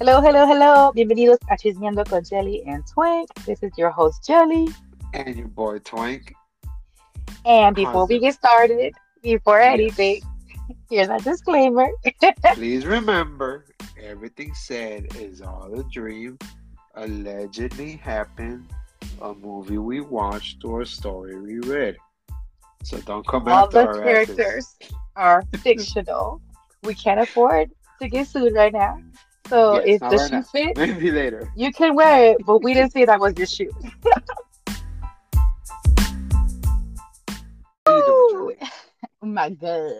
Hello, hello, hello. Bienvenidos a Chismeando con Jelly and Twink. This is your host, Jelly. And your boy, Twink. And before we get started, anything, here's our disclaimer. Please remember, everything said is all a dream, allegedly happened, a movie we watched, or a story we read. So don't come all after our characters asses. Are fictional. We can't afford to get sued right now. So if the shoe fits, maybe later you can wear it, but we didn't say that was your shoe. Oh my God!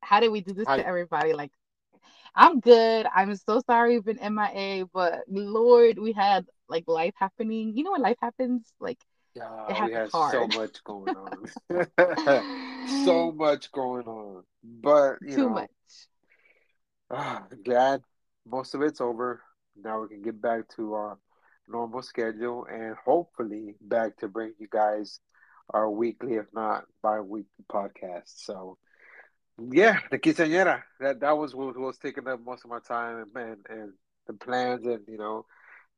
How did we do this to everybody? Like, I'm good. I'm so sorry we've been MIA, but Lord, we had like life happening. You know when life happens, like we had so much going on, but you know, much. I'm glad. Most of it's over. Now we can get back to our normal schedule and hopefully back to bring you guys our weekly, if not bi-weekly podcast. So, yeah, the quinceañera. That was what was taking up most of my time and the plans and, you know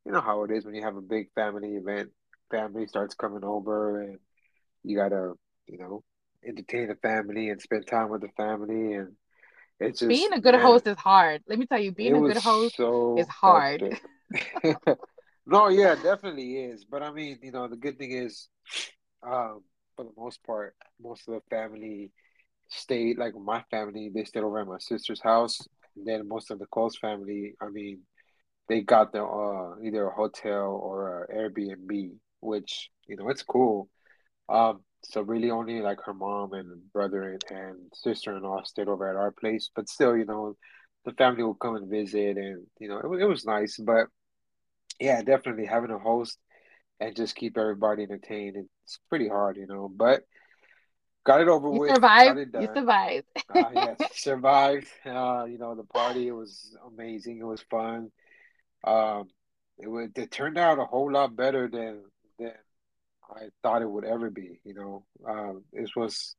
how it is when you have a big family event. Family starts coming over and you got to, entertain the family and spend time with the family and just, being a good host is hard. Let me tell you, being a good host is hard. No, yeah, definitely is. But I mean, the good thing is, for the most part, most of the family stayed. Like my family, they stayed over at my sister's house. And then most of Nicole's family, I mean, they got their either a hotel or an Airbnb, which it's cool. So really only like her mom and brother and sister-in-law stayed over at our place. But still, the family will come and visit and, it was nice. But yeah, definitely having a host and just keep everybody entertained. It's pretty hard, but got it over with. You survived. Yes, survived. The party was amazing. It was fun. It turned out a whole lot better than I thought it would ever be, This was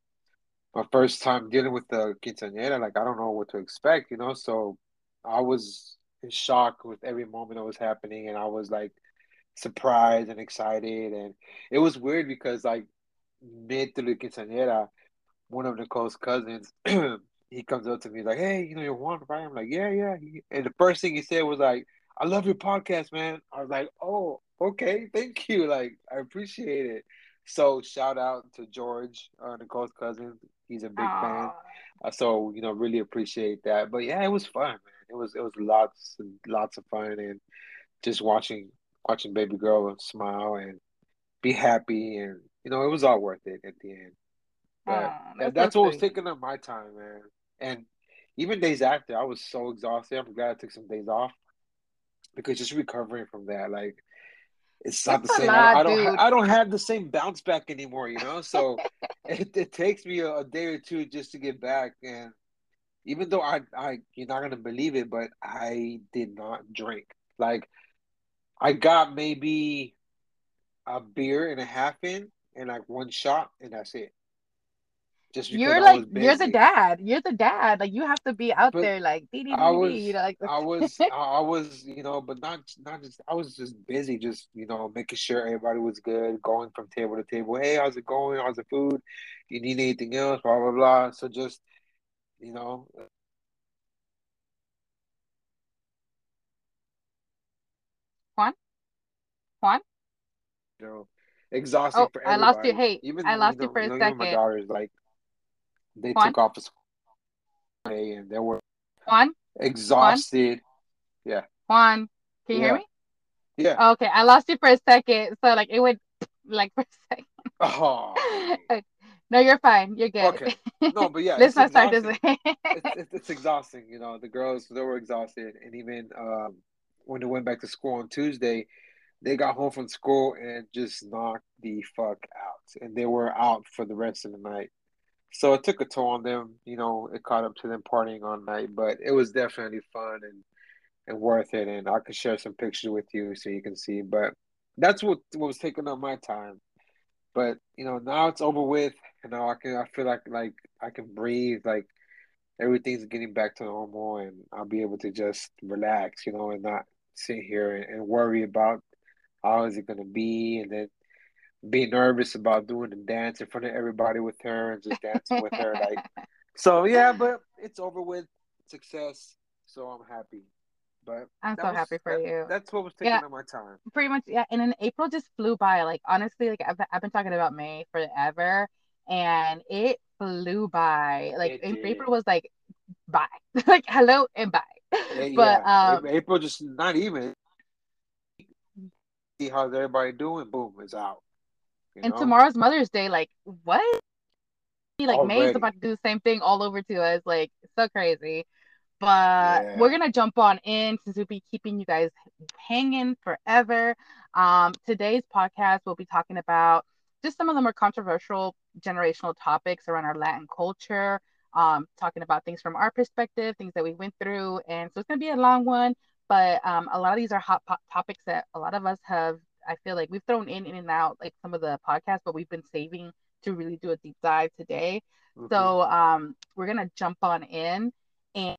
my first time dealing with the quinceañera. Like, I don't know what to expect, So I was in shock with every moment that was happening. And I was, like, surprised and excited. And it was weird because, like, mid through the quinceañera, one of Nicole's cousins, he comes up to me like, hey, you're Juan, right? I'm like, yeah. And the first thing he said was, like, I love your podcast, man. I was like, oh. Okay, thank you. Like, I appreciate it. So, shout out to George, Nicole's cousin. He's a big fan. So, really appreciate that. But yeah, it was fun, man. It was lots and lots of fun, and just watching baby girl smile and be happy, and it was all worth it at the end. But that's what was taking up my time, man. And even days after, I was so exhausted. I'm glad I took some days off because just recovering from that, like. It's not the same. I don't have the same bounce back anymore, So it takes me a day or two just to get back. And even though I you're not gonna believe it, but I did not drink. Like I got maybe a beer and a half in, and like one shot, and that's it. Just because you're the dad. You're the dad. Like you have to be out but there. Like but not just. I was just busy, just making sure everybody was good, going from table to table. Hey, how's it going? How's the food? Do you need anything else? Blah blah blah. So just Juan. Exhausting for everybody. I lost you. Hey, even, I lost you for a second. My daughter's like. They took off of school today and they were exhausted. Yeah. Juan, can you hear me? Yeah. Oh, okay, I lost you for a second. So, like, it went, like, for a second. Oh. No, you're fine. You're good. Okay. No, but yeah. Let's not start this way. It's exhausting, The girls, they were exhausted. And even when they went back to school on Tuesday, they got home from school and just knocked the fuck out. And they were out for the rest of the night. So it took a toll on them, it caught up to them partying all night, but it was definitely fun and worth it. And I could share some pictures with you so you can see, but that's what was taking up my time. But, now it's over with, I feel like I can breathe. Like everything's getting back to normal and I'll be able to just relax, you know, and not sit here and worry about how is it going to be, and then be nervous about doing the dance in front of everybody with her and just dancing with her. Like, so yeah, but it's over with. Success. So I'm happy. But I'm so happy for you. That's what was taking up my time. Pretty much, yeah. And then April just flew by. Like, honestly, like I've been talking about May forever, and it flew by. Like, April was like, bye. Like, hello and bye. Yeah, but yeah. April just not even. See how's everybody doing? Boom, it's out. You know? Tomorrow's Mother's Day. Like, what? Like, already. May's about to do the same thing all over to us. Like, so crazy. But we're going to jump on in since we'll be keeping you guys hanging forever. Today's podcast, we'll be talking about just some of the more controversial generational topics around our Latin culture, talking about things from our perspective, things that we went through. And so it's going to be a long one, but a lot of these are hot topics that a lot of us have, I feel like we've thrown in and out, like some of the podcasts, but we've been saving to really do a deep dive today. Mm-hmm. So we're going to jump on in, and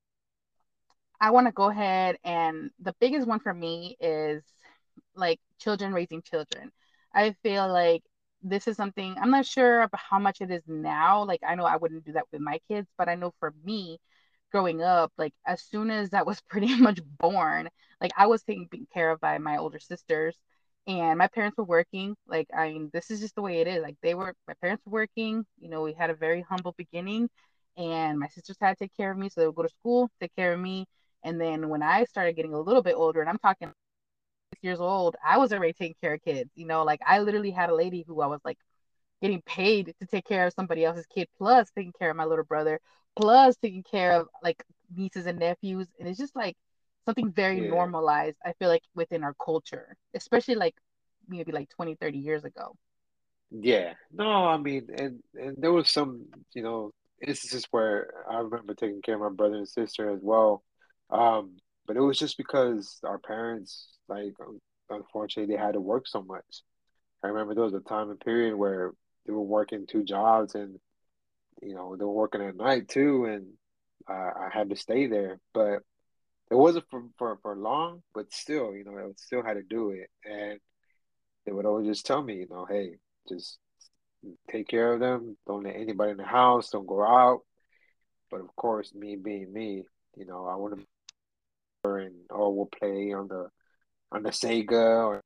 I want to go ahead, and the biggest one for me is like children raising children. I feel like this is something, I'm not sure how much it is now. Like, I know I wouldn't do that with my kids, but I know for me growing up, like as soon as I was pretty much born, like I was being taken care of by my older sisters, and my parents were working. Like, I mean, this is just the way it is. Like my parents were working, you know, we had a very humble beginning, and my sisters had to take care of me. So they would go to school, take care of me. And then when I started getting a little bit older, and I'm talking 6 years old, I was already taking care of kids. You know, like I literally had a lady who I was like getting paid to take care of somebody else's kid, plus taking care of my little brother, plus taking care of like nieces and nephews. And it's just like something very normalized, I feel like, within our culture, especially like maybe like 20, 30 years ago. Yeah. No, I mean, and there was some, you know, instances where I remember taking care of my brother and sister as well. But it was just because our parents, like, unfortunately, they had to work so much. I remember there was a time and period where they were working two jobs, and, you know, they were working at night too, and I had to stay there. But it wasn't for long, but still, you know, I still had to do it. And they would always just tell me, you know, hey, just take care of them. Don't let anybody in the house. Don't go out. But, of course, me being me, you know, I want to... and we'll play on the Sega or...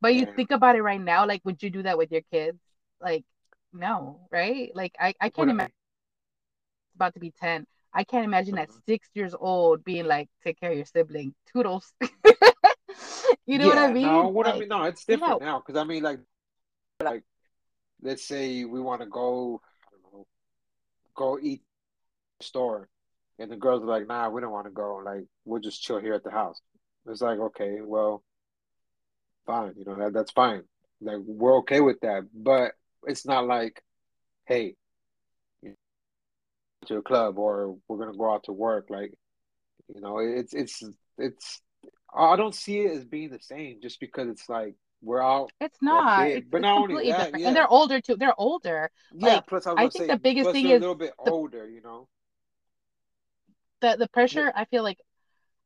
But you think about it right now, like, would you do that with your kids? Like, no, right? Like I can't imagine about to be 10. I can't imagine at 6 years old being like, take care of your sibling. Toodles. You know what I mean? No, it's different now, because I mean, like let's say we want to go, I don't know, go eat at the store. And the girls are like, nah, we don't want to go. Like, we'll just chill here at the house. It's like, okay, well, fine. You know, that's fine. Like, we're okay with that. But it's not like, hey, you know, to a club, or we're going to go out to work. Like, you know, it's, I don't see it as being the same just because it's like, we're out. It's not. But not only that. Yeah. And they're older too. They're older. Yeah. Like, plus, I think the biggest thing is a little bit older, you know. The pressure, I feel like,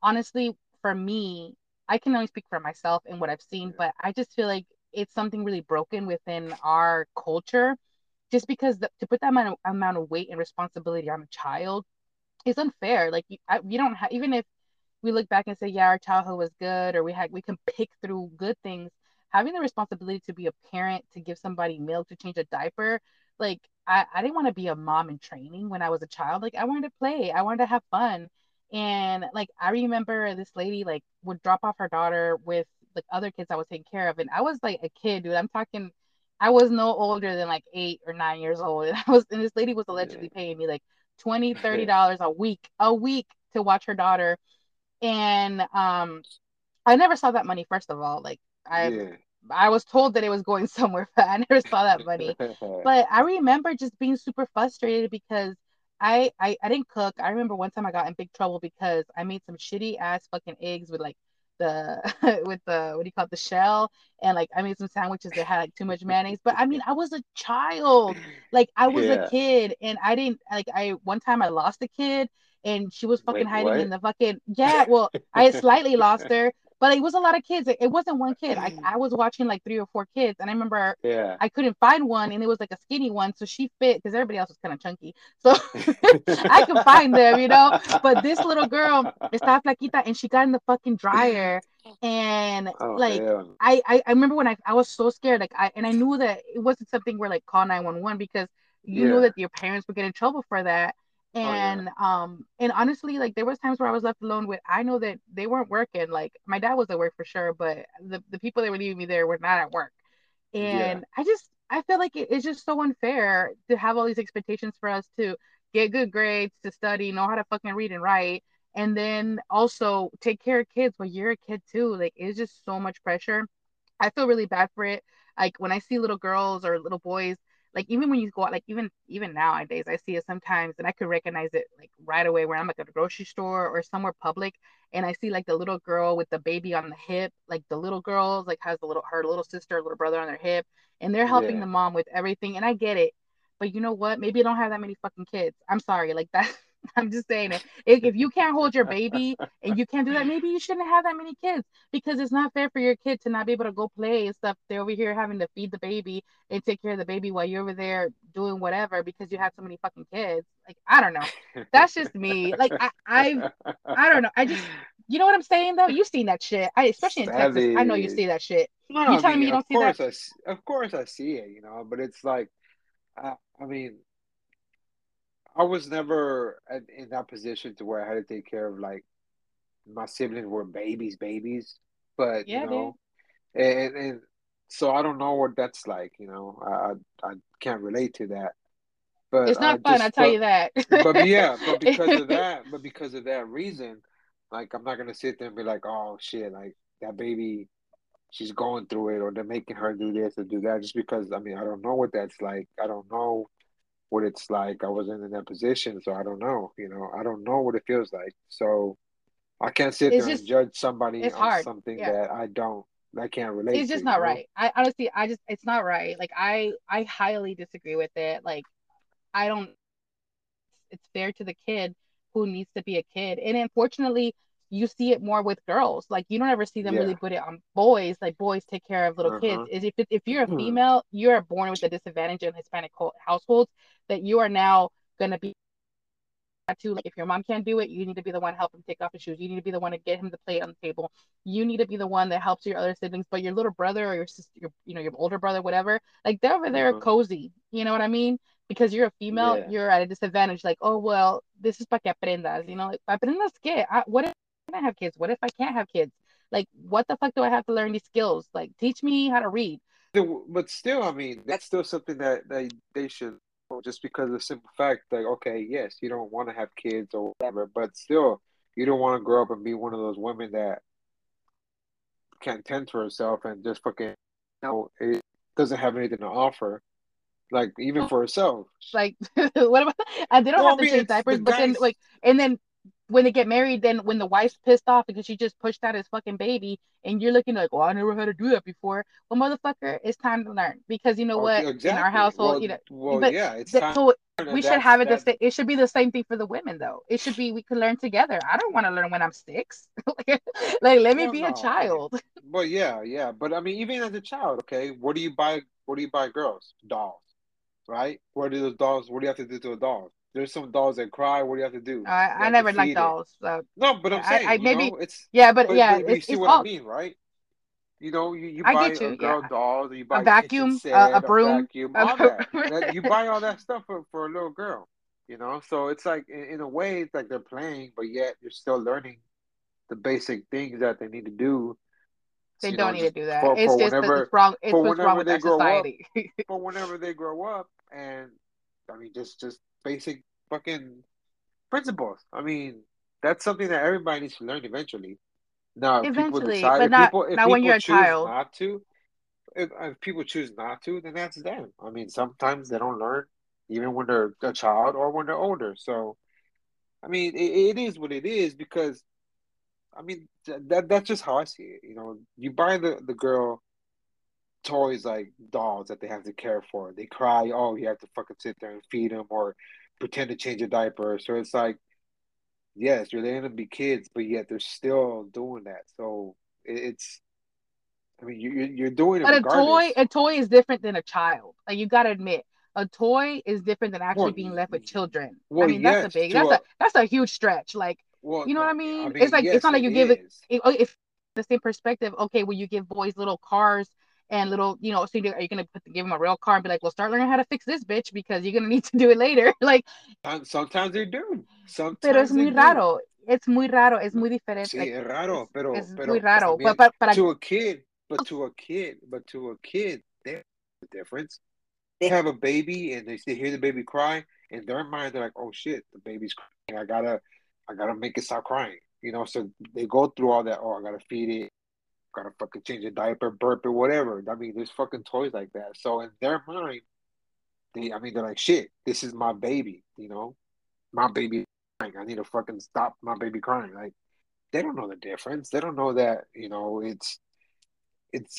honestly, for me, I can only speak for myself and what I've seen, but I just feel like it's something really broken within our culture, just because to put that amount of weight and responsibility on a child is unfair. Like, you don't have, even if we look back and say, yeah, our childhood was good, or we can pick through good things, having the responsibility to be a parent, to give somebody milk, to change a diaper, like, I didn't want to be a mom in training when I was a child. Like, I wanted to play. I wanted to have fun. And, like, I remember this lady, like, would drop off her daughter with, like, other kids I was taking care of. And I was, like, a kid, dude. I'm talking, I was no older than, like, 8 or 9 years old. And this lady was allegedly paying me, like, $20, $30 a week to watch her daughter. And I never saw that money, first of all. Like, I was told that it was going somewhere, but I never saw that money. But I remember just being super frustrated because I didn't cook. I remember one time I got in big trouble because I made some shitty ass fucking eggs with like with the what do you call it, the shell, and like I made some sandwiches that had like too much mayonnaise. But I mean, I was a child, like I was a kid, and I didn't like I one time I lost a kid, and she was fucking hiding in the fucking Well, I slightly lost her. But it was a lot of kids. It wasn't one kid. I was watching like 3 or 4 kids. And I remember I couldn't find one. And it was like a skinny one. So she fit because everybody else was kind of chunky. So I could find them, you know. But this little girl, estaba flaquita. And she got in the fucking dryer. And I remember when I was so scared. Like I knew that it wasn't something where like call 911. Because you know that your parents would get in trouble for that. And and honestly, like there was times where I was left alone with, I know that they weren't working, like my dad was at work for sure, but the people that were leaving me there were not at work. And I feel like it's just so unfair to have all these expectations for us to get good grades, to study, know how to fucking read and write, and then also take care of kids when you're a kid too. Like it's just so much pressure. I feel really bad for it. Like when I see little girls or little boys, like even when you go out, like even nowadays, I see it sometimes, and I could recognize it like right away where I'm like at a grocery store or somewhere public, and I see like the little girl with the baby on the hip, like the little girls like has her little sister, little brother on their hip, and they're helping the mom with everything, and I get it, but you know what? Maybe I don't have that many fucking kids. I'm sorry, like that. I'm just saying it. If you can't hold your baby and you can't do that, maybe you shouldn't have that many kids, because it's not fair for your kid to not be able to go play and stuff. They're over here having to feed the baby and take care of the baby while you're over there doing whatever because you have so many fucking kids. Like, I don't know. That's just me. Like, I don't know. I just, you know what I'm saying, though? You've seen that shit. Especially in Texas. I know you see that shit. No, you telling me you don't see that? Of course I see it, you know, but it's like, I mean, I was never in that position to where I had to take care of, like, my siblings were babies, but, you know, and so I don't know what that's like, you know, I can't relate to that, but it's not fun, I'll tell you that. But because of that reason, like, I'm not going to sit there and be like, oh, shit, like, that baby, she's going through it, or they're making her do this or do that, just because, I mean, I don't know what that's like, I don't know what it's like. I wasn't in that position, so I don't know, you know, I don't know what it feels like, so I can't sit there and judge somebody on something that I can't relate to. It's just not right. I honestly, it's not right. Like, I highly disagree with it. Like, I don't, it's fair to the kid who needs to be a kid, and unfortunately, you see it more with girls. Like, you don't ever see them really put it on boys. Like, boys take care of little kids. If you're a female, you are born with a disadvantage in Hispanic households that you are now going to be to. Like, if your mom can't do it, you need to be the one helping him take off his shoes. You need to be the one to get him the plate on the table. You need to be the one that helps your other siblings. But your little brother or your sister, your older brother, whatever, like, they're over there cozy. You know what I mean? Because you're a female, you're at a disadvantage. Like, oh, well, this is para que aprendas. You know, like, aprendas que? What is I have kids? What if I can't have kids? Like, what the fuck do I have to learn these skills? Like, teach me how to read. But still, I mean, that's still something that they should, just because of the simple fact, like, okay, yes, you don't want to have kids or whatever, but still, you don't want to grow up and be one of those women that can't tend to herself and just fucking, it doesn't have anything to offer. Like, even for herself. Like, what about that? They don't have to change diapers, but then, like, and then when they get married, then when the wife's pissed off because she just pushed out his fucking baby, and you're looking like, oh, I never had to do that before. Well, motherfucker, it's time to learn, because you know what? Exactly. In our household, it's time. So we should have it. It should be the same thing for the women, though. It should be we could learn together. I don't want to learn when I'm 6. Like, let me be a child. Well, yeah, but I mean, even as a child, okay, what do you buy? What do you buy girls? Dolls, right? What do those dolls? What do you have to do to a doll? There's some dolls that cry. What do you have to do? I never liked dolls. So. No, but I'm saying, maybe, know, it's... Yeah, but yeah. You see what I mean, right? You know, you buy a girl doll, you buy a vacuum, set, a broom. All that. You buy all that stuff for a little girl, you know? So it's like, in a way, it's like they're playing, but yet you're still learning the basic things that they need to do. They don't need to do that. It's just what's wrong with their society. But whenever they grow up, and I mean, just basic fucking principles. I mean, that's something that everybody needs to learn eventually. Now, if people choose not to, then that's them. I mean, sometimes they don't learn even when they're a child or when they're older. So, I mean, it is what it is, because I mean, that's just how I see it. You know, you buy the girl toys like dolls that they have to care for. They cry, oh, you have to fucking sit there and feed them or pretend to change a diaper. So it's like, yes, they're going to be kids, but yet they're still doing that. So it's, I mean, you're doing it. But regardless. a toy is different than a child. Like, you got to admit, a toy is different than actually being left with children. Well, I mean, yes, that's a huge stretch. Like, well, you know what I mean? It's like, yes, it's not like you give it. If the same perspective, okay, well, you give boys little cars and little, you know, so are you gonna give them a real car and be like, well, start learning how to fix this bitch because you're gonna need to do it later? Like, sometimes they do. Sometimes. Pero es muy raro. It's muy raro. Es muy diferente. Sí, like, es raro. Pero es muy raro. I mean, but to a kid, there's a difference. They have a baby and they hear the baby cry. In their mind, they're like, oh shit, the baby's crying. I gotta make it stop crying, you know. So they go through all that. Oh, I gotta feed it, gotta fucking change a diaper, burp or whatever. I mean, there's fucking toys like that. So in their mind, they're like, shit, this is my baby, you know. My baby crying. I need to fucking stop my baby crying. Like, they don't know the difference. They don't know that, you know. It's.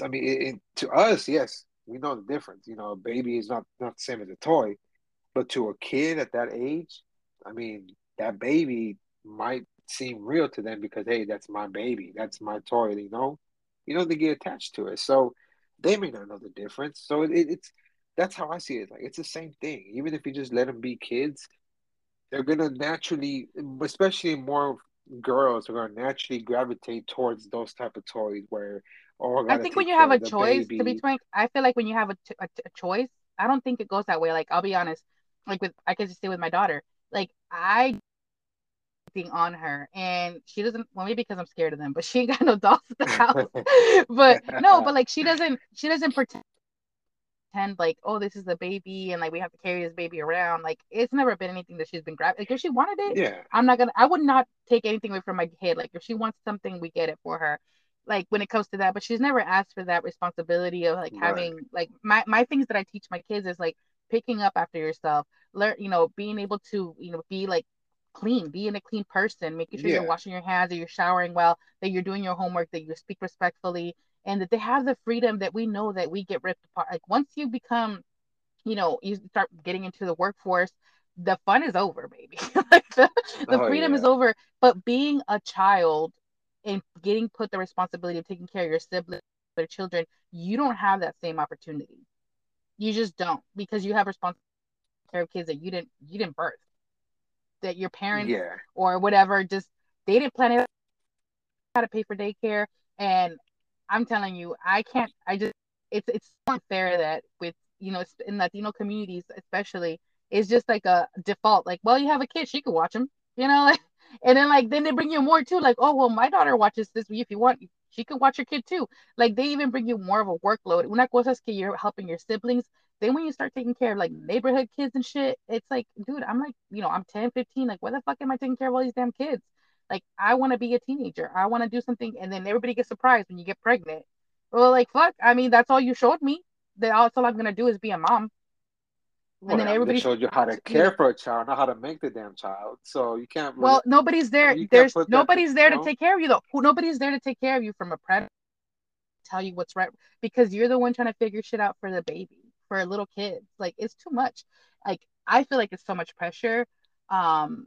I mean, to us, yes, we know the difference. You know, a baby is not the same as a toy, but to a kid at that age, I mean, that baby might seem real to them because, hey, that's my baby, that's my toy, you know. You know, they get attached to it, so they may not know the difference. So it's that's how I see it. Like, it's the same thing. Even if you just let them be kids, they're gonna naturally, especially more girls, are gonna naturally gravitate towards those type of toys. Where, oh, I think when you have a choice, baby. To be frank, I feel like when you have a choice, I don't think it goes that way. Like, I'll be honest, like I can just say with my daughter, like I. On her, and she doesn't. Well, maybe because I'm scared of them, but she ain't got no dolls at the house. But no, but like she doesn't pretend like, oh, this is the baby, and like we have to carry this baby around. Like, it's never been anything that she's been grabbed. Like, if she wanted it, yeah, I would not take anything away from my kid. Like, if she wants something, we get it for her. Like, when it comes to that, but she's never asked for that responsibility of like having like my things that I teach my kids is like picking up after yourself, learn, you know, being able to, you know, be like. Clean, being a clean person, making sure you're washing your hands, that you're showering well, that you're doing your homework, that you speak respectfully, and that they have the freedom that we know that we get ripped apart. Like, once you become, you know, you start getting into the workforce, the fun is over, baby. Like, the freedom is over. But being a child and getting put the responsibility of taking care of your siblings, their children, you don't have that same opportunity. You just don't, because you have responsibility to take care of kids that you didn't birth. That your parents or whatever, just they didn't plan it, how to pay for daycare. And I'm telling you, it's unfair that with, you know, in Latino communities especially, it's just like a default, like, well, you have a kid, she could watch them, you know, like, and then like then they bring you more too, like, oh, well, my daughter watches this, if you want, she could watch your kid too. Like, they even bring you more of a workload. Una cosa es que you're helping your siblings. Then when you start taking care of, like, neighborhood kids and shit, it's like, dude, I'm like, you know, I'm 10, 15. Like, why the fuck am I taking care of all these damn kids? Like, I want to be a teenager. I want to do something. And then everybody gets surprised when you get pregnant. Well, like, fuck. I mean, that's all you showed me. That's all I'm going to do is be a mom. Well, and then everybody showed you how to care for a child, not how to make the damn child. So you can't. Really, well, nobody's there. I mean, there's nobody's there to take care of you, though. Nobody's there to take care of you from a pregnant. Tell you what's right, because you're the one trying to figure shit out for the baby. For little kids, like, it's too much. Like, I feel like it's so much pressure on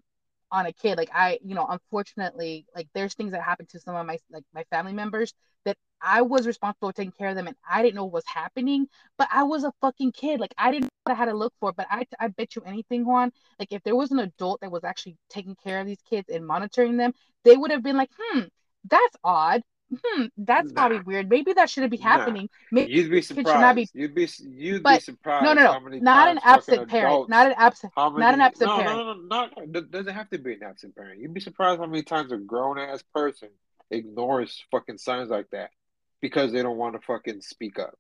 a kid. Like, I, you know, unfortunately, like, there's things that happened to some of my, like, my family members that I was responsible for taking care of them, and I didn't know what was happening, but I was a fucking kid. Like, I didn't know what I had to look for, but I bet you anything, Juan, like, if there was an adult that was actually taking care of these kids and monitoring them, they would have been like, that's odd. That's probably weird. Maybe that shouldn't be happening. Maybe you'd be surprised. You'd be surprised. No. Not an absent parent. Not an absent parent. No. It doesn't have to be an absent parent. You'd be surprised how many times a grown ass person ignores fucking signs like that because they don't want to fucking speak up.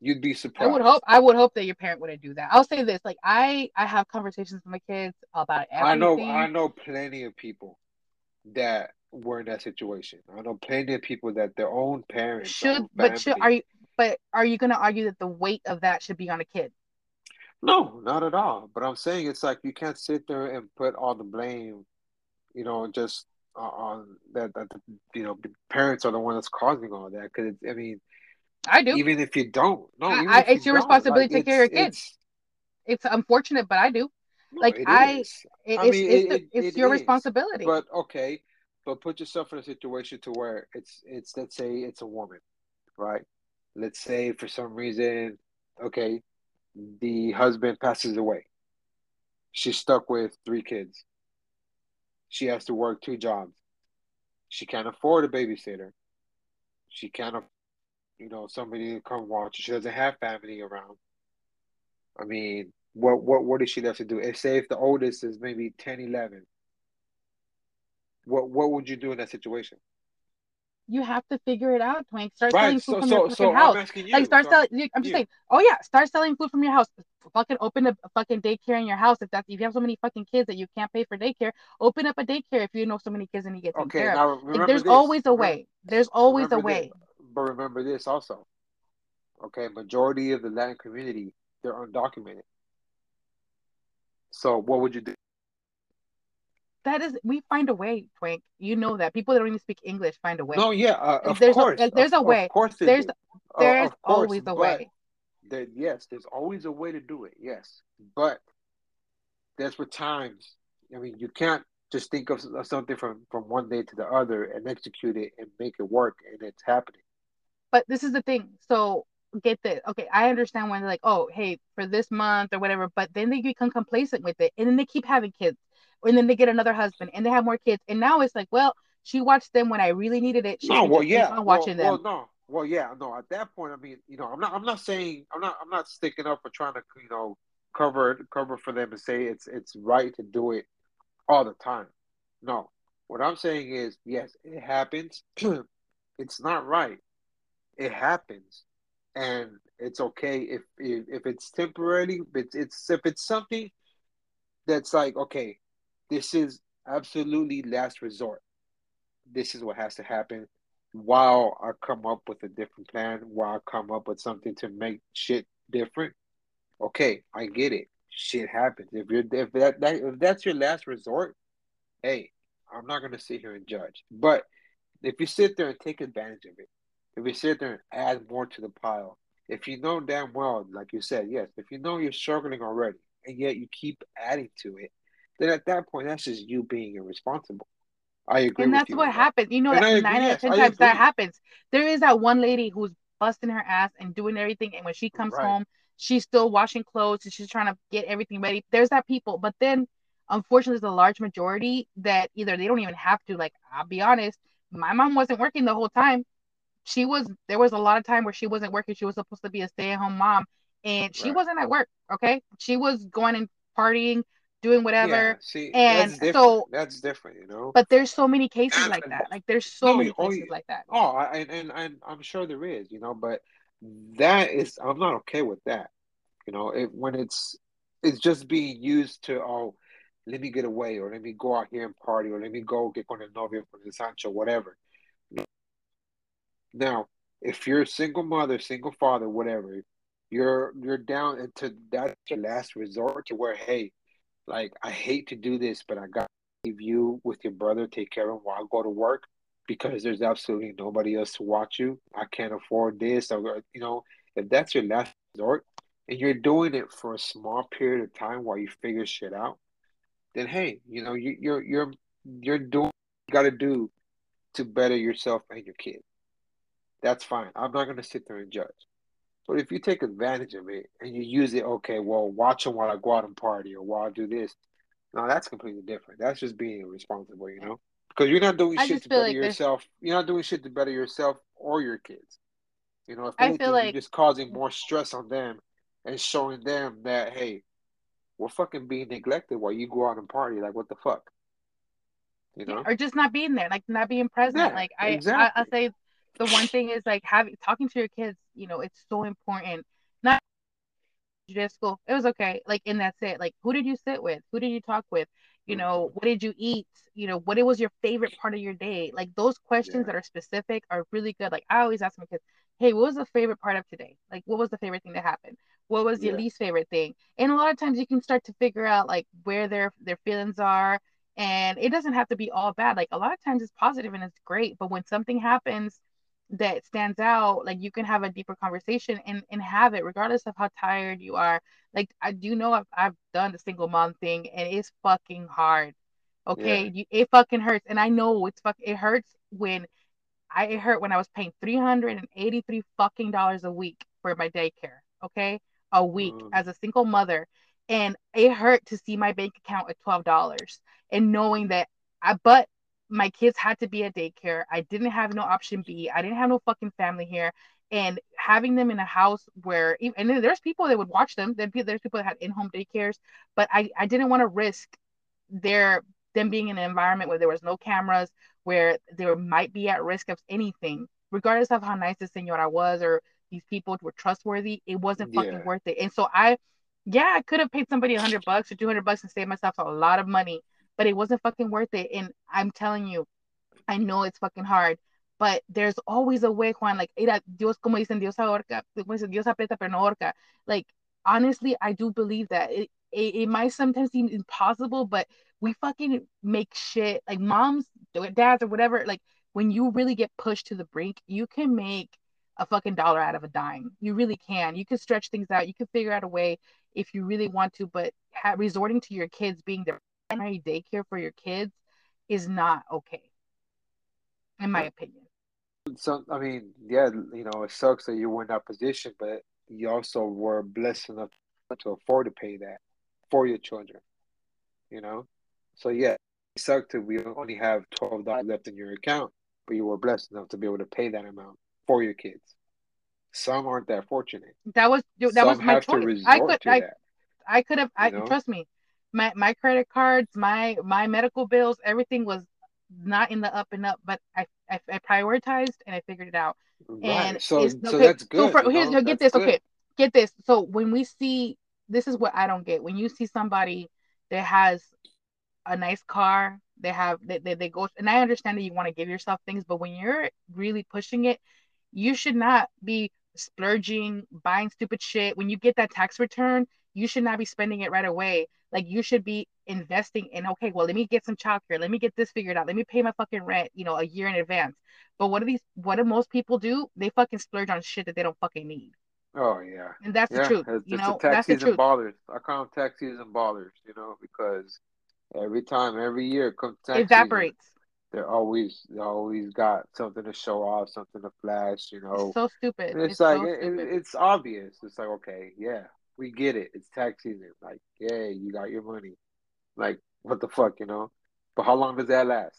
You'd be surprised. I would hope that your parent wouldn't do that. I'll say this: like, I have conversations with my kids about everything. I know plenty of people that. Were in that situation. I know plenty of people that their own parents are you going to argue that the weight of that should be on a kid? No, not at all. But I'm saying it's like you can't sit there and put all the blame, you know, just the parents are the one that's causing all that. Because I mean, I do. Even if you don't, it's your responsibility to take care of your kids. It's unfortunate, but I do. It's your responsibility. But put yourself in a situation to where it's let's say it's a woman, right? Let's say for some reason, the husband passes away. She's stuck with 3 kids. She has to work 2 jobs. She can't afford a babysitter. She can't, somebody to come watch. She doesn't have family around. I mean, what is she left to do? If say if the oldest is maybe 10, 11, what would you do in that situation? You have to figure it out, Twink. Start selling food from your fucking house. I'm asking you. Start selling food from your house. Fucking open a fucking daycare in your house. If you have so many fucking kids that you can't pay for daycare, open up a daycare if you know so many kids and you get taken care of. There's always a way. But remember this also. Majority of the Latin community, they're undocumented. So what would you do? We find a way, Twink. You know that. People that don't even speak English find a way. No, yeah, There's always a way. There's always a way to do it, yes. But that's what times. I mean, you can't just think of something from one day to the other and execute it and make it work, and it's happening. But this is the thing. So get this. I understand when they're like, oh, hey, for this month or whatever, but then they become complacent with it, and then they keep having kids. And then they get another husband, and they have more kids. And now it's like, well, she watched them when I really needed it. She kept on watching them. At that point, I mean, I'm not sticking up for trying to, cover for them and say it's right to do it all the time. No, what I'm saying is, yes, it happens. It's not right. It happens, and it's okay if it's temporary. If it's something that's like this is absolutely last resort. This is what has to happen while I come up with a different plan, while I come up with something to make shit different. I get it. Shit happens. If that's your last resort, hey, I'm not going to sit here and judge. But if you sit there and take advantage of it, if you sit there and add more to the pile, if you know damn well, like you said, yes, if you know you're struggling already and yet you keep adding to it, then at that point, that's just you being irresponsible. I agree. And that's what happens. 9 out of 10 times that happens. There is that one lady who's busting her ass and doing everything, and when she comes home, she's still washing clothes and she's trying to get everything ready. There's that people, but then unfortunately, there's a large majority that either they don't even have to. Like, I'll be honest, my mom wasn't working the whole time. There was a lot of time where she wasn't working. She was supposed to be a stay-at-home mom, and she wasn't at work. She was going and partying, doing whatever, and that's different, But there's so many cases like that. Oh, and I'm sure there is, But I'm not okay with that, When it's just being used to let me get away, or let me go out here and party, or let me go get con el novio, con el Sancho, whatever. Now, if you're a single mother, single father, whatever, you're down into that's your last resort to where hey. Like, I hate to do this, but I got to leave you with your brother, take care of him while I go to work because there's absolutely nobody else to watch you. I can't afford this. If that's your last resort and you're doing it for a small period of time while you figure shit out, then, hey, you're doing what you got to do to better yourself and your kid. That's fine. I'm not going to sit there and judge. But if you take advantage of it and you use it, watch them while I go out and party or while I do this. No, that's completely different. That's just being irresponsible, Because you're not doing shit to better yourself. You're not doing shit to better yourself or your kids. If anything, you're just causing more stress on them and showing them that, hey, we're fucking being neglected while you go out and party. Like, what the fuck? Or just not being there, like not being present. Yeah, I'll say the one thing is talking to your kids. It's so important. Not just school. It was okay. And that's it. Who did you sit with? Who did you talk with? What did you eat? What was your favorite part of your day? Those questions that are specific are really good. I always ask my kids, hey, what was the favorite part of today? What was the favorite thing that happened? What was your least favorite thing? And a lot of times you can start to figure out where their feelings are And it doesn't have to be all bad. Like, a lot of times it's positive and it's great, but when something happens that stands out, like, you can have a deeper conversation and have it regardless of how tired you are. Like, I do know I've done the single mom thing, and it's fucking hard. Okay, yeah. It fucking hurts, and I know it hurt when I was paying $383 fucking dollars a week for my daycare. Okay, a week as a single mother, and it hurt to see my bank account at $12, and knowing that but my kids had to be at daycare. I didn't have no option B. I didn't have no fucking family here, and having them in a house where, and then there's people that would watch them. There's people that had in-home daycares, but I didn't want to risk them being in an environment where there was no cameras, where they might be at risk of anything, regardless of how nice the señora was or these people were trustworthy. It wasn't fucking worth it. And so I could have paid somebody $100 or $200 and saved myself a lot of money, but it wasn't fucking worth it. And I'm telling you, I know it's fucking hard, but there's always a way, Juan. Like, Dios, como dicen, Dios ahorca, Dios aprieta, pero no ahorca. Like, honestly, I do believe that. It might sometimes seem impossible, but we fucking make shit, like, moms, dads, or whatever. Like, when you really get pushed to the brink, you can make a fucking dollar out of a dime. You really can. You can stretch things out. You can figure out a way if you really want to, but resorting to your kids being their primary daycare for your kids is not okay, in my opinion. So, I mean, yeah, you know, it sucks that you were in that position, but you also were blessed enough to afford to pay that for your children, you know? So, yeah, it sucked that we only have $12 left in your account, but you were blessed enough to be able to pay that amount for your kids. Some aren't that fortunate. That was my choice. I could have, trust me, my credit cards, my medical bills, everything was not in the up and up, but I prioritized and I figured it out. Right. And so that's good. So get this. So when we see, this is what I don't get. When you see somebody that has a nice car, they go, and I understand that you want to give yourself things, but when you're really pushing it, you should not be splurging, buying stupid shit. When you get that tax return, you should not be spending it right away. Like, you should be investing in, okay, well, let me get some childcare. Let me get this figured out. Let me pay my fucking rent, a year in advance. But what do most people do? They fucking splurge on shit that they don't fucking need. Oh, yeah. And that's the truth. It's tax season ballers. I call them tax season ballers, because every year comes tax evaporates. Season, they always got something to show off, something to flash, It's so stupid. And it's obvious. It's like, okay, yeah, we get it. It's tax season. Like, yeah, you got your money. Like, what the fuck, But how long does that last?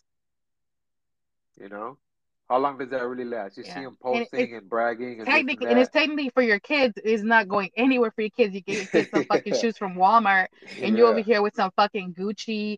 How long does that really last? You see them posting and bragging. And it's technically for your kids. It's not going anywhere for your kids. You get your kids some fucking shoes from Walmart, and you're over here with some fucking Gucci.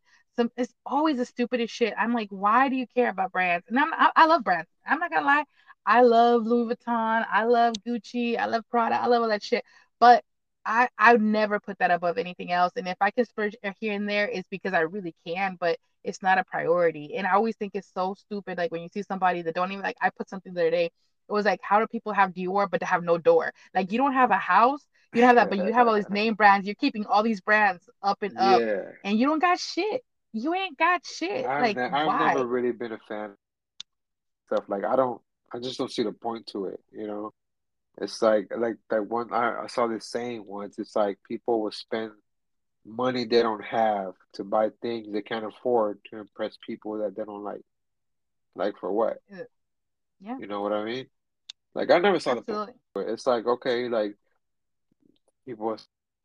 It's always the stupidest shit. I'm like, why do you care about brands? And I love brands. I'm not gonna lie. I love Louis Vuitton. I love Gucci. I love Prada. I love all that shit. But I would never put that above anything else. And if I can splurge here and there, it's because I really can, but it's not a priority. And I always think it's so stupid. Like, when you see somebody that don't even, like, I put something the other day. It was like, how do people have Dior but to have no door? Like, you don't have a house. You don't have that, but you have all these name brands. You're keeping all these brands up and up. Yeah. And you don't got shit. You ain't got shit. I've never really been a fan of stuff. Like, I just don't see the point to it, It's like that one, I saw this saying once. It's like, people will spend money they don't have to buy things they can't afford to impress people that they don't like. Like, for what? Yeah. You know what I mean? Like, I never saw the point. It's like, okay, like, people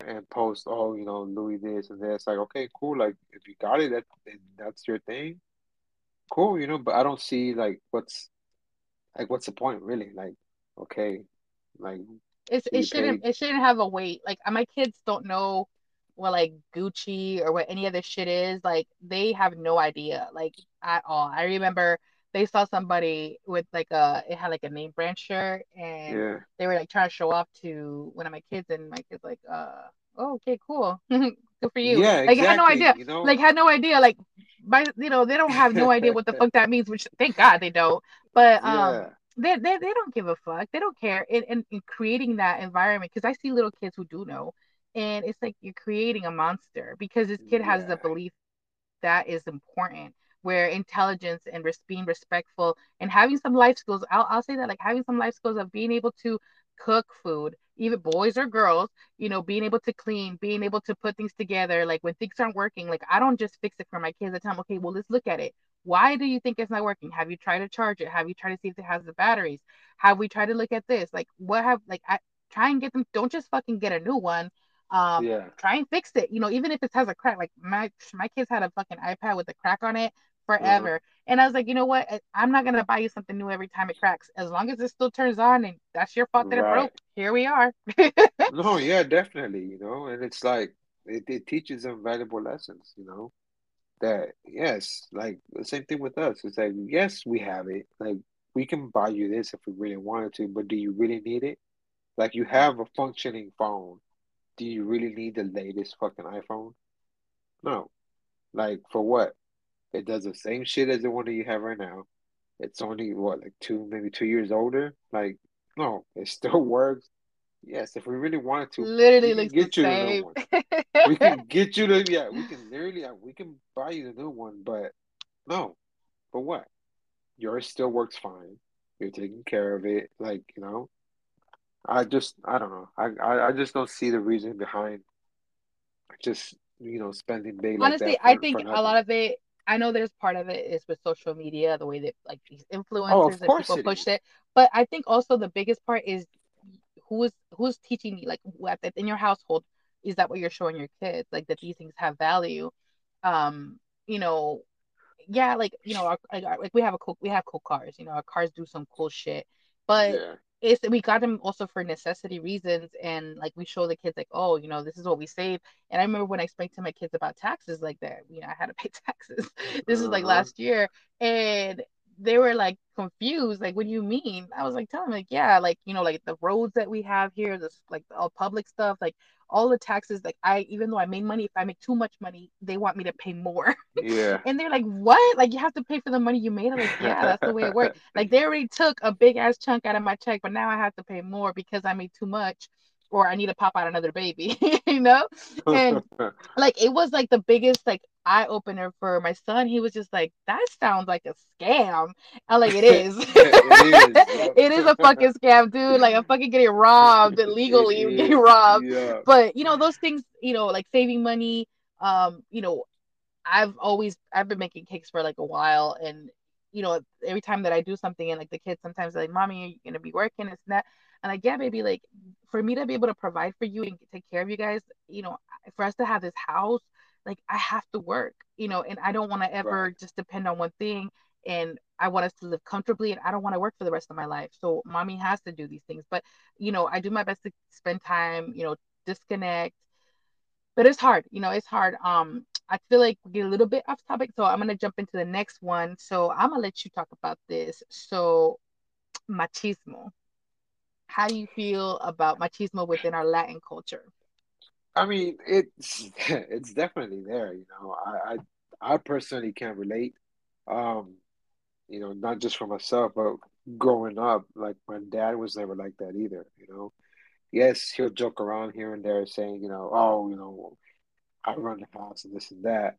and post, oh, Louis this and that. It's like, okay, cool. Like, if you got it, that's your thing. Cool, but I don't see, like, what's the point, really? Like, okay, like, it shouldn't have a weight. Like, my kids don't know what, like, Gucci or what any other shit is. Like, they have no idea, like, at all. I remember they saw somebody with, like, it had, like, a name brand shirt, and they were, like, trying to show off to one of my kids, and my kids, like, oh, okay, cool. Good for you. Yeah, like, exactly. Had no idea. Like, they don't have no idea what the fuck that means, which, thank God, they don't. But they don't give a fuck. They don't care. And creating that environment, because I see little kids who do know, and it's like, you're creating a monster, because this kid has a belief that is important, where intelligence and being respectful and having some life skills, I'll say that, like having some life skills of being able to cook food, even boys or girls, you know, being able to clean, being able to put things together. Like when things aren't working, like I don't just fix it for my kids. I tell them, okay, well, let's look at it. Why do you think it's not working? Have you tried to charge it? Have you tried to see if it has the batteries? Have we tried to look at this? Like what have, like I try and get them, don't just fucking get a new one. Try and fix it. You know, even if it has a crack, like my kids had a fucking iPad with a crack on it forever. Mm-hmm. And I was like, you know what? I'm not going to buy you something new every time it cracks. As long as it still turns on and that's your fault that it broke, here we are. No, yeah, definitely, you know. And it's like, it teaches them valuable lessons, you know, that, yes, like the same thing with us. It's like, yes, we have it. Like, we can buy you this if we really wanted to, but do you really need it? Like, you have a functioning phone. Do you really need the latest fucking iPhone? No. Like, for what? It does the same shit as the one that you have right now. It's only, what, like maybe two years older? Like, no, it still works. Yes, if we really wanted to, literally get you the new one. We can get you the, yeah, we can literally, we can buy you the new one, but no, for what? Yours still works fine. You're taking care of it. Like, you know, I don't know. I just don't see the reason behind just, you know, spending big. Honestly, like that I think a lot of it, I know there's part of it is with social media, the way that like these influencers and people pushed it. But I think also the biggest part is who's teaching you, like in your household, is that what you're showing your kids? Like that these things have value. You know, yeah, like, you know, like we have cool cars, you know, our cars do some cool shit. But yeah. We got them also for necessity reasons, and like we show the kids like, oh, you know, this is what we save. And I remember when I spoke to my kids about taxes, like that, you know, I had to pay taxes. This is like last year, and they were like confused, like, what do you mean? I was like telling them, like, yeah, like, you know, like the roads that we have here, this like all public stuff, like all the taxes, like even though I made money, if I make too much money, they want me to pay more. Yeah. And they're like, what? Like, you have to pay for the money you made? I'm like, yeah, that's the way it works. Like, they already took a big ass chunk out of my check, but now I have to pay more because I made too much, or I need to pop out another baby, you know? And like, it was like the biggest, like, eye opener for my son. He was just like, that sounds like a scam. I'm like, it is. It is a fucking scam, dude. Like, I'm fucking getting robbed illegally, getting robbed. Yeah. But you know, those things, you know, like saving money. You know, I've been making cakes for like a while, and you know, every time that I do something, and like the kids sometimes are like, mommy, are you gonna be working? It's not. And like, yeah, baby, like for me to be able to provide for you and take care of you guys, you know, for us to have this house, like I have to work, you know, and I don't want to ever just depend on one thing, and I want us to live comfortably, and I don't want to work for the rest of my life. So mommy has to do these things, but you know, I do my best to spend time, you know, disconnect, but it's hard, you know, it's hard. I feel like we get a little bit off topic, so I'm going to jump into the next one. So I'm going to let you talk about this. So machismo, how do you feel about machismo within our Latin culture? I mean, it's definitely there, you know. I personally can't relate, you know, not just for myself, but growing up, like my dad was never like that either, you know. Yes, he'll joke around here and there saying, you know, oh, you know, I run the house and this and that.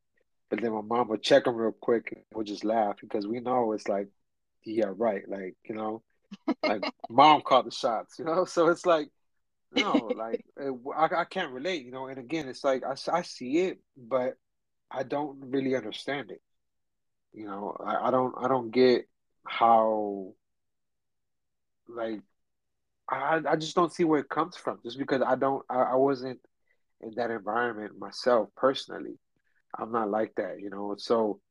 But then my mom would check him real quick and we'll just laugh because we know it's like, yeah, right. Like, you know, like mom called the shots, you know. So it's like, no, like I can't relate, you know. And again, it's like I see it, but I don't really understand it. You know, I don't get how. Like, I just don't see where it comes from. Just because I wasn't in that environment myself personally. I'm not like that, you know. So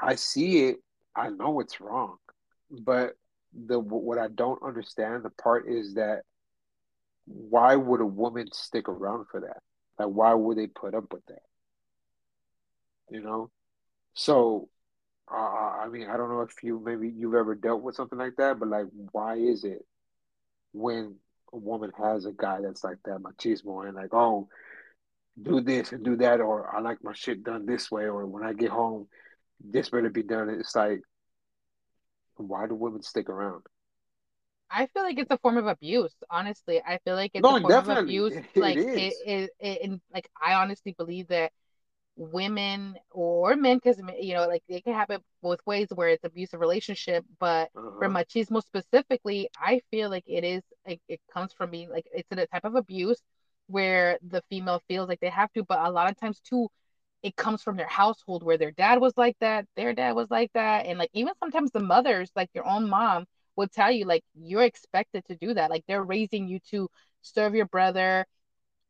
I see it. I know it's wrong, but what I don't understand the part is that. Why would a woman stick around for that? Like, why would they put up with that? You know? So, I mean, I don't know if you've ever dealt with something like that, but like, why is it when a woman has a guy that's like that, machismo, and like, oh, do this and do that, or I like my shit done this way, or when I get home, this better be done. It's like, why do women stick around? I feel like it's a form of abuse, honestly. I feel like it's a form of abuse. Like, it is. Like, I honestly believe that women or men, because, you know, like, it can happen both ways where it's abusive relationship, but for machismo specifically, I feel like it is, like, it comes from being, like, it's a type of abuse where the female feels like they have to, but a lot of times, too, it comes from their household where their dad was like that, their dad was like that, and, like, even sometimes the mothers, like, your own mom will tell you, like, you're expected to do that, like, they're raising you to serve your brother,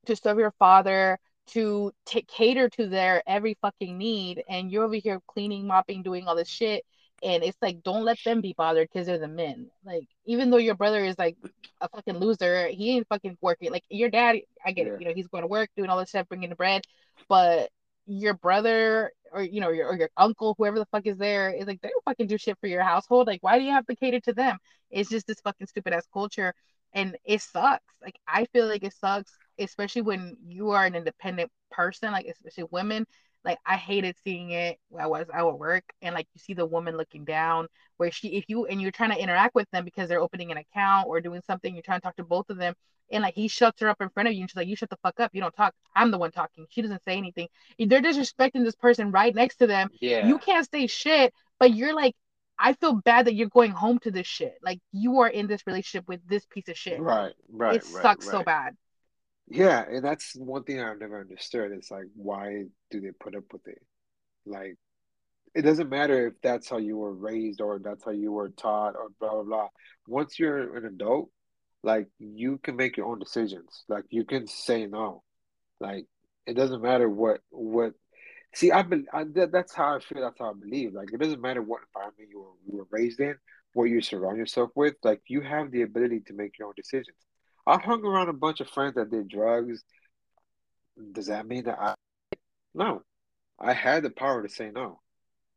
to serve your father, to cater to their every fucking need, and you're over here cleaning, mopping, doing all this shit, and it's like, don't let them be bothered because they're the men. Like, even though your brother is like a fucking loser, he ain't fucking working. Like, your dad, I get it, you know, he's going to work, doing all this shit, bringing the bread, but your brother, or, you know, your uncle, whoever the fuck is there, is like, they don't fucking do shit for your household. Like, why do you have to cater to them? It's just this fucking stupid ass culture, and it sucks. Like, I feel like it sucks, especially when you are an independent person, like, especially women. Like, I hated seeing it when I would work, and, like, you see the woman looking down, where you're trying to interact with them because they're opening an account or doing something, you're trying to talk to both of them, and, like, he shuts her up in front of you, and she's like, you shut the fuck up, you don't talk, I'm the one talking, she doesn't say anything, they're disrespecting this person right next to them, you can't say shit, but you're like, I feel bad that you're going home to this shit, like, you are in this relationship with this piece of shit, right, it sucks so bad. Yeah, and that's one thing I've never understood. It's like, why do they put up with it? Like, it doesn't matter if that's how you were raised or that's how you were taught or blah, blah, blah. Once you're an adult, like, you can make your own decisions. Like, you can say no. Like, it doesn't matter what. See, that's how I feel. That's how I believe. Like, it doesn't matter what environment you were raised in, what you surround yourself with. Like, you have the ability to make your own decisions. I hung around a bunch of friends that did drugs. Does that mean that No. I had the power to say no.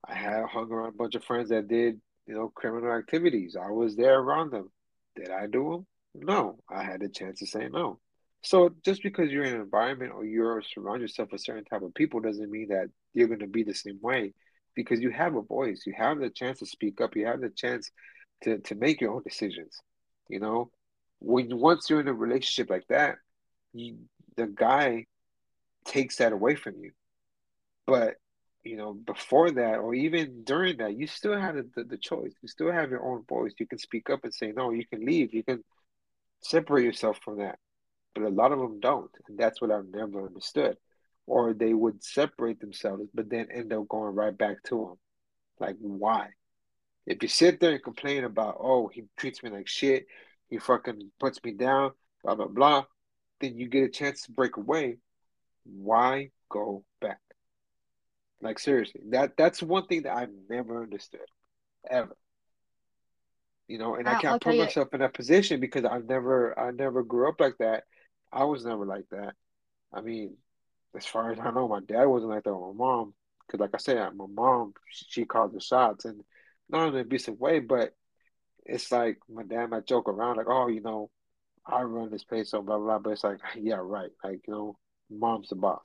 I had hung around a bunch of friends that did, you know, criminal activities. I was there around them. Did I do them? No. I had the chance to say no. So just because you're in an environment or you're surround yourself with certain type of people doesn't mean that you're going to be the same way, because you have a voice. You have the chance to speak up. You have the chance to make your own decisions, you know? Once you're in a relationship like that, the guy takes that away from you. But, you know, before that or even during that, you still have the choice. You still have your own voice. You can speak up and say no. You can leave. You can separate yourself from that. But a lot of them don't. And that's what I've never understood. Or they would separate themselves, but then end up going right back to them. Like, why? If you sit there and complain about, oh, he treats me like shit, he fucking puts me down, blah, blah, blah, then you get a chance to break away. Why go back? Like, seriously, that's one thing that I've never understood, ever. You know, and I can't put myself in that position because I never grew up like that. I was never like that. I mean, as far as I know, my dad wasn't like that with my mom. Because, like I said, my mom, she called the shots. And not in an abusive way, but it's like my dad might joke around like, oh, you know, I run this place, so blah, blah, blah. But it's like, yeah, right. Like, you know, mom's the boss.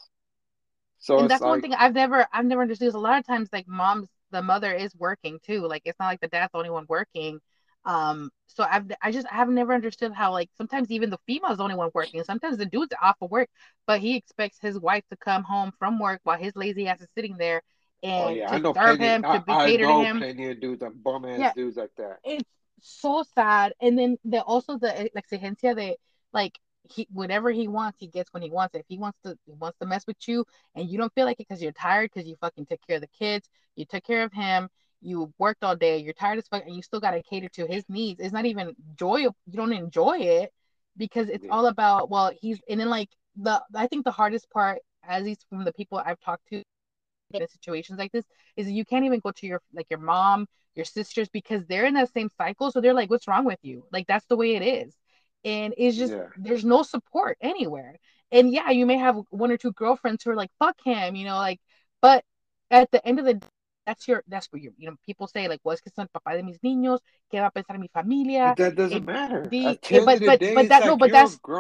So and that's like, one thing I've never understood is a lot of times, like, the mother is working too. Like, it's not like the dad's the only one working. So I have never understood how, like, sometimes even the female's the only one working. Sometimes the dude's off of work, but he expects his wife to come home from work while his lazy ass is sitting there and to serve him, to cater to him. Plenty of dudes, like bum-ass dudes like that. It's so sad. And then there also the exigencia that, like, whatever he wants, he gets when he wants it. If he wants to mess with you and you don't feel like it because you're tired, because you fucking took care of the kids, you took care of him, you worked all day, you're tired as fuck, and you still got to cater to his needs. It's not even joyful. You don't enjoy it because it's all about, well, he's, and then, like, I think the hardest part, at least from the people I've talked to in situations like this, is you can't even go to your mom, your sisters, because they're in that same cycle, so they're like, what's wrong with you? Like, that's the way it is. And it's just there's no support anywhere. And you may have one or two girlfriends who are like, fuck him, you know, like, but at the end of the day, that's what you know, people say, like, well, es que son papá de mis niños, que va a pensar mi familia. That doesn't matter. But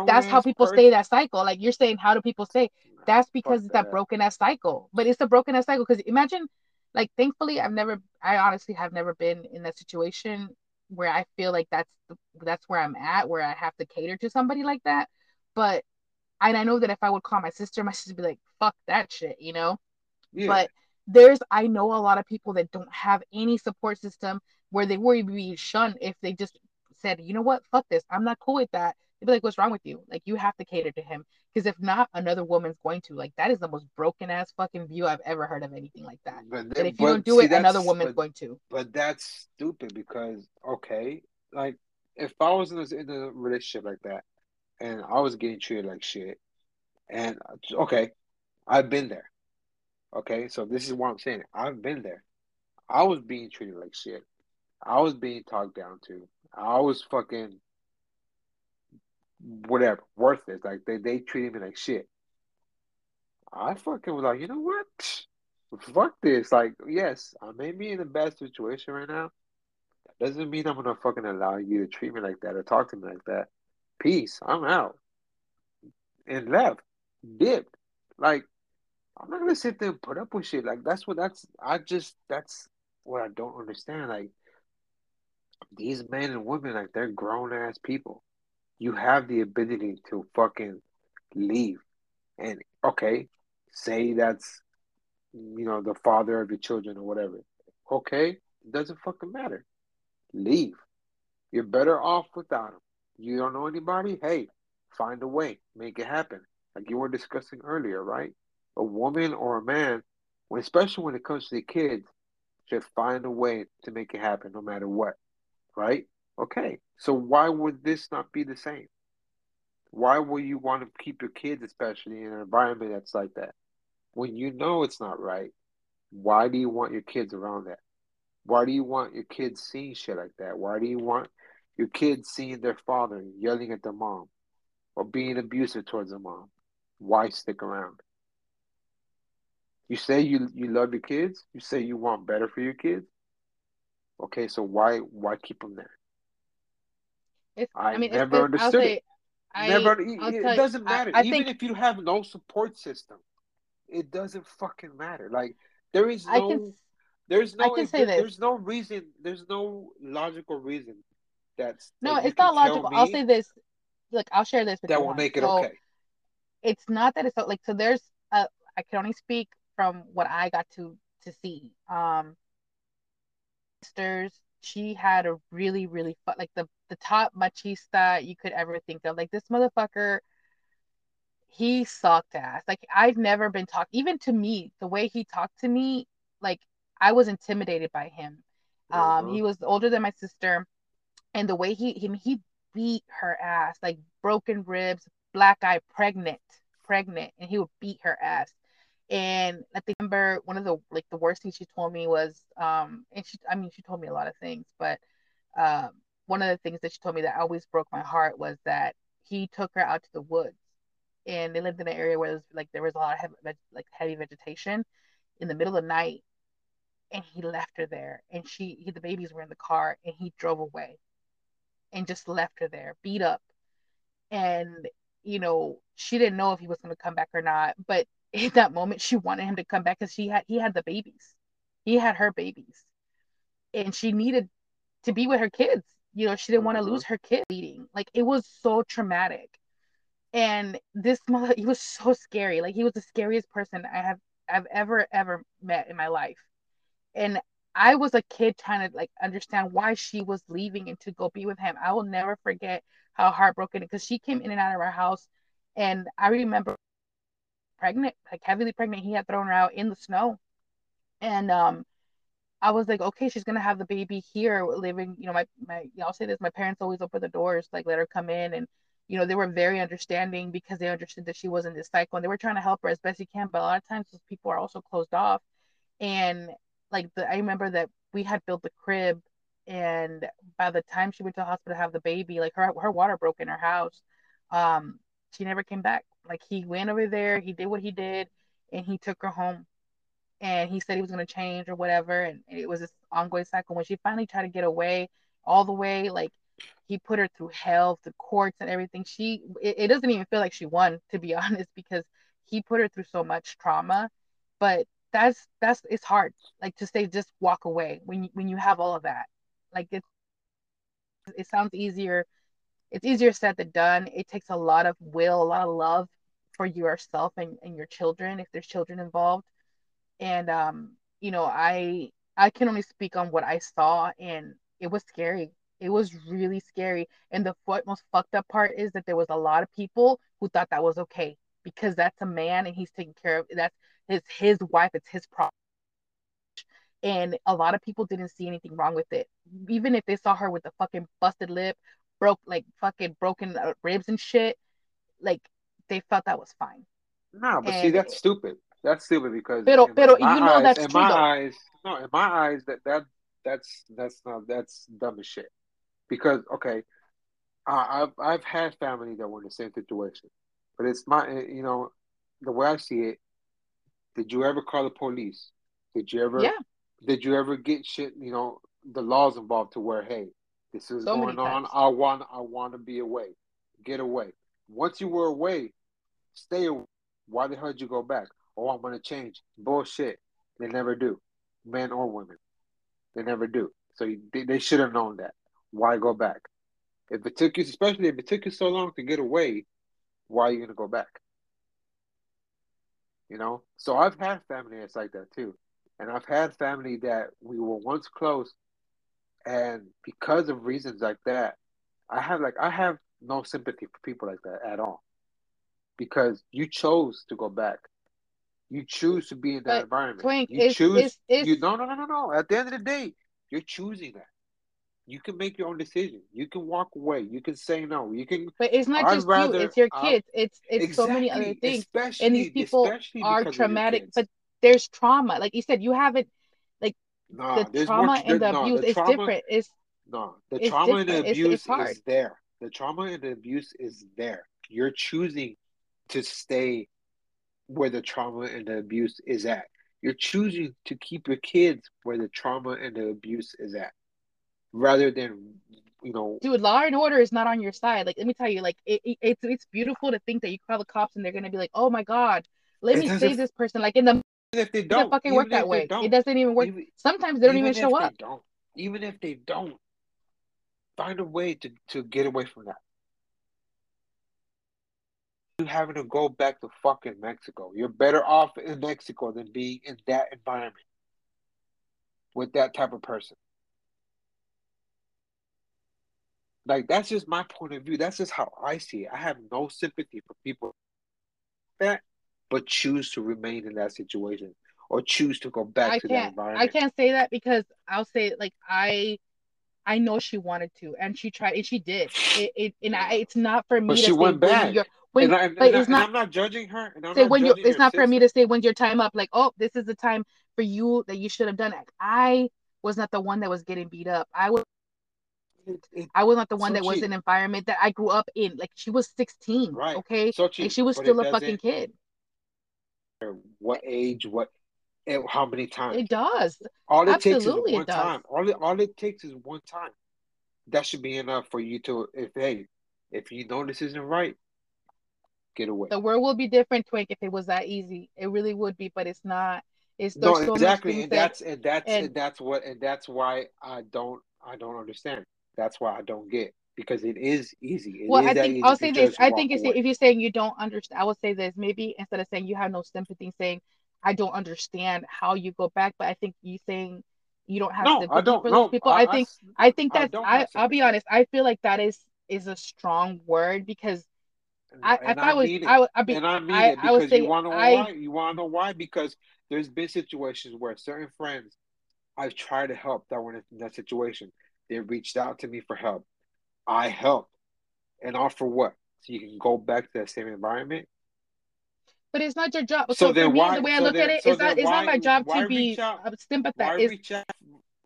that's how people stay in that cycle. Like, you're saying, how do people stay? That's because it's that broken ass cycle. But it's a broken ass cycle because imagine, like, thankfully, I honestly have never been in that situation where I feel like that's where I'm at, where I have to cater to somebody like that. But I know that if I would call my sister would be like, fuck that shit, you know? Yeah. But I know a lot of people that don't have any support system, where they worry be shunned if they just said, you know what, fuck this, I'm not cool with that. They'd be like, what's wrong with you? Like, you have to cater to him, because if not, another woman's going to. Like, that is the most broken ass fucking view I've ever heard of anything like that. But if you don't do it, another woman's going to. But that's stupid, because okay, like if I was in a relationship like that and I was getting treated like shit, and okay, I've been there. Okay, so this is what I'm saying. I've been there. I was being treated like shit. I was being talked down to. I was fucking whatever, worthless. Like, they treated me like shit. I fucking was like, you know what? Fuck this. Like, yes, I may be in a bad situation right now. That doesn't mean I'm gonna fucking allow you to treat me like that or talk to me like that. Peace. I'm out. And left. Dipped. Like, I'm not gonna sit there and put up with shit. Like, that's what I don't understand. Like, these men and women, like, they're grown ass people. You have the ability to fucking leave. And okay, say that's, you know, the father of your children or whatever. Okay, it doesn't fucking matter. Leave. You're better off without him. You don't know anybody? Hey, find a way. Make it happen. Like you were discussing earlier, right? A woman or a man, especially when it comes to the kids, should find a way to make it happen no matter what. Right? Okay. So why would this not be the same? Why would you want to keep your kids, especially in an environment that's like that? When you know it's not right, why do you want your kids around that? Why do you want your kids seeing shit like that? Why do you want your kids seeing their father yelling at their mom or being abusive towards their mom? Why stick around? You say you love your kids. You say you want better for your kids. Okay, so why keep them there? I never understood it. It doesn't matter. Even if you have no support system, it doesn't fucking matter. Like there's no logical reason. It's not logical. I'll say this. Look, I'll share this with you. That will make it okay. It's not that it's like so. There's I can only speak from what I got to see. Sisters, she had a really, really like the top machista you could ever think of. Like, this motherfucker, he sucked ass. Like, I've never been talked, even to me, the way he talked to me, like, I was intimidated by him. He was older than my sister, and the way he beat her ass, like broken ribs, black eye, pregnant, and he would beat her ass. And I remember one of the worst things she told me was, she told me a lot of things, but one of the things that she told me that always broke my heart was that he took her out to the woods, and they lived in an area where there was a lot of heavy vegetation in the middle of the night, and he left her there, and the babies were in the car, and he drove away and just left her there, beat up. And, you know, she didn't know if he was going to come back or not, but in that moment, she wanted him to come back because he had the babies. He had her babies. And she needed to be with her kids. You know, she didn't want to lose her kid bleeding. Like, it was so traumatic. And this mother, he was so scary. Like, he was the scariest person I've ever met in my life. And I was a kid trying to, like, understand why she was leaving and to go be with him. I will never forget how heartbroken, because she came in and out of our house. And I remember pregnant, like heavily pregnant, he had thrown her out in the snow, and I was like, okay, she's gonna have the baby here living, you know, I'll say this, my parents always open the doors, like, let her come in, and, you know, they were very understanding because they understood that she was in this cycle, and they were trying to help her as best they can, but a lot of times those people are also closed off. And I remember that we had built the crib, and by the time she went to the hospital to have the baby, like, her water broke in her house. She never came back. Like, he went over there, he did what he did, and he took her home, and he said he was going to change or whatever, and it was this ongoing cycle. When she finally tried to get away, all the way, like, he put her through hell, the courts and everything. It doesn't even feel like she won, to be honest, because he put her through so much trauma. But that's it's hard, like, to say just walk away when you have all of that. Like, it sounds easier. It's easier said than done. It takes a lot of will, a lot of love for yourself and your children, if there's children involved. And you know, I can only speak on what I saw, and it was scary. It was really scary. And the most fucked up part is that there was a lot of people who thought that was okay, because that's a man and he's taking care of, that's his wife, it's his problem. And a lot of people didn't see anything wrong with it. Even if they saw her with a fucking busted lip, broken ribs and shit, like, they felt that was fine. Nah, but see, that's stupid. That's stupid because in my eyes, that's dumb as shit. Because okay, I've had family that were in the same situation, but it's my, you know, the way I see it. Did you ever call the police? Did you ever? Yeah. Did you ever get shit? You know, the laws involved to where, hey, this is going on. I want to be away. Get away. Once you were away, stay away. Why the hell did you go back? Oh, I'm going to change. Bullshit. They never do. Men or women. They never do. So they should have known that. Why go back? If it took you, especially if it took you so long to get away, why are you going to go back? You know? So I've had family that's like that too. And I've had family that we were once close, and because of reasons like that, I have no sympathy for people like that at all. Because you chose to go back. You choose to be in that environment. Twink, No. At the end of the day, you're choosing that. You can make your own decision. You can walk away. You can say no. You can. But it's not just you. It's your kids. It's exactly, so many other things. And these people are traumatic. But there's trauma. Like you said, you haven't. Like the trauma and the abuse is different. The trauma and the abuse is there. The trauma and the abuse is there. You're choosing to stay where the trauma and the abuse is at. You're choosing to keep your kids where the trauma and the abuse is at, rather than, you know. Dude, law and order is not on your side. Like, let me tell you, like, it's beautiful to think that you call the cops and they're gonna be like, oh my god, let me save this person. Like, in the if they don't, it doesn't fucking work that way. It doesn't even work. Sometimes they don't even show up. Even if they don't, find a way to get away from that. You having to go back to fucking Mexico. You're better off in Mexico than being in that environment with that type of person. Like, that's just my point of view. That's just how I see it. I have no sympathy for people like that, but choose to remain in that situation or choose to go back to that environment. I can't say that because I'll say, like, I know she wanted to, and she tried, and she did. It's not for me. But she went back. I'm not judging her. It's not for me to say when's your time up. Like, oh, this is the time for you that you should have done it. I was not the one that was getting beat up. I was not the one that was in an environment that I grew up in. Like, she was 16, right? Okay, and she was still a fucking kid. What age? How many times? It does. All it takes is one time. All it takes is one time. That should be enough for you to. If you know this isn't right, get away. The world will be different, Twink, if it was that easy. It really would be, but it's not. It's so exactly, that's why I don't understand. That's why I don't get, because it is easy. I'll say this. I think if you're saying you don't understand, I will say this. Maybe instead of saying you have no sympathy, saying I don't understand how you go back, but I think you saying you don't have sympathy for those people. I think that's. I'll be honest. I feel like that is a strong word because. You want to know why? Because there's been situations where certain friends I've tried to help that were in that situation. They reached out to me for help. I helped, and all for what? So you can go back to that same environment. But it's not your job. So then, why? The way I look at it, it's not my job to be sympathetic.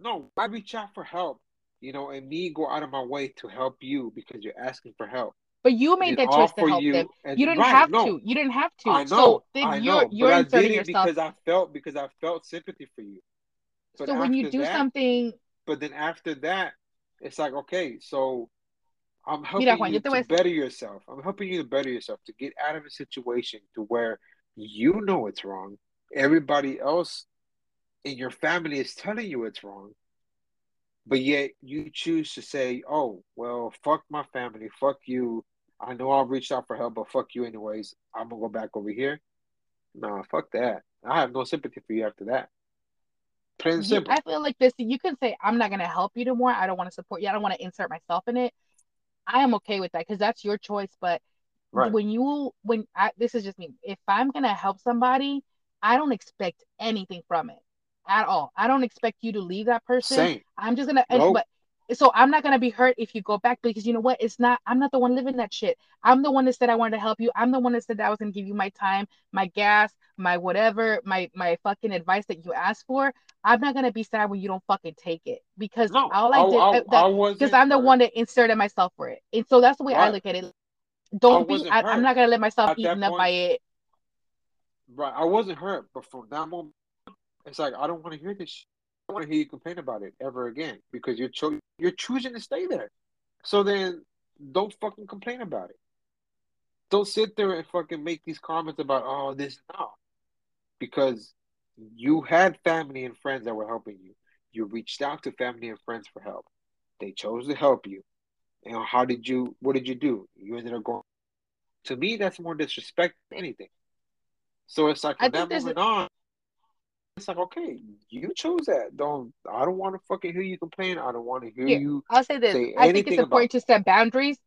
No, I reach out for help, you know, and me go out of my way to help you because you're asking for help. But you made that choice to help them. You didn't have to. You didn't have to. I know. So then you're inserting yourself. Because I felt sympathy for you. So when you do something. But then after that, it's like, okay, so I'm helping you to better yourself. I'm helping you to better yourself, to get out of a situation to where you know it's wrong. Everybody else in your family is telling you it's wrong. But yet you choose to say, oh, well, fuck my family. Fuck you. I know I'll reach out for help, but fuck you anyways. I'm going to go back over here. Nah, fuck that. I have no sympathy for you after that. Plain and simple. I feel like this. You can say, I'm not going to help you no more. I don't want to support you. I don't want to insert myself in it. I am okay with that because that's your choice. But right. This is just me. If I'm going to help somebody, I don't expect anything from it at all. I don't expect you to leave that person. Same. I'm just going to, so I'm not going to be hurt if you go back because you know what? I'm not the one living that shit. I'm the one that said I wanted to help you. I'm the one that said that I was going to give you my time, my gas, my whatever, my fucking advice that you asked for. I'm not going to be sad when you don't fucking take it because I'm the one that inserted myself for it. And so that's the way I look at it. I'm not going to let myself eaten up by it. Right. I wasn't hurt, but from that moment, it's like, I don't want to hear this shit. I don't want to hear you complain about it ever again because you're choosing to stay there. So then don't fucking complain about it. Don't sit there and fucking make these comments about this now because you had family and friends that were helping you. You reached out to family and friends for help. They chose to help you. And what did you do? You ended up going. To me, that's more disrespect than anything. So it's like from that moment on, it's like, okay, you chose that. I don't want to fucking hear you complain. I don't want to hear you. I'll say this. I think it's important to set boundaries.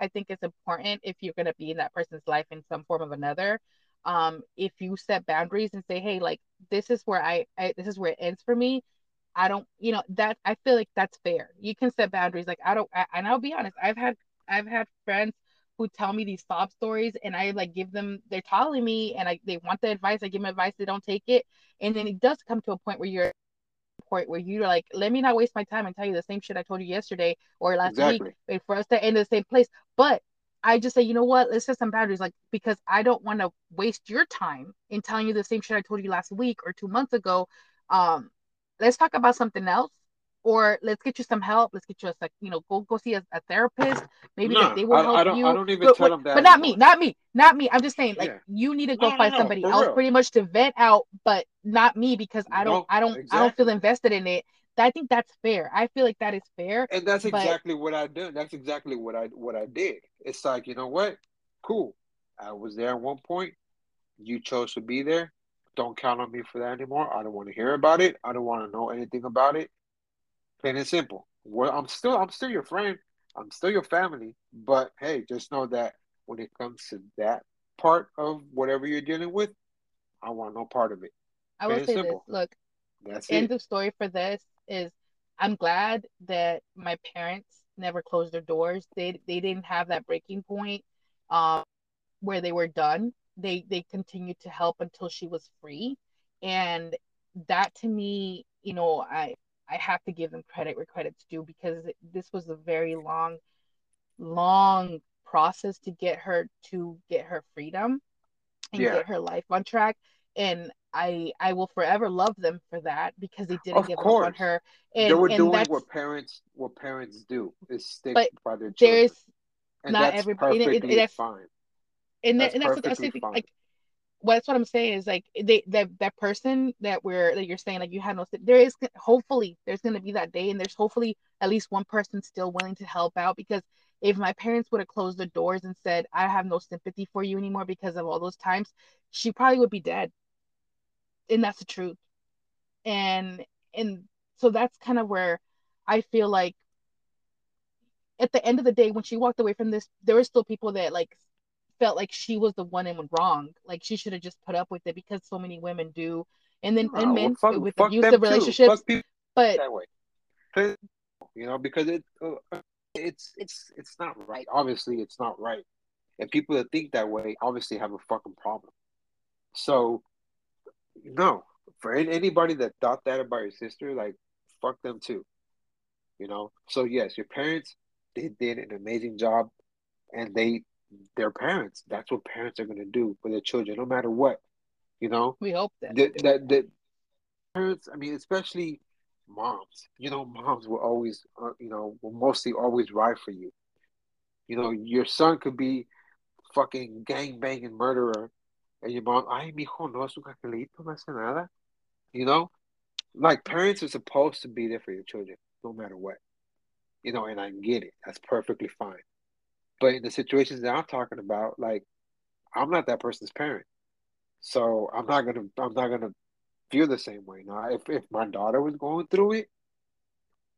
I think it's important if you're going to be in that person's life in some form of another. If you set boundaries and say, hey, like, this is where this is where it ends for me. I don't, that I feel like that's fair. You can set boundaries. Like, and I'll be honest, I've had friends who tell me these sob stories and I like give them, they're telling me and they want the advice. I give them advice. They don't take it. And then it does come to a point where you're like, let me not waste my time and tell you the same shit I told you yesterday or last week and for us to end in the same place. But I just say, you know what, let's set some boundaries. Like, because I don't want to waste your time in telling you the same shit I told you last week or 2 months ago. Let's talk about something else. Or let's get you some help. Let's get you go see a therapist. Maybe they will help you. I don't even tell them that. But not me. I'm just saying, like, you need to go find somebody else, pretty much to vent out, but not me because I don't feel invested in it. I think that's fair. I feel like that is fair. And that's exactly what I did. That's exactly what I did. It's like, you know what? Cool. I was there at one point. You chose to be there. Don't count on me for that anymore. I don't want to hear about it. I don't want to know anything about it. Plain and simple. Well, I'm still your friend. I'm still your family. But hey, just know that when it comes to that part of whatever you're dealing with, I want no part of it. I will say this. Look, end of story for this is I'm glad that my parents never closed their doors. They didn't have that breaking point where they were done. They continued to help until she was free, and that to me, I have to give them credit where credit's due because this was a very long, long process to get her freedom and get her life on track. And I will forever love them for that because they didn't give up on her. And they were doing what parents do is stick by their children. That's fine. And that's fine. That's what I'm saying is like that person that you're saying like you had no. There is hopefully there's going to be that day, and there's hopefully at least one person still willing to help out because if my parents would have closed the doors and said I have no sympathy for you anymore because of all those times, she probably would be dead, and that's the truth. And so that's kind of where I feel like at the end of the day when she walked away from this, there were still people that like felt like she was the one and wrong. Like she should have just put up with it because so many women do, and men with abusive relationships. But that way, because it's not right. Obviously, it's not right, and people that think that way obviously have a fucking problem. So, no, for anybody that thought that about your sister, like fuck them too. So yes, your parents they did an amazing job, and their parents. That's what parents are going to do for their children, no matter what. We hope that. That parents, I mean, especially moms. Moms will always, will mostly always ride for you. Your son could be fucking gangbanging murderer, and your mom, ay, mijo, no es un angelito, no hace nada. Like parents are supposed to be there for your children, no matter what. And I get it. That's perfectly fine. But in the situations that I'm talking about, like, I'm not that person's parent. So I'm not gonna feel the same way now. If my daughter was going through it,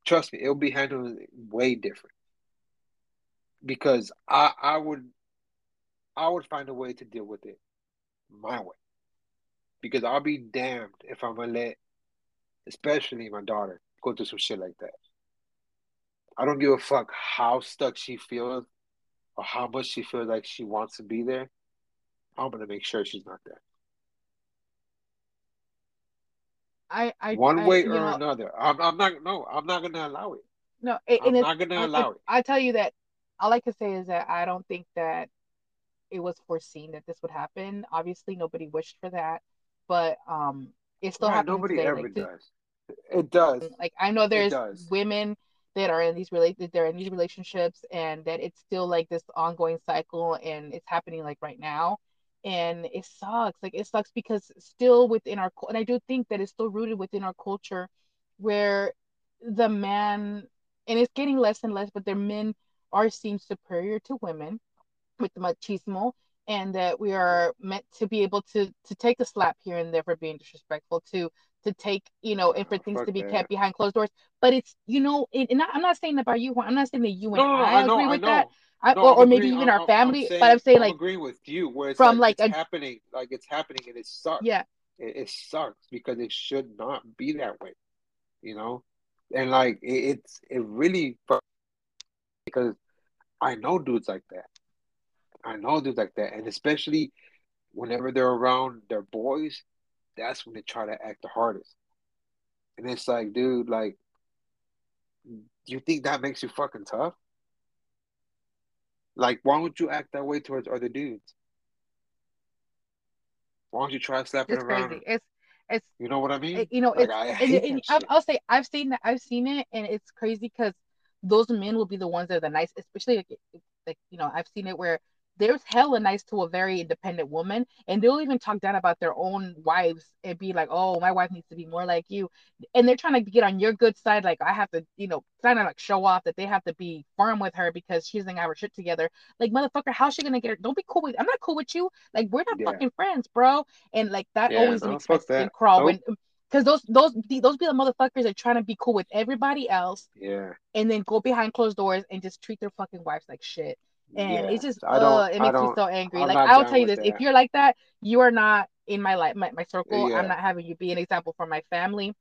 trust me, it'll be handled way different. Because I would find a way to deal with it my way. Because I'll be damned if I'm gonna let, especially my daughter, go through some shit like that. I don't give a fuck how stuck she feels or how much she feels like she wants to be there. I'm gonna make sure she's not there. One way or another. I'm not gonna allow it. No, I'm not gonna allow it. I tell you that all I can say is that I don't think that it was foreseen that this would happen. Obviously, nobody wished for that, but it still happens. Nobody today. Ever like, does. It does. Like I know there's women that are in these relationships, and that it's still like this ongoing cycle, and it's happening like right now, and it sucks. Like it sucks because still within our, and I do think that it's still rooted within our culture, where the man, and it's getting less and less, but their men are seen superior to women with the machismo, and that we are meant to be able to take a slap here and there for being disrespectful, to take, you know, and for things to be kept behind closed doors. But it's, you know, and I'm not saying about you, I'm not saying that you and I agree with that. I'm agreeing with you where it's from like it's happening, like it's happening and it sucks. Yeah. It sucks because it should not be that way, you know? And like, it really, because I know dudes like that. And especially whenever they're around their boys, that's when they try to act the hardest. And it's like, dude, like, you think that makes you fucking tough? Like, why would you act that way towards other dudes? Why don't you try slapping around? Crazy. It's you know what I mean? You know, like, I'll say I've seen it, and it's crazy because those men will be the ones that are the nice, especially like you know, I've seen it where there's hella nice to a very independent woman, and they'll even talk down about their own wives and be like, oh, my wife needs to be more like you. And they're trying to get on your good side. Like, I have to, you know, trying to like show off that they have to be firm with her because she doesn't have her shit together. Like, motherfucker, how's she going to get her? Don't be cool with, I'm not cool with you. Like, we're not fucking friends, bro. And like, that always makes my skin crawl. Because those be the motherfuckers that are trying to be cool with everybody else. Yeah. And then go behind closed doors and just treat their fucking wives like shit. And it's just, it makes me so angry. I'm like, I'll tell you this. That. If you're like that, you are not in my life, my circle. Yeah. I'm not having you be an example for my family.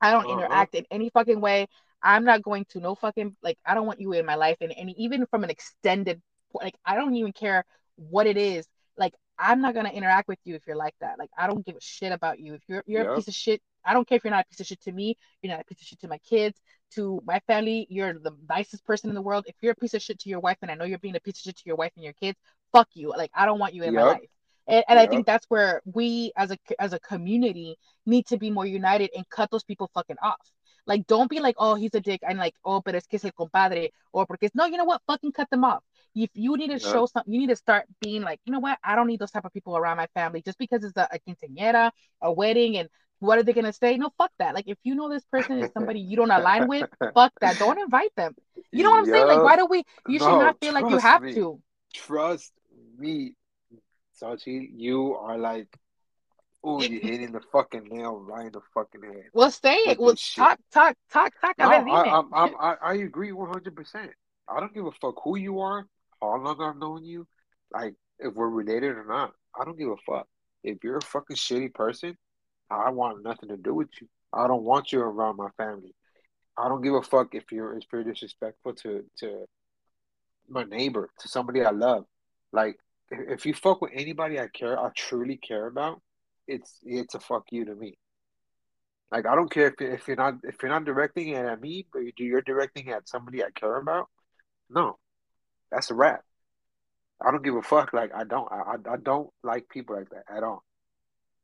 I don't interact in any fucking way. I'm not going to no fucking, like, I don't want you in my life. And even from an extended, like, I don't even care what it is. Like, I'm not going to interact with you if you're like that. Like, I don't give a shit about you. If you're a piece of shit, I don't care if you're not a piece of shit to me. You're not a piece of shit to my kids, to my family. You're the nicest person in the world. If you're a piece of shit to your wife, and I know you're being a piece of shit to your wife and your kids, fuck you. Like, I don't want you in my life. And I think that's where we as a community need to be more united and cut those people fucking off. Like, don't be like, oh, he's a dick. And like, oh, pero es que se compadre. Or porque, no, you know what? Fucking cut them off. If you need to show something, you need to start being like, you know what? I don't need those type of people around my family just because it's a quinceañera, a wedding, and what are they going to say? No, fuck that. Like, if you know this person is somebody you don't align with, fuck that. Don't invite them. You know what I'm saying? Like, why do we, should not feel like you have to. Trust me, Sachi, you are like, oh, you're hitting the fucking nail right in the fucking head. Well, say it. Well, talk. No, I agree 100%. I don't give a fuck who you are, how long I've known you, like, if we're related or not. I don't give a fuck. If you're a fucking shitty person, I want nothing to do with you. I don't want you around my family. I don't give a fuck if you're disrespectful to my neighbor, to somebody I love. Like, if you fuck with anybody I truly care about, it's a fuck you to me. Like, I don't care if you're not directing it at me, but you're directing it at somebody I care about. No, that's a wrap. I don't give a fuck. Like, I don't like people like that at all.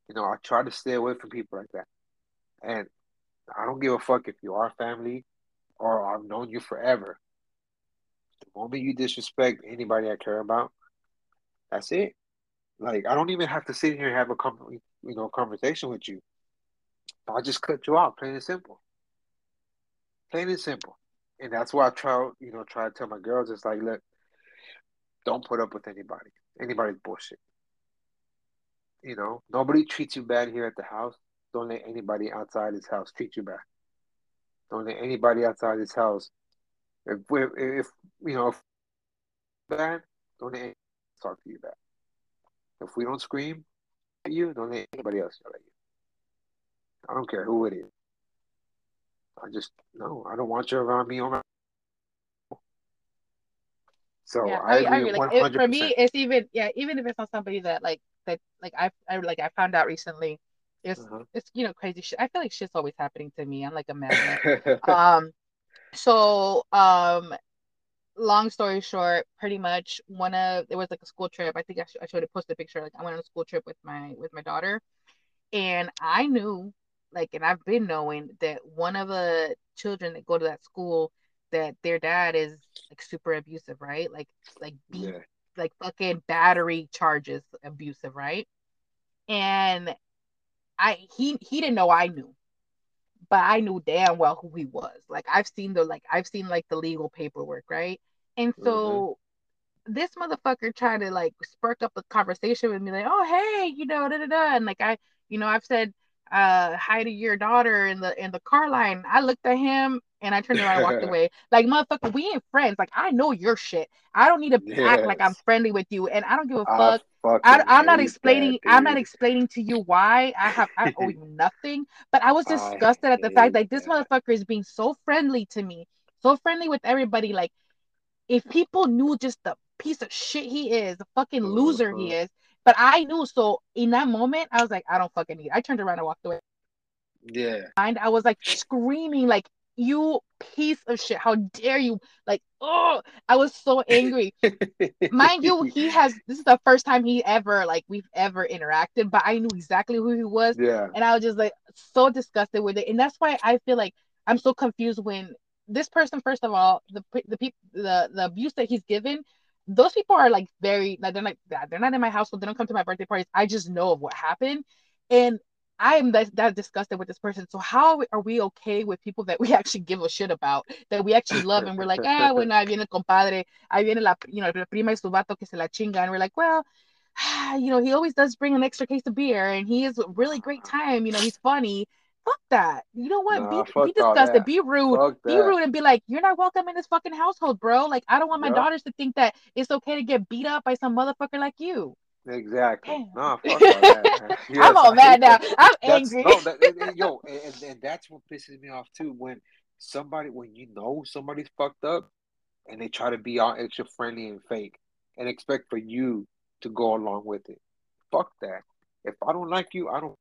You know, I try to stay away from people like that. And I don't give a fuck if you are family or I've known you forever. The moment you disrespect anybody I care about, that's it. Like, I don't even have to sit here and have a conversation with you. I'll just cut you out, plain and simple. Plain and simple. And that's why I try to tell my girls, it's like, look, don't put up with anybody's bullshit. You know, nobody treats you bad here at the house. Don't let anybody outside this house treat you bad. Don't let anybody outside this house. If you know, if bad, don't let anybody talk to you bad. If we don't scream at you, don't let anybody else yell at you. I don't care who it is. I don't want you around me on my. So yeah, I agree 100%. For me, it's even if it's not somebody that I found out recently, it's you know, crazy shit. I feel like shit's always happening to me. I'm like a madman. So long story short, pretty much there was like a school trip. I think I should have posted a picture. Like I went on a school trip with my daughter, and I knew and I've been knowing that one of the children that go to that school, that their dad is super abusive, right? Fucking battery charges abusive, right? And he didn't know I knew, but I knew damn well who he was. I've seen the legal paperwork, right? And so this motherfucker tried to spark up a conversation with me, oh hey, you know, da da da, and I've said hi to your daughter in the car line. I looked at him and I turned around and walked away. Motherfucker, we ain't friends. I know your shit. I don't need to act like I'm friendly with you, and I don't give a fuck. I'm not explaining to you why I owe you nothing. But I was disgusted at the fact that this motherfucker is being so friendly to me, so friendly with everybody. If people knew just the piece of shit he is, the fucking loser he is. But I knew, so in that moment, I was like, I don't fucking need it. I turned around and walked away. Yeah. And I was screaming, you piece of shit. How dare you? Oh, I was so angry. Mind you, this is the first time he ever, we've ever interacted, but I knew exactly who he was. Yeah. And I was just so disgusted with it. And that's why I feel I'm so confused when this person, first of all, the abuse that he's given, those people are very, they're not in my household. They don't come to my birthday parties. I just know of what happened, and I am that disgusted with this person. So how are we okay with people that we actually give a shit about, that we actually love, and we're bueno, ahí viene el compadre, ahí viene la, you know, la prima y su vato que se la chinga, and we're well, you know, he always does bring an extra case of beer, and he is a really great time. You know, he's funny. Fuck that. You know what? Be disgusted. Be rude. Be rude and be you're not welcome in this fucking household, bro. I don't want my daughters to think that it's okay to get beat up by some motherfucker like you. Exactly. Nah, fuck all that. Yes, I'm all mad now. I'm angry. And that's what pisses me off too. When you know somebody's fucked up and they try to be all extra friendly and fake and expect for you to go along with it. Fuck that. If I don't like you, I don't.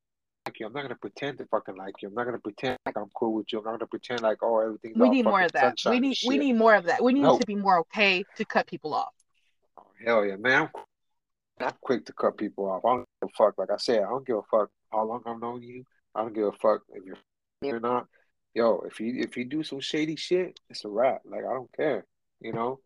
I'm not gonna pretend to fucking like you. I'm not gonna pretend like I'm cool with you. I'm not gonna pretend like everything's all fucking sunshine. We need more of that. We need more of that. We need to be more okay to cut people off. Oh, hell yeah, man! I'm quick to cut people off. I don't give a fuck. Like I said, I don't give a fuck how long I've known you. I don't give a fuck if you're not. Yo, if you do some shady shit, it's a wrap. I don't care. You know.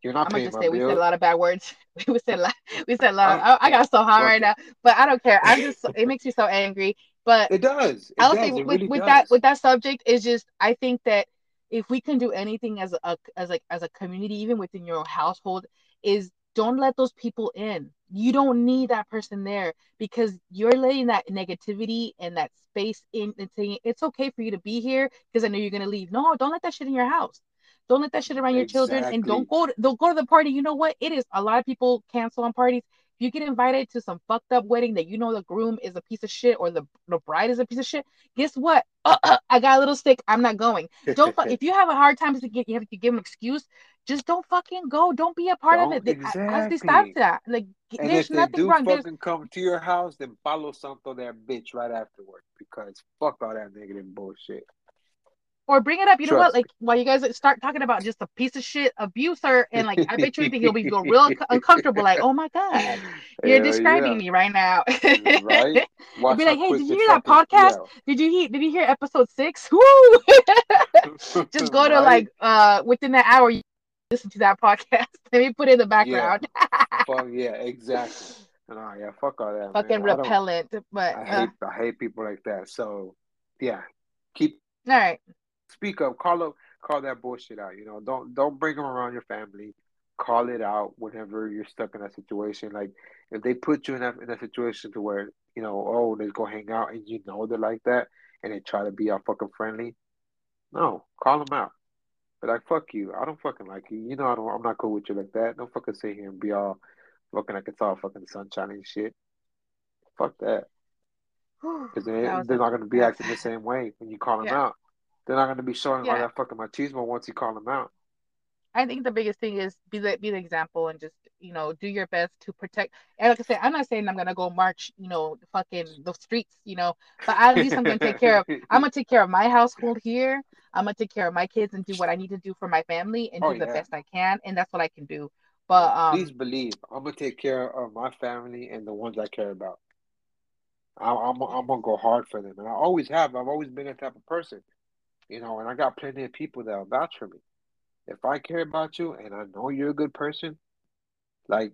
You're not paying my bill. We said a lot of bad words. We said a lot. I got so hot right now, but I don't care. It makes me so angry. But it does. I would say with that subject, it's just I think that if we can do anything as a community, even within your household, is don't let those people in. You don't need that person there because you're letting that negativity and that space in and saying it's okay for you to be here because I know you're gonna leave. No, don't let that shit in your house. Don't let that shit around your children, and don't go to the party. You know what? It is a lot of people cancel on parties. If you get invited to some fucked up wedding that you know the groom is a piece of shit or the bride is a piece of shit, guess what? I got a little sick. I'm not going. If you have a hard time you give an excuse. Just don't fucking go. Don't be a part of it. Exactly. Stop that. And there's nothing wrong. Come to your house, then follow something that bitch right afterwards because fuck all that negative bullshit. Or bring it up, you know what? While you guys start talking about just a piece of shit abuser, and I bet you think you'll be real uncomfortable. Oh my god, you're describing me right now. Right? Be like, hey, did you hear that podcast? Out. Did you hear episode 6? Woo! Just go to within that hour, you listen to that podcast. Let me put it in the background. Yeah, exactly. No, yeah, fuck all that. Fucking man. Repellent. I hate people like that. So yeah, all right. Speak up, call that bullshit out. You know, don't bring them around your family. call it out whenever you're stuck in that situation. Like, if they put you in a situation to where, you know, oh, let's go hang out, and you know they're like that, and they try to be all fucking friendly, no, call them out. But like, fuck you, I don't fucking like you. You know, I'm not cool with you like that. Don't fucking sit here and be all fucking like it's all fucking sunshine and shit. Fuck that. Because they're not going to be acting the same way when you call them out. They're not going to be showing all that fucking machismo once you call them out. I think the biggest thing is be the example and just, you know, do your best to protect. And like I said, I'm not saying I'm going to go march, you know, fucking the streets, you know, but at least I'm going to take care of my household here. I'm going to take care of my kids and do what I need to do for my family and do the best I can. And that's what I can do. But please believe, I'm going to take care of my family and the ones I care about. I'm going to go hard for them. And I always have. I've always been that type of person, you know, and I got plenty of people that will vouch for me. If I care about you and I know you're a good person, like,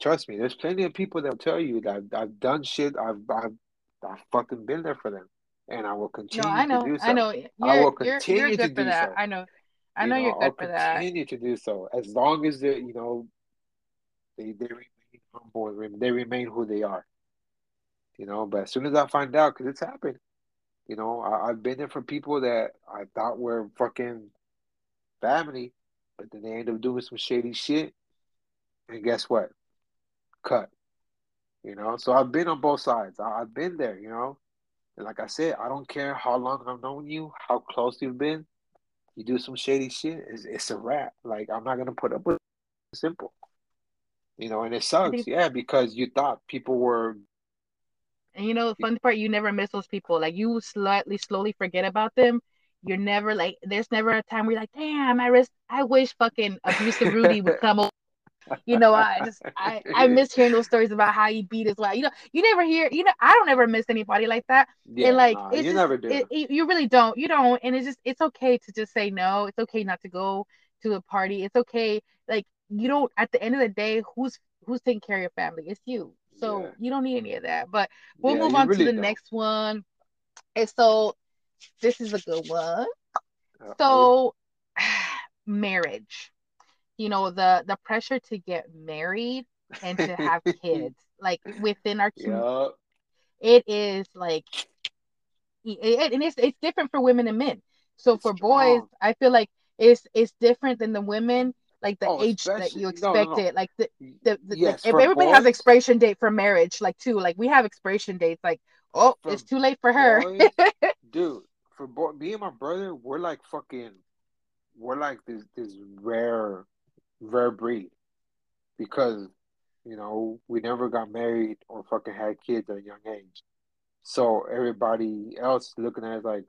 trust me, there's plenty of people that will tell you that I've done shit. I've fucking been there for them. And I will continue to do so. I know. I will continue you're good to do that. So. I know you're good for that. I'll continue to do so. As long as they, you know, they remain humble. They remain who they are. You know, but as soon as I find out, because it's happened, you know, I've been there for people that I thought were fucking family, but then they end up doing some shady shit, and guess what? Cut. You know, so I've been on both sides. I've been there, you know. And like I said, I don't care how long I've known you, how close you've been. You do some shady shit, it's a wrap. Like, I'm not gonna put up with it. Simple. You know, and it sucks, because you thought people were. And you know, the fun part, you never miss those people. Like, you slowly forget about them. You're never like, there's never a time where you're like, damn, I wish fucking abusive Rudy would come over. You know, I miss hearing those stories about how he beat his wife. You know, you never hear, you know, I don't ever miss anybody like that. Yeah, and like, it's you just, never do. You really don't. You don't. And it's just, it's okay to just say no. It's okay not to go to a party. It's okay. Like, you don't, at the end of the day, who's taking care of your family? It's you. So you don't need any of that. But we'll move on to the next one. And so this is a good one. So marriage. You know, the pressure to get married and to have kids, like within our community, it is like, and it's different for women and men. So for boys, I feel like it's different than the women, like the age that you expect it. Like everybody has expiration date for marriage, like too. Like we have expiration dates, like it's too late for her. Dude, for me and my brother, we're like this rare breed, because you know we never got married or fucking had kids at a young age, so everybody else looking at us like,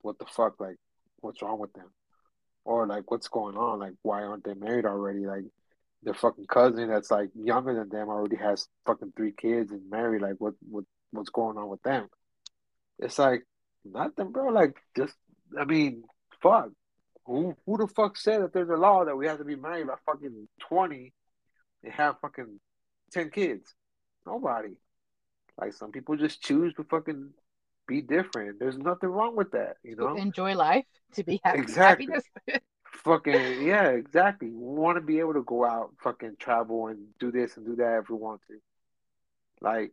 what the fuck, like what's wrong with them, or like what's going on, like why aren't they married already, like their fucking cousin that's like younger than them already has fucking 3 kids and married, like what's going on with them. It's like, nothing, bro, like just, I mean, fuck. Who the fuck said that there's a law that we have to be married by fucking 20 and have fucking 10 kids? Nobody. Like, some people just choose to fucking be different. There's nothing wrong with that, you know? To enjoy life, to be happy. Exactly. Fucking, yeah, exactly. We want to be able to go out, fucking travel and do this and do that if we want to. Like,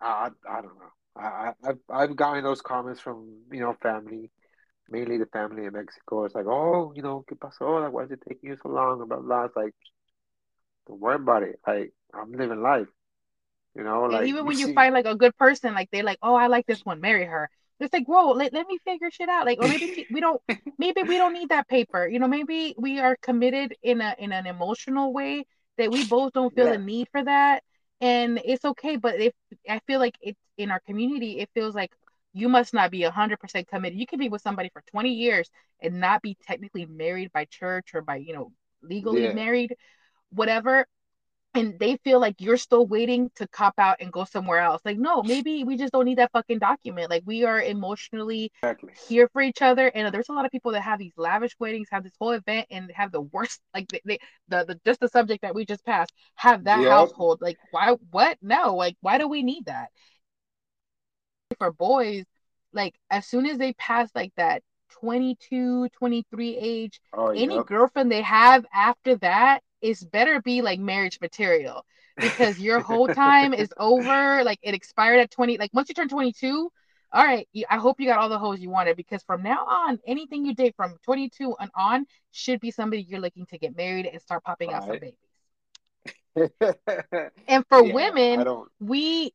I don't know. I've gotten those comments from, you know, family. Mainly the family in Mexico. It's like, oh, you know, ¿qué pasó? Like, why is it taking you so long? Blah, blah, blah. It's like, don't worry about it. Like, I'm living life. You know, and like, even when you find like a good person, like they're like, oh, I like this one, marry her. It's like, whoa, let me figure shit out. Like, or maybe we don't need that paper. You know, maybe we are committed in an emotional way that we both don't feel a need for that, and it's okay. But if I feel like it's in our community, it feels like, you must not be 100% committed. You can be with somebody for 20 years and not be technically married by church or by, you know, legally married, whatever. And they feel like you're still waiting to cop out and go somewhere else. Like, no, maybe we just don't need that fucking document. Like, we are emotionally here for each other. And there's a lot of people that have these lavish weddings, have this whole event, and have the worst, like just the subject that we just passed, have that household. Like, why? What? No. Like, why do we need that? For boys, like as soon as they pass like that 22, 23 age, any girlfriend they have after that is better be like marriage material, because your whole time is over. Like it expired at 20. Like once you turn 22, all right, I hope you got all the hoes you wanted, because from now on, anything you date from 22 and on should be somebody you're looking to get married and start popping out some babies. And for women, we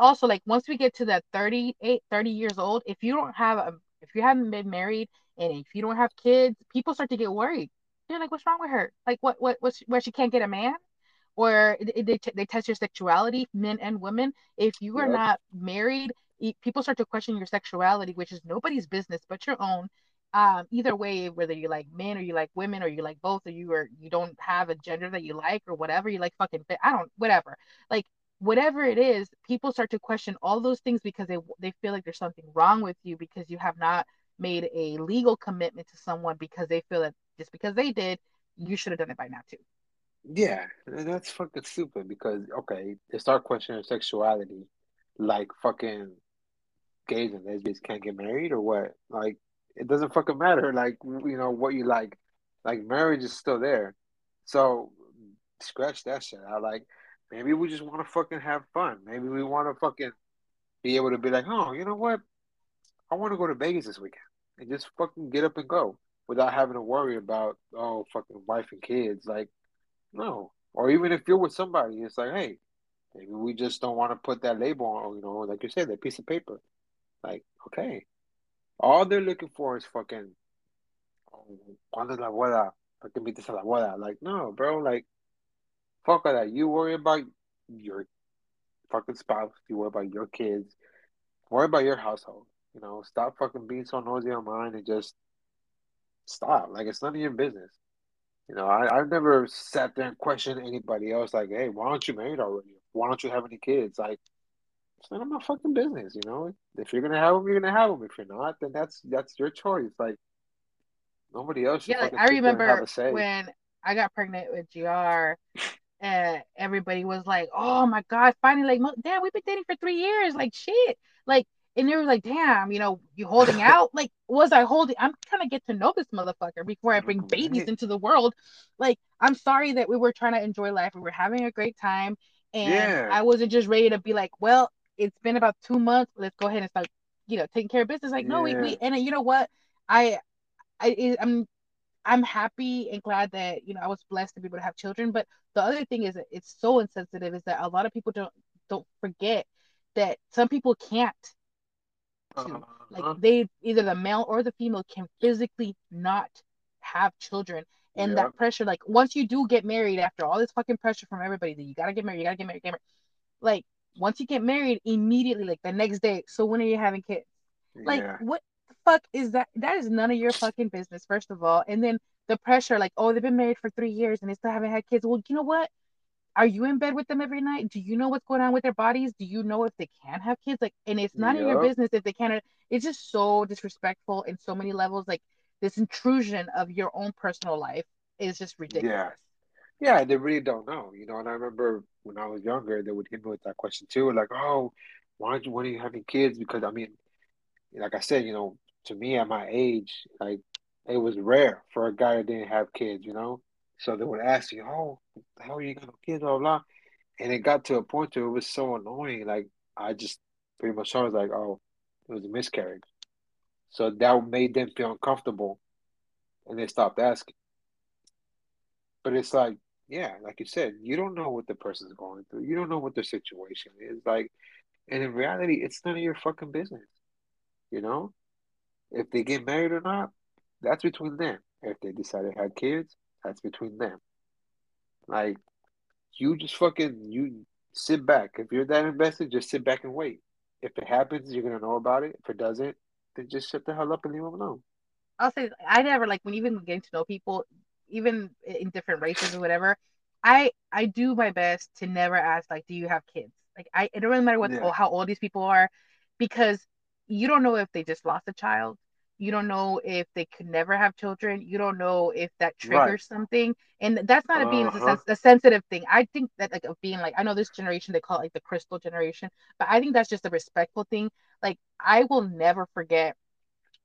also, like, once we get to that 30 years old, if you don't have if you haven't been married and if you don't have kids, people start to get worried. They're like, what's wrong with her? Like where she can't get a man? Or they test your sexuality, men and women. If you are not married, people start to question your sexuality, which is nobody's business but your own. Either way, whether you like men or you like women or you like both, or you don't have a gender that you like or whatever, you like fucking fit, whatever. Like whatever it is, people start to question all those things because they feel like there's something wrong with you because you have not made a legal commitment to someone, because they feel that just because they did, you should have done it by now too. Yeah, that's fucking stupid, because they start questioning sexuality, like fucking gays and lesbians can't get married or what? Like, it doesn't fucking matter, like, you know, what you like. Like, marriage is still there. So, scratch that shit out. Like, maybe we just want to fucking have fun. Maybe we want to fucking be able to be like, oh, you know what? I want to go to Vegas this weekend. And just fucking get up and go without having to worry about, oh, fucking wife and kids. Like, no. Or even if you're with somebody, it's like, hey, maybe we just don't want to put that label on, you know, like you said, that piece of paper. Like, okay. All they're looking for is fucking, ¿cuándo es la boda? ¿Por qué invitas a la boda? Like, no, bro, like, fuck all that. You worry about your fucking spouse. You worry about your kids. Worry about your household. You know, stop fucking being so nosy online and just stop. Like, it's none of your business. You know, I've never sat there and questioned anybody else. Like, hey, why aren't you married already? Why don't you have any kids? Like, it's none of my fucking business, you know? If you're going to have them, you're going to have them. If you're not, then that's your choice. Like, nobody else should fucking sit there and have a say. I remember when I got pregnant with GR, and everybody was like, oh, my God, finally, like, damn, we've been dating for 3 years. Like, shit. Like, and they were like, damn, you know, you holding out? Like, was I holding? I'm trying to get to know this motherfucker before I bring babies into the world. Like, I'm sorry that we were trying to enjoy life. We were having a great time. And I wasn't just ready to be like, well, it's been about 2 months. Let's go ahead and start, you know, taking care of business. Like, no, we and you know what? I'm happy and glad that, you know, I was blessed to be able to have children. But the other thing is that it's so insensitive is that a lot of people don't forget that some people can't. Like they, either the male or the female, can physically not have children. And that pressure, like once you do get married, after all this fucking pressure from everybody that you gotta get married, like, once you get married, immediately, like the next day, so when are you having kids? Like, what the fuck is that? That is none of your fucking business, first of all. And then the pressure, like, oh, they've been married for 3 years and they still haven't had kids. Well, you know what? Are you in bed with them every night? Do you know what's going on with their bodies? Do you know if they can have kids? Like, and it's none of your business if they can't. It's just so disrespectful in so many levels. Like, this intrusion of your own personal life is just ridiculous. Yeah, they really don't know, you know. And I remember when I was younger, they would hit me with that question too, like, "Oh, why are you having kids?" Because I mean, like I said, you know, to me at my age, like it was rare for a guy that didn't have kids, you know. So they would ask you, "Oh, how are you gonna have kids?" Blah blah. And it got to a point where it was so annoying. Like I just pretty much was like, "Oh, it was a miscarriage," so that made them feel uncomfortable, and they stopped asking. But it's like, yeah, like you said, you don't know what the person's going through. You don't know what their situation is. Like, and in reality, it's none of your fucking business. You know? If they get married or not, that's between them. If they decide to have kids, that's between them. Like, you just fucking, you sit back. If you're that invested, just sit back and wait. If it happens, you're going to know about it. If it doesn't, then just shut the hell up and leave them alone. I'll say, I never, like, when even getting to know people, even in different races or whatever, I do my best to never ask, like, do you have kids? Like, it doesn't really matter what how old these people are, because you don't know if they just lost a child. You don't know if they could never have children. You don't know if that triggers something. And that's not a sensitive thing. I think that, like, of being, like, I know this generation, they call it, like, the crystal generation, but I think that's just a respectful thing. Like, I will never forget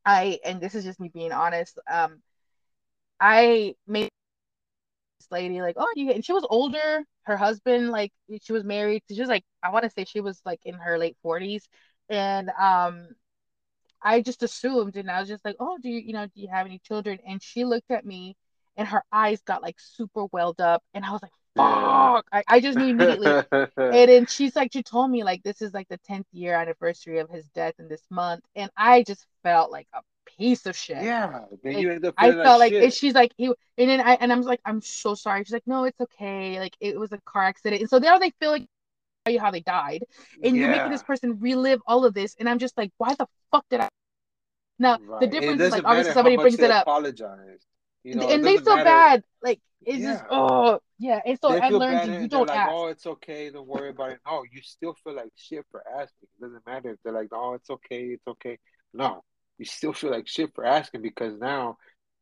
and this is just me being honest, I made this lady like, oh, and she was older. Her husband, like, she was married. She was like, I want to say she was like in her late 40s. And I just assumed, and I was just like, oh, do you have any children? And she looked at me and her eyes got like super welled up. And I was like, fuck, I just knew immediately. And then she's like, she told me like, this is like the 10th year anniversary of his death in this month. And I just felt like a piece of shit. Yeah. Then you end up feeling like shit. And she's like, and I'm like, I'm so sorry. She's like, no, it's okay. Like, it was a car accident. And so now they feel like, you how they died, and you're making this person relive all of this, and I'm just like, why the fuck did I? Now right. The difference is like, obviously somebody brings it up, apologize, you know, and they feel bad, like it's just and so I learned you don't ask. Like, oh, it's okay, don't worry about it. Oh, you still feel like shit for asking. It doesn't matter if they're like, oh, it's okay, it's okay. No, you still feel like shit for asking, because now,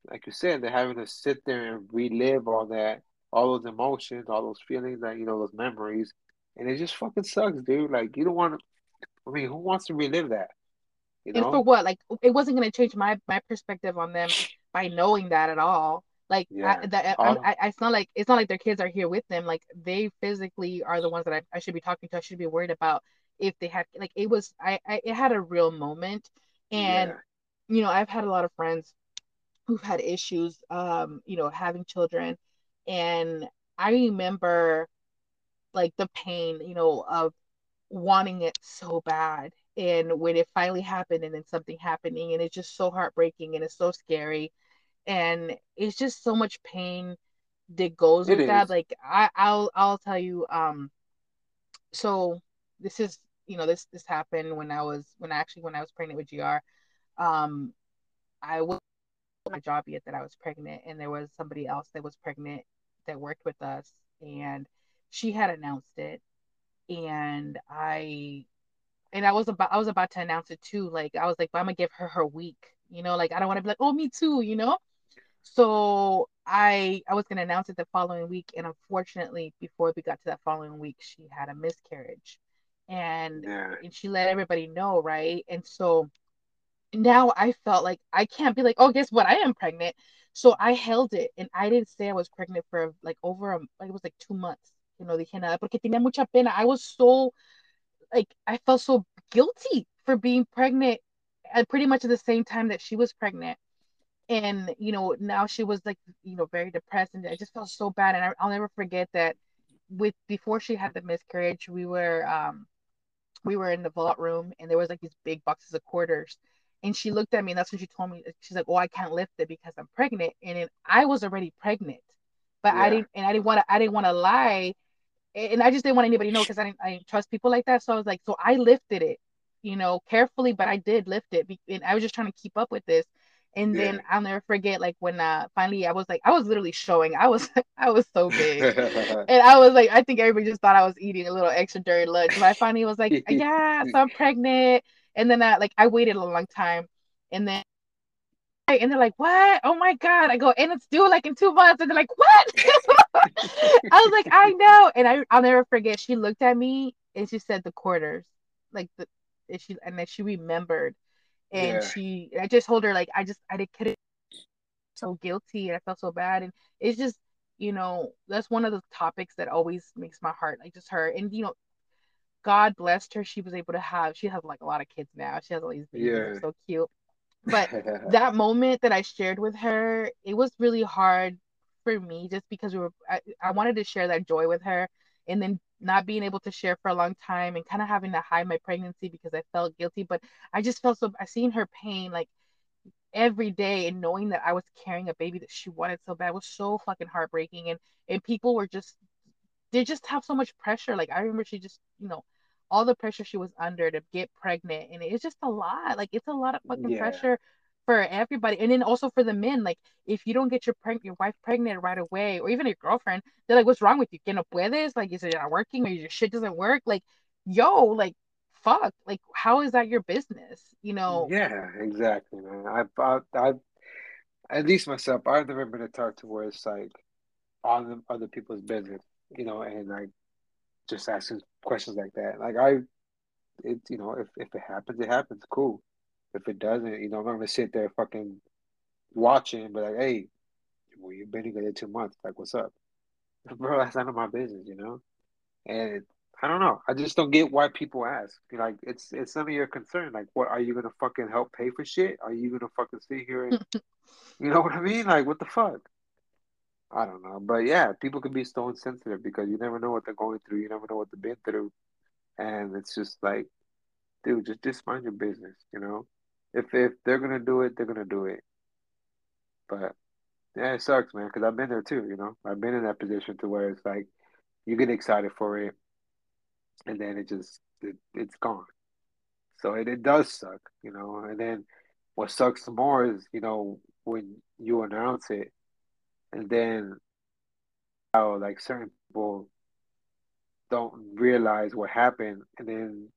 like you said, they're having to sit there and relive all that, all those emotions, all those feelings, that you know, those memories. And it just fucking sucks, dude. Like, you don't want to... I mean, who wants to relive that? You know? And for what? Like, it wasn't going to change my perspective on them by knowing that at all. Like, yeah. It's not like their kids are here with them. Like, they physically are the ones that I should be talking to. I should be worried about if they had... Like, it was... It had a real moment. And, you know, I've had a lot of friends who've had issues, you know, having children. And I remember... like the pain, you know, of wanting it so bad, and when it finally happened, and then something happening, and it's just so heartbreaking, and it's so scary, and it's just so much pain that goes with that. Like I'll tell you, so this is, you know, this happened when I was pregnant with GR. I was at my job yet that I was pregnant, and there was somebody else that was pregnant that worked with us, and she had announced it, and I was about to announce it too. Like, I was like, well, I'm gonna give her week, you know, like I don't want to be like, oh, me too, you know. So I was gonna announce it the following week, and unfortunately, before we got to that following week, she had a miscarriage, and she let everybody know, right? And so now I felt like I can't be like, oh, guess what, I am pregnant. So I held it, and I didn't say I was pregnant for like it was like 2 months. You know, dije nada porque tenía mucha pena. I was so, like, I felt so guilty for being pregnant at pretty much at the same time that she was pregnant. And, you know, now she was like, you know, very depressed, and I just felt so bad. And I'll never forget that before she had the miscarriage, we were in the vault room, and there was like these big boxes of quarters. And she looked at me, and that's when she told me, she's like, oh, I can't lift it because I'm pregnant. And then I was already pregnant, but I didn't want to lie. And I just didn't want anybody to know, because I didn't trust people like that. So I was like, so I lifted it, you know, carefully, but I did lift it. And I was just trying to keep up with this. And then I'll never forget, like, when finally I was like, I was literally showing. I was so big. And I was like, I think everybody just thought I was eating a little extra during lunch. But I finally was like, yeah, so I'm pregnant. And then I waited a long time. And they're like, what? Oh my God. I go, and it's due like in 2 months. And they're like, what? I was like, I know. And I'll never forget. She looked at me, and she said the quarters. Like, and then she remembered. And I just told her, like, I couldn't, so guilty. And I felt so bad. And it's just, you know, that's one of the topics that always makes my heart, like, just hurt. And, you know, God blessed her. She has like a lot of kids now. She has all these babies. They're so cute. But that moment that I shared with her, it was really hard for me, just because I wanted to share that joy with her, and then not being able to share for a long time, and kind of having to hide my pregnancy because I felt guilty. But I just felt so, I seen her pain like every day, and knowing that I was carrying a baby that she wanted so bad was so fucking heartbreaking. And people were just, they just have so much pressure. Like, I remember she just, you know, all the pressure she was under to get pregnant, and it's just a lot. Like, it's a lot of fucking pressure for everybody, and then also for the men. Like, if you don't get your wife pregnant right away, or even your girlfriend, they're like, "What's wrong with you? Que no puedes? Like, is it not working, or your shit doesn't work?" Like, yo, like, fuck, like, how is that your business? You know? Yeah, exactly, man. I at least myself, I've never been a type to where it's like on other people's business, you know, and like, just asking questions like that. Like, you know, if it happens, it happens. Cool. If it doesn't, you know, I'm not gonna sit there fucking watching, but like, hey, well, you've been together 2 months. Like, what's up, bro? That's none of my business, you know. And I don't know. I just don't get why people ask. Like, it's none of your concern. Like, what are you gonna fucking help pay for shit? Are you gonna fucking sit here and, you know what I mean? Like, what the fuck? I don't know. But yeah, people can be so insensitive because you never know what they're going through. You never know what they've been through, and it's just like, dude, just mind your business, you know. If they're gonna do it, they're gonna do it. But yeah, it sucks, man, because I've been there too, you know. I've been in that position to where it's like you get excited for it, and then it's gone. So it does suck, you know. And then what sucks more is, you know, when you announce it, and then how like certain people don't realize what happened, and then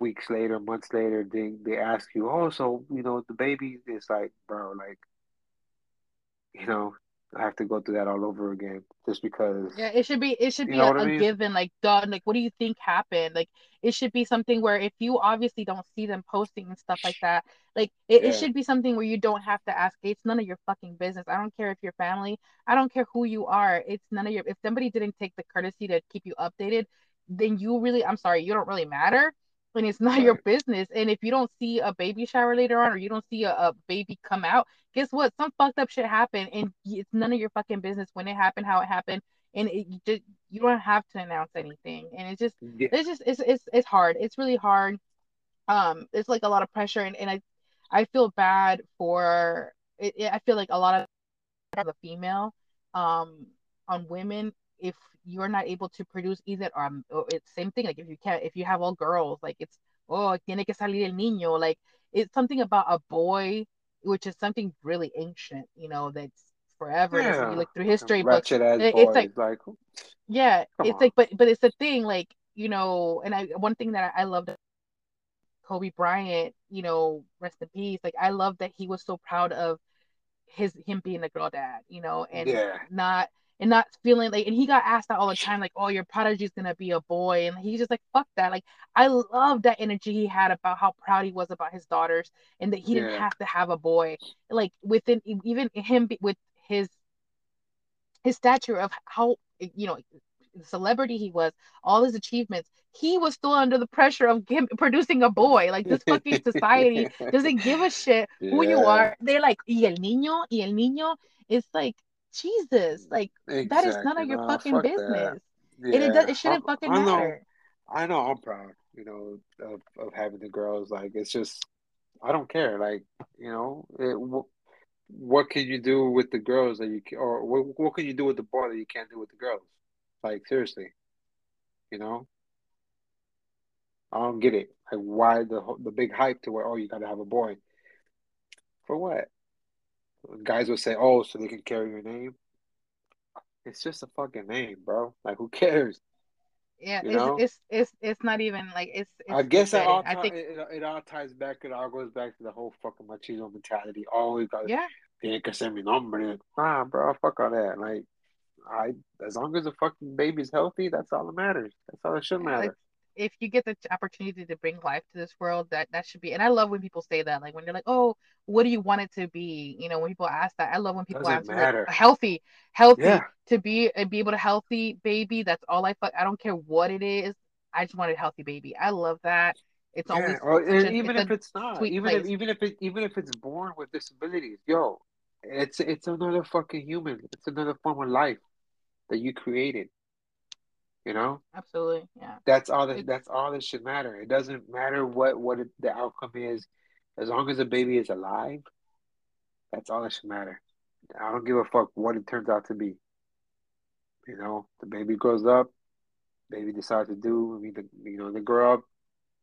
weeks later, months later, they ask you, oh, so, you know, the baby is like, bro, like, you know, I have to go through that all over again just because. Yeah, it should be a given, like, duh, like, what do you think happened? Like, it should be something where if you obviously don't see them posting and stuff like that, like, it should be something where you don't have to ask. It's none of your fucking business. I don't care if you're family. I don't care who you are. It's none of your, if somebody didn't take the courtesy to keep you updated, then you don't really matter. And it's not your business. And if you don't see a baby shower later on, or you don't see a baby come out, guess what? Some fucked up shit happened, and it's none of your fucking business when it happened, how it happened, and you don't have to announce anything. And it's hard. It's really hard. It's like a lot of pressure, and I feel bad for it. I feel like a lot of the female on women. If you're not able to produce either, it's same thing. Like if you have all girls, like it's, oh, tiene que salir el niño. Like it's something about a boy, which is something really ancient, you know, that's forever. Yeah. So you look through history books. It's like, yeah, it's on. Like, but it's a thing, like, you know, and one thing that I loved, Kobe Bryant, you know, rest in peace. Like I love that he was so proud of him being a girl dad, you know, and not feeling like, and he got asked that all the time, like, oh, your prodigy's gonna be a boy, and he's just like, fuck that. Like, I love that energy he had about how proud he was about his daughters, and that he didn't have to have a boy. Like, within even him with his stature of how, you know, the celebrity he was, all his achievements, he was still under the pressure of him producing a boy. Like, this fucking society doesn't give a shit who you are. They're like, y el niño. It's like, Jesus, like, exactly. That is none of your fucking business. Yeah. And it shouldn't fucking matter. I know I'm proud, you know, of having the girls. Like, it's just, I don't care. Like, you know, what can you do with the girls that you can, or what can you do with the boy that you can't do with the girls? Like, seriously, you know? I don't get it. Like, why the big hype to where, oh, you gotta have a boy? For what? Guys will say, oh, so they can carry your name. It's just a fucking name, bro. Like, who cares? Yeah, it's not even like it's I guess it all, it all ties back. It all goes back to the whole fucking machismo mentality. Always got tiene que ser mi nombre. Nah, bro, fuck all that. Like, as long as the fucking baby's healthy, that's all that matters. That's all that should matter. Like, if you get the opportunity to bring life to this world, that should be. And I love when people say that, like when you're like, oh, what do you want it to be? You know, when people ask that, I love when people ask like, healthy to be able to healthy baby. That's all I don't care what it is. I just want a healthy baby. I love that. It's always even if it's born with disabilities, yo, it's another fucking human. It's another form of life that you created. You know, absolutely, yeah. That's all that should matter. It doesn't matter what the outcome is, as long as the baby is alive. That's all that should matter. I don't give a fuck what it turns out to be. You know, the baby grows up, baby decides to do. You know, they grow up,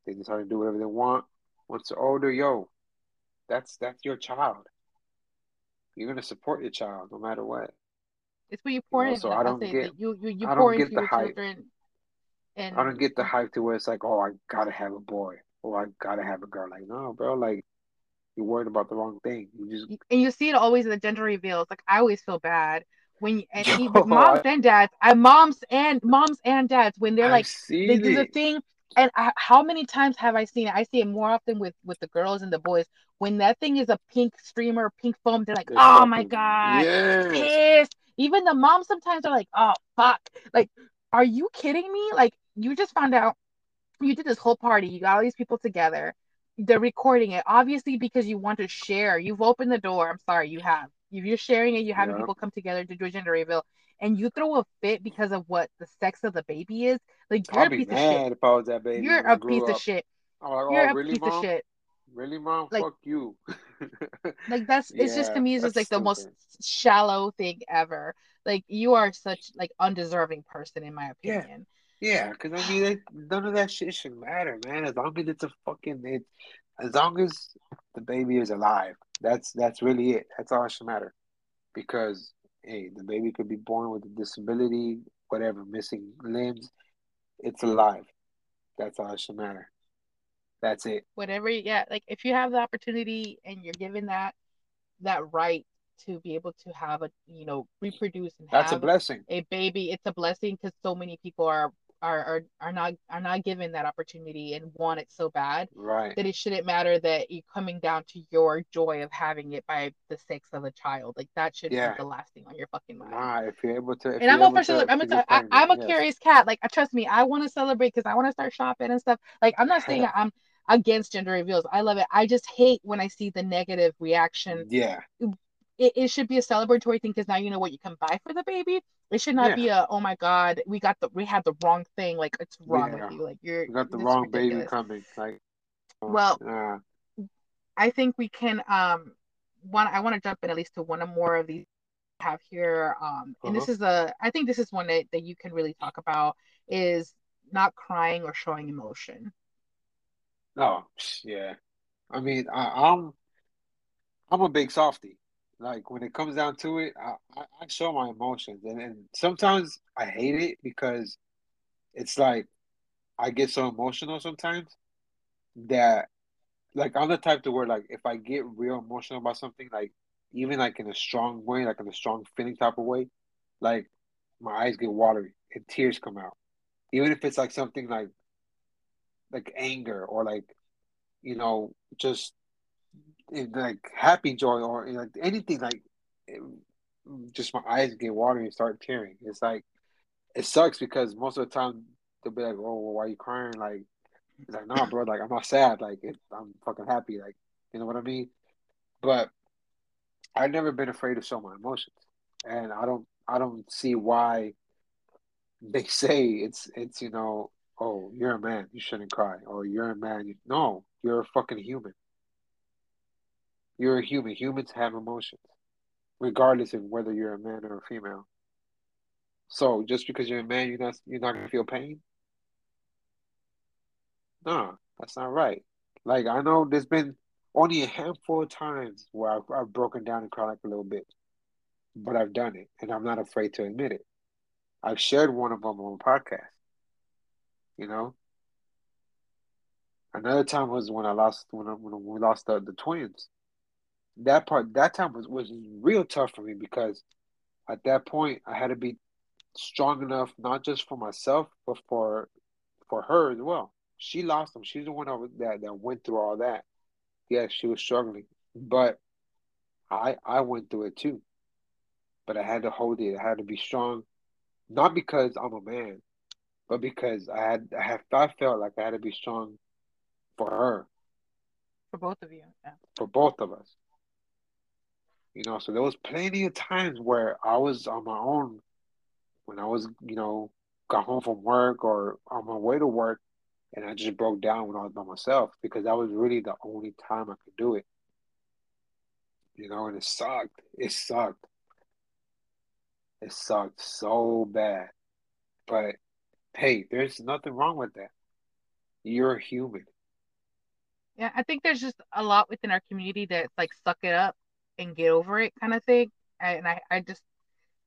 they decide to do whatever they want. Once they're older, yo, that's your child. You're gonna support your child no matter what. It's what you pour in. So I don't get the hype. I don't get the hype to where it's like, oh, I gotta have a boy or I gotta have a girl. Like, no, bro, like you're worried about the wrong thing. You see it always in the gender reveals. Like I always feel bad when moms and dads when they're like they do the thing And how many times have I seen it? I see it more often with the girls and the boys. When that thing is a pink streamer, pink foam, they're like, oh my God. Yes. Pissed. Even the moms sometimes are like, oh, fuck. Like, are you kidding me? Like, you just found out you did this whole party. You got all these people together. They're recording it, obviously, because you want to share. You've opened the door. I'm sorry, you have. You're sharing it. You're having people come together to do a gender reveal. And you throw a fit because of what the sex of the baby is. Like, you're a piece of shit. If I was that baby, you're a piece of shit. You're a piece of shit. Really, mom? Like, fuck you. Like, that's, it's just, to me, it's just like the most shallow thing ever. Like, you are such, like, undeserving person, in my opinion. Yeah, because I mean, like, none of that shit should matter, man. As long as it's a fucking, as long as the baby is alive, that's really it. That's all that should matter. Because, hey, the baby could be born with a disability, whatever, missing limbs. It's alive. That's all that should matter. That's it. Whatever, yeah. Like, if you have the opportunity and you're given that right to be able to have a, reproduce and that's have a blessing. A baby, it's a blessing because so many people are not given that opportunity and want it so bad, right? That it shouldn't matter that you're coming down to your joy of having it by the sex of a child. Like, that should be the last thing on your fucking mind. Nah, if you're able to, I'm a curious cat. Like, trust me, I want to celebrate because I want to start shopping and stuff. Like, I'm not saying I'm against gender reveals. I love it. I just hate when I see the negative reaction. Yeah. It should be a celebratory thing because now you know what you can buy for the baby. It should not be oh my God, we had the wrong thing. Like, it's wrong with you. Like, you got the wrong baby coming. Like, I think we can. I want to jump in at least to one or more of these we have here. And this is I think this is one that you can really talk about is not crying or showing emotion. Oh yeah, I mean I'm a big softie. Like, when it comes down to it, I show my emotions. And sometimes I hate it because it's like I get so emotional sometimes that, like, I'm the type to where, like, if I get real emotional about something, like, even, like, in a strong way, like, in a strong feeling type of way, like, my eyes get watery and tears come out. Even if it's, like, something like anger or, like, just... like happy joy or like anything, like just my eyes get watery and start tearing. It's like it sucks because most of the time they'll be like, "Oh, well, why are you crying?" Like, it's like, "Nah, bro. Like, I'm not sad. Like, I'm fucking happy. Like, you know what I mean?" But I've never been afraid to show my emotions, and I don't see why they say it's oh, you're a man, you shouldn't cry, or you're a man. No, you're a fucking human. You're a human. Humans have emotions, regardless of whether you're a man or a female. So just because you're a man, you're not gonna feel pain. No, that's not right. Like, I know there's been only a handful of times where I've broken down and cried like a little bit, but I've done it, and I'm not afraid to admit it. I've shared one of them on a podcast. Another time was when we lost the twins. That time was real tough for me because at that point I had to be strong enough, not just for myself, but for her as well. She lost them. She's the one that went through all that. Yeah, she was struggling, but I went through it too. But I had to hold it. I had to be strong, not because I'm a man, but because I felt like I had to be strong for her. For both of you. Yeah. For both of us. So there was plenty of times where I was on my own when I was, got home from work or on my way to work, and I just broke down when I was by myself because that was really the only time I could do it. And it sucked. It sucked. It sucked so bad. But, hey, there's nothing wrong with that. You're human. Yeah, I think there's just a lot within our community that's like suck it up and get over it kind of thing. And I just,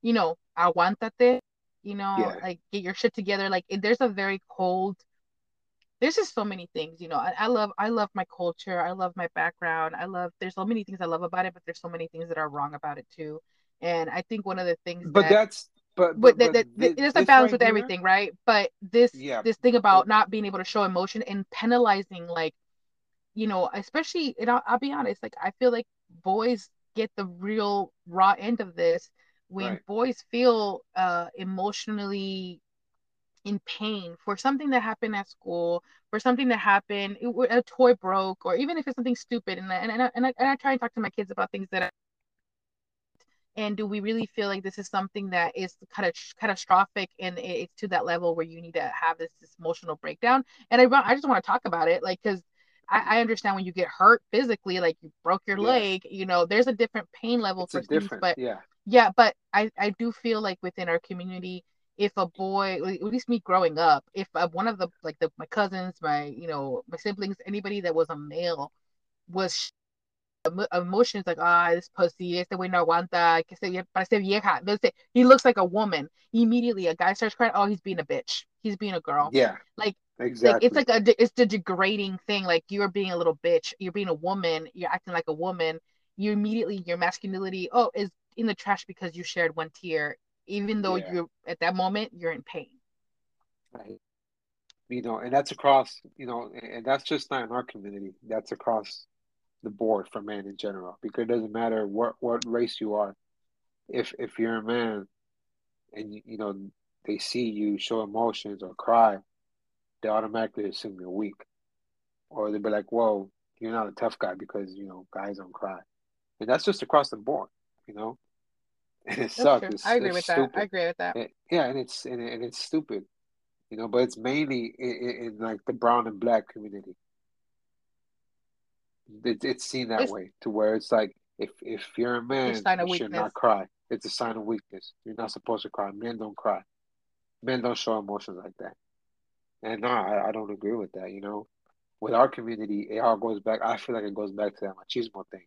aguántate, like get your shit together. Like there's a very cold, there's just so many things, I love my culture. I love my background. There's so many things I love about it, but there's so many things that are wrong about it too. And I think one of the things But that's, But there's a balance with everything, right? But this thing about not being able to show emotion and penalizing, like, you know, especially, and I'll be honest, like, I feel like boys get the real raw end of this when boys feel emotionally in pain for something that happened at school, for something that happened, a toy broke, or even if it's something stupid. And I try and talk to my kids about things that I, and do we really feel like this is something that is kind of catastrophic, and it's to that level where you need to have this emotional breakdown? And I just want to talk about it, like, because I understand when you get hurt physically, like you broke your leg, you know, there's a different pain level for things. But but I do feel like within our community, if a boy, at least me growing up, if one of the, like, my cousins, my siblings, anybody that was a male was emotions like, this pussy, este güey no aguanta, que se parece vieja, he looks like a woman, immediately a guy starts crying, oh, he's being a bitch, he's being a girl. Yeah, like, exactly. Like, it's like it's the degrading thing, like, you're being a little bitch, you're being a woman, you're acting like a woman. You immediately, your masculinity is in the trash because you shed one tear, even though you're at that moment you're in pain, right? You know, and that's across, you know, and that's just not in our community, that's across the board for men in general, because it doesn't matter what race you are. If you're a man and you know they see you show emotions or cry, they automatically assume you're weak, or they'll be like, "Whoa, you're not a tough guy because you know guys don't cry," and that's just across the board, you know. And it sucks. I agree with that. And it's stupid, you know. But it's mainly in like the brown and black community. It's seen that way, to where it's like, if you're a man, you should not cry. It's a sign of weakness. You're not supposed to cry. Men don't cry. Men don't show emotions like that. And no, I don't agree with that, you know. With our community, it all goes back. I feel like it goes back to that machismo thing,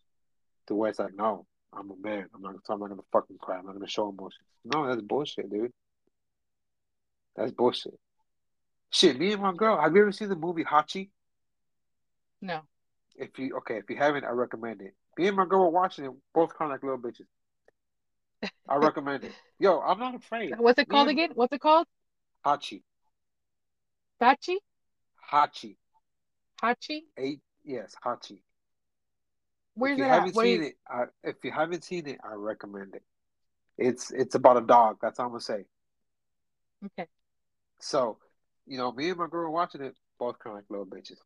to where it's like, no, I'm a man. I'm not going to fucking cry. I'm not going to show emotions. No, that's bullshit, dude. That's bullshit. Shit, me and my girl, have you ever seen the movie Hachi? No. If you haven't, I recommend it. Me and my girl were watching it, both kind of like little bitches. I recommend it. Yo, I'm not afraid. What's it called again? What's it called? Hachi. Hachi? Hachi. Hachi? Yes, Hachi. Where's it at? If you haven't seen it, I recommend it. It's about a dog. That's all I'm going to say. Okay. So, you know, me and my girl were watching it, both kind of like little bitches.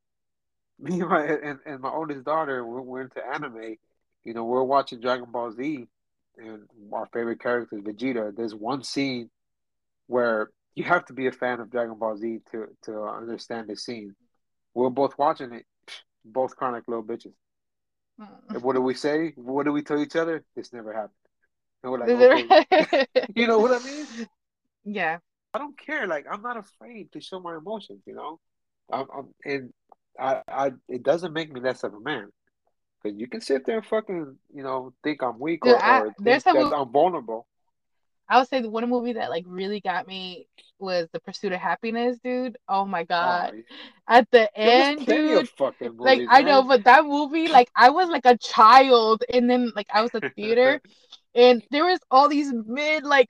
Me and my oldest daughter, we're into anime. You know, we're watching Dragon Ball Z, and our favorite character is Vegeta. There's one scene where you have to be a fan of Dragon Ball Z to understand this scene. We're both watching it, both chronic little bitches. And what do we say? What do we tell each other? This never happened. And we're like, okay. You know what I mean? Yeah. I don't care. Like, I'm not afraid to show my emotions, you know? It doesn't make me less of a man, because you can sit there and fucking, you know, think I'm weak or think that I'm vulnerable. I would say the one movie that like really got me was The Pursuit of Happiness, dude. Oh my god! Oh, at the end, dude. Movies, like man. I know, but that movie, like I was like a child, and then like I was at the theater, and there was all these men, like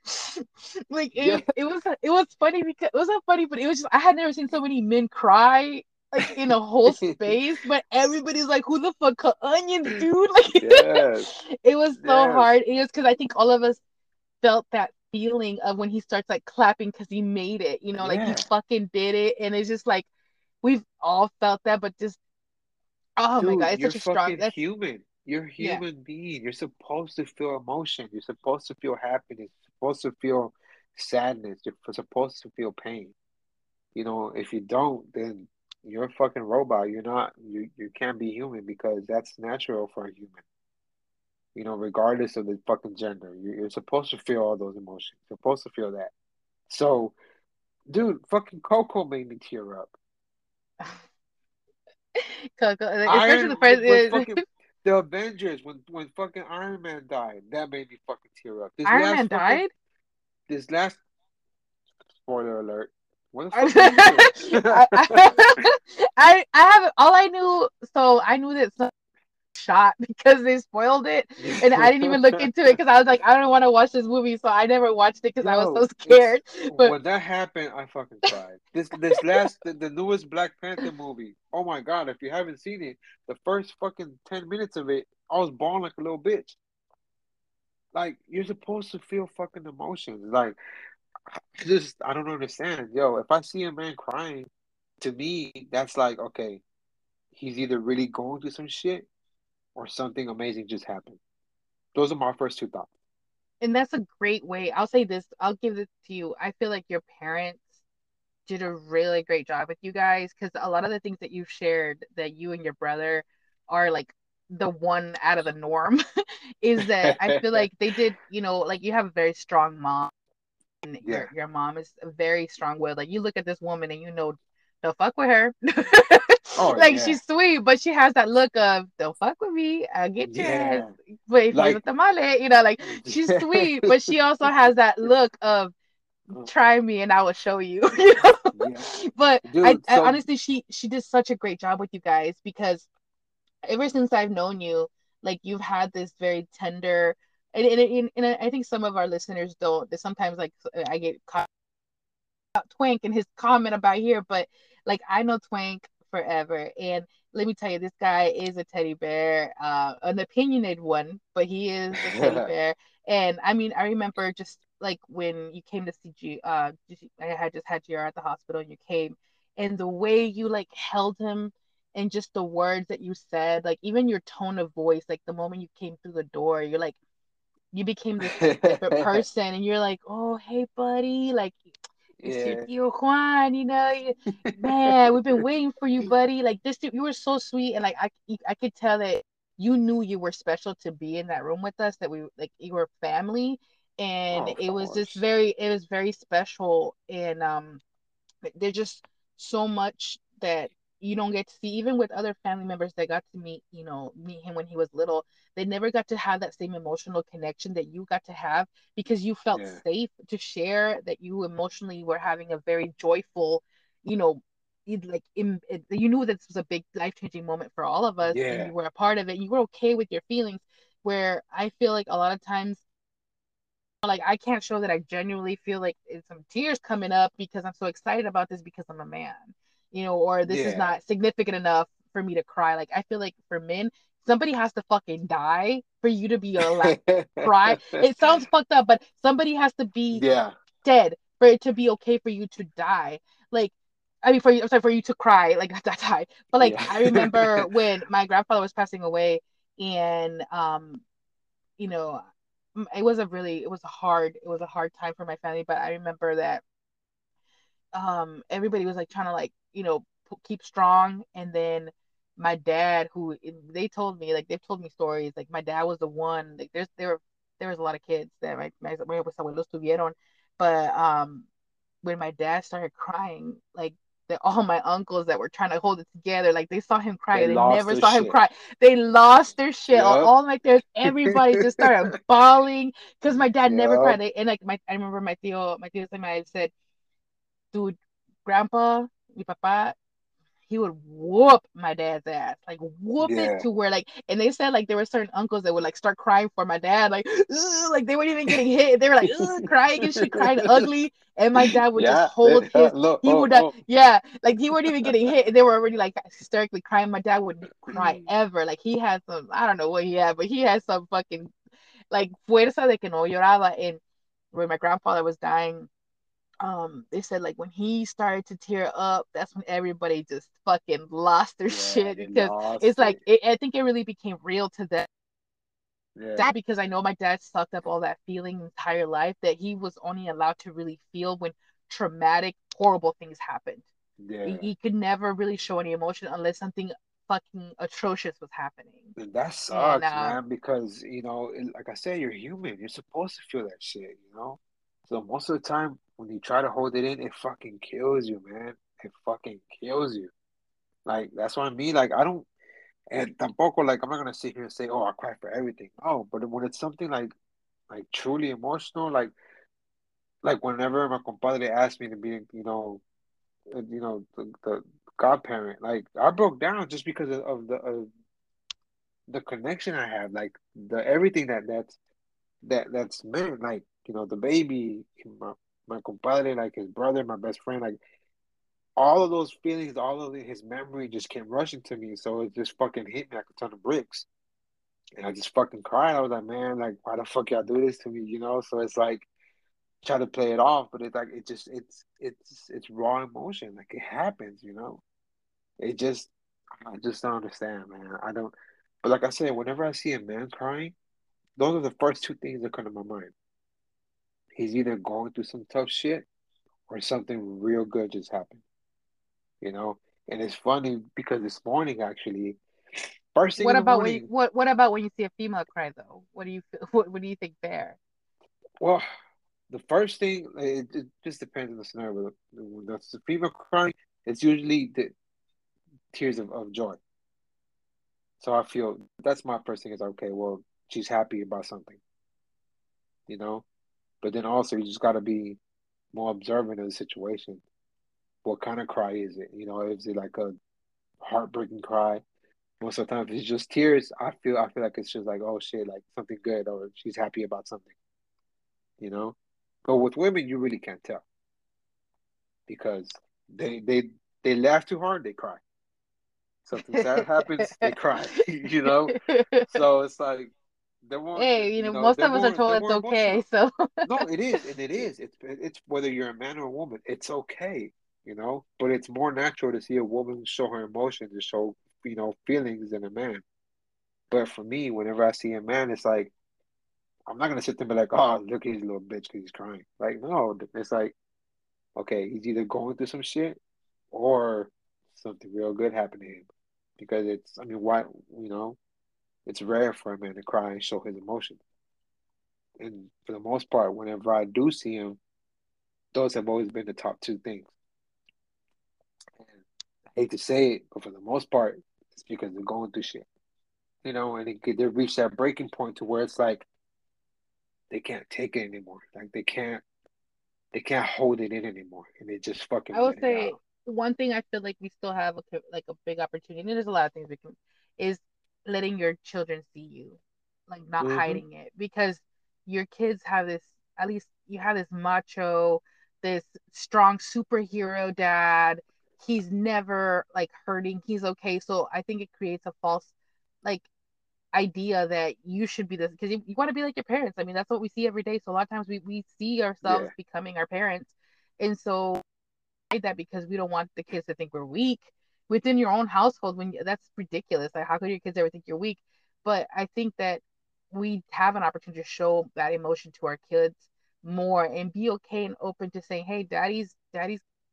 it was funny because it wasn't funny, but it was just I had never seen so many men cry. Like in a whole space, but everybody's like, "Who the fuck cut onions, dude?" Like, it was so hard. It was because I think all of us felt that feeling of when he starts like clapping because he made it. You know, like he fucking did it, and it's just like we've all felt that. But just my god, it's such a strong. That's human. You're a human being. You're supposed to feel emotion. You're supposed to feel happiness. You're supposed to feel sadness. You're supposed to feel pain. You know, if you don't, then you're a fucking robot. You're not. You can't be human, because that's natural for a human. You know, regardless of the fucking gender, you're supposed to feel all those emotions. You're supposed to feel that. So, dude, fucking Coco made me tear up. Coco, especially the Avengers when fucking Iron Man died, that made me fucking tear up. Iron Man died. This last spoiler alert. What the fuck? I haven't. All I knew. So I knew that shot because they spoiled it, and I didn't even look into it because I was like, I don't want to watch this movie, so I never watched it because I was so scared. But when that happened, I fucking cried. This last the newest Black Panther movie. Oh my god! If you haven't seen it, the first fucking 10 minutes of it, I was bawling like a little bitch. Like, you're supposed to feel fucking emotions. Like, I don't understand. Yo, if I see a man crying, to me, that's like, okay, he's either really going through some shit or something amazing just happened. Those are my first two thoughts. And that's a great way. I'll say this. I'll give this to you. I feel like your parents did a really great job with you guys, because a lot of the things that you shared that you and your brother are like, the one out of the norm is that I feel like they did, you know, like you have a very strong mom, and yeah, your mom is very strong-willed. Like, you look at this woman and you know, don't fuck with her. Oh, like, yeah, she's sweet, but she has that look of, don't fuck with me, I'll get you. Yeah. But if like, you're the tamale, you know, like, she's sweet, but she also has that look of, try me and I will show you. You know? Yeah. But dude, I honestly, she did such a great job with you guys, because ever since I've known you, like, you've had this very tender, and I think some of our listeners don't. Sometimes, like, I get caught about Twink and his comment about here, but like, I know Twink forever, and let me tell you, this guy is a teddy bear, an opinionated one, but he is a teddy bear. And I mean, I remember just like when you came to see, I had just had GR at the hospital, and you came, and the way you like held him, and just the words that you said, like even your tone of voice, like the moment you came through the door, you're like, you became this different person, and you're like, oh, hey, buddy, like, yeah, Tio Juan, you know, man, we've been waiting for you, buddy. Like, this, you were so sweet, and like I could tell that you knew you were special to be in that room with us, that we like, you were family, and it was very special, and there's just so much that you don't get to see, even with other family members that got to meet him when he was little. They never got to have that same emotional connection that you got to have, because you felt safe to share that you emotionally were having a very joyful, you know, like you knew this was a big life-changing moment for all of us, and you were a part of it. You were okay with your feelings, where I feel like a lot of times, like, I can't show that I genuinely feel like it's some tears coming up because I'm so excited about this because I'm a man. You know, or this is not significant enough for me to cry. Like, I feel like for men, somebody has to fucking die for you to be allowed to cry. It sounds fucked up, but somebody has to be dead for it to be okay for you to die. Like, I mean, for you to cry, like, not die. But like, I remember when my grandfather was passing away, and you know, it was a hard time for my family. But I remember that everybody was like trying to, like, you know, keep strong. And then my dad, who they've told me stories, like my dad was the one, like there was a lot of kids that my abuelos tuvieron, but when my dad started crying, like all my uncles that were trying to hold it together, like they saw him cry, they never saw him cry, they lost their shit. Yep. All like there's everybody just started bawling because my dad never cried. I remember my tío Sanai said, dude, grandpa, mi papa, he would whoop my dad's ass, like whoop it to where, like, and they said like there were certain uncles that would like start crying for my dad, like they weren't even getting hit, they were like crying and she cried ugly, and my dad would just hold his, like he weren't even getting hit, and they were already like hysterically crying. My dad wouldn't cry ever, like he had some, I don't know what he had, but he had some fucking like fuerza de que no lloraba. And when my grandfather was dying, they said like when he started to tear up, that's when everybody just fucking lost their shit, because it's like I think it really became real to them. That, because I know my dad sucked up all that feeling his entire life, that he was only allowed to really feel when traumatic, horrible things happened. He could never really show any emotion unless something fucking atrocious was happening. That sucks, and, man, because, you know, like I said, you're human, you're supposed to feel that shit, you know. So most of the time, when you try to hold it in, it fucking kills you, man. It fucking kills you. Like, that's what I mean. Like, I don't, and tampoco, like, I'm not gonna sit here and say, oh, I cry for everything. No, but when it's something like truly emotional, like whenever my compadre asked me to be, the godparent, like, I broke down just because of the the connection I have, like the everything that's meant, like, you know, the baby, my compadre, like his brother, my best friend, like all of those feelings, all of his memory just came rushing to me. So it just fucking hit me like a ton of bricks. And I just fucking cried. I was like, man, like, why the fuck y'all do this to me? You know? So it's like, try to play it off, but it's like, it just, it's raw emotion. Like, it happens, you know? It just, I just don't understand, man. I don't, but like I said, whenever I see a man crying, those are the first two things that come to my mind. He's either going through some tough shit or something real good just happened, you know? And it's funny because this morning, actually, first thing what about when you see a female cry, though? What do you think there? Well, the first thing, it just depends on the scenario. When that's the female crying, it's usually the tears of joy. So I feel that's my first thing is, okay, well, she's happy about something, you know? But then also you just got to be more observant of the situation. What kind of cry is it? You know, is it like a heartbreaking cry? Most of the time, if it's just tears, I feel like it's just like, oh shit, like something good, or she's happy about something, you know? But with women, you really can't tell because they laugh too hard, they cry. Something sad happens, they cry, you know? So it's like, you know, most of us are told it's okay. So no, it is, and it is. It's whether you're a man or a woman, it's okay, you know? But it's more natural to see a woman show her emotions and show, you know, feelings in a man. But for me, whenever I see a man, it's like, I'm not gonna sit there and be like, oh, look, he's a little bitch because he's crying. Like, no, it's like, okay, he's either going through some shit or something real good happened to him. Because it's, I mean, why, you know, it's rare for a man to cry and show his emotion. And for the most part, whenever I do see him, those have always been the top two things. And I hate to say it, but for the most part, it's because they're going through shit, you know, and they reach that breaking point to where it's like they can't take it anymore. Like they can't hold it in anymore, and they just fucking. I would say one thing I feel like we still have a big opportunity, and there's a lot of things we can is letting your children see you, like not hiding it, because your kids have this. At least you have this macho, this strong superhero dad. He's never like hurting. He's okay. So I think it creates a false like idea that you should be this because you want to be like your parents. I mean, that's what we see every day. So a lot of times we see ourselves becoming our parents. And so I hide that because we don't want the kids to think we're weak within your own household. When that's ridiculous. Like, how could your kids ever think you're weak? But I think that we have an opportunity to show that emotion to our kids more and be okay and open to saying, hey, daddy's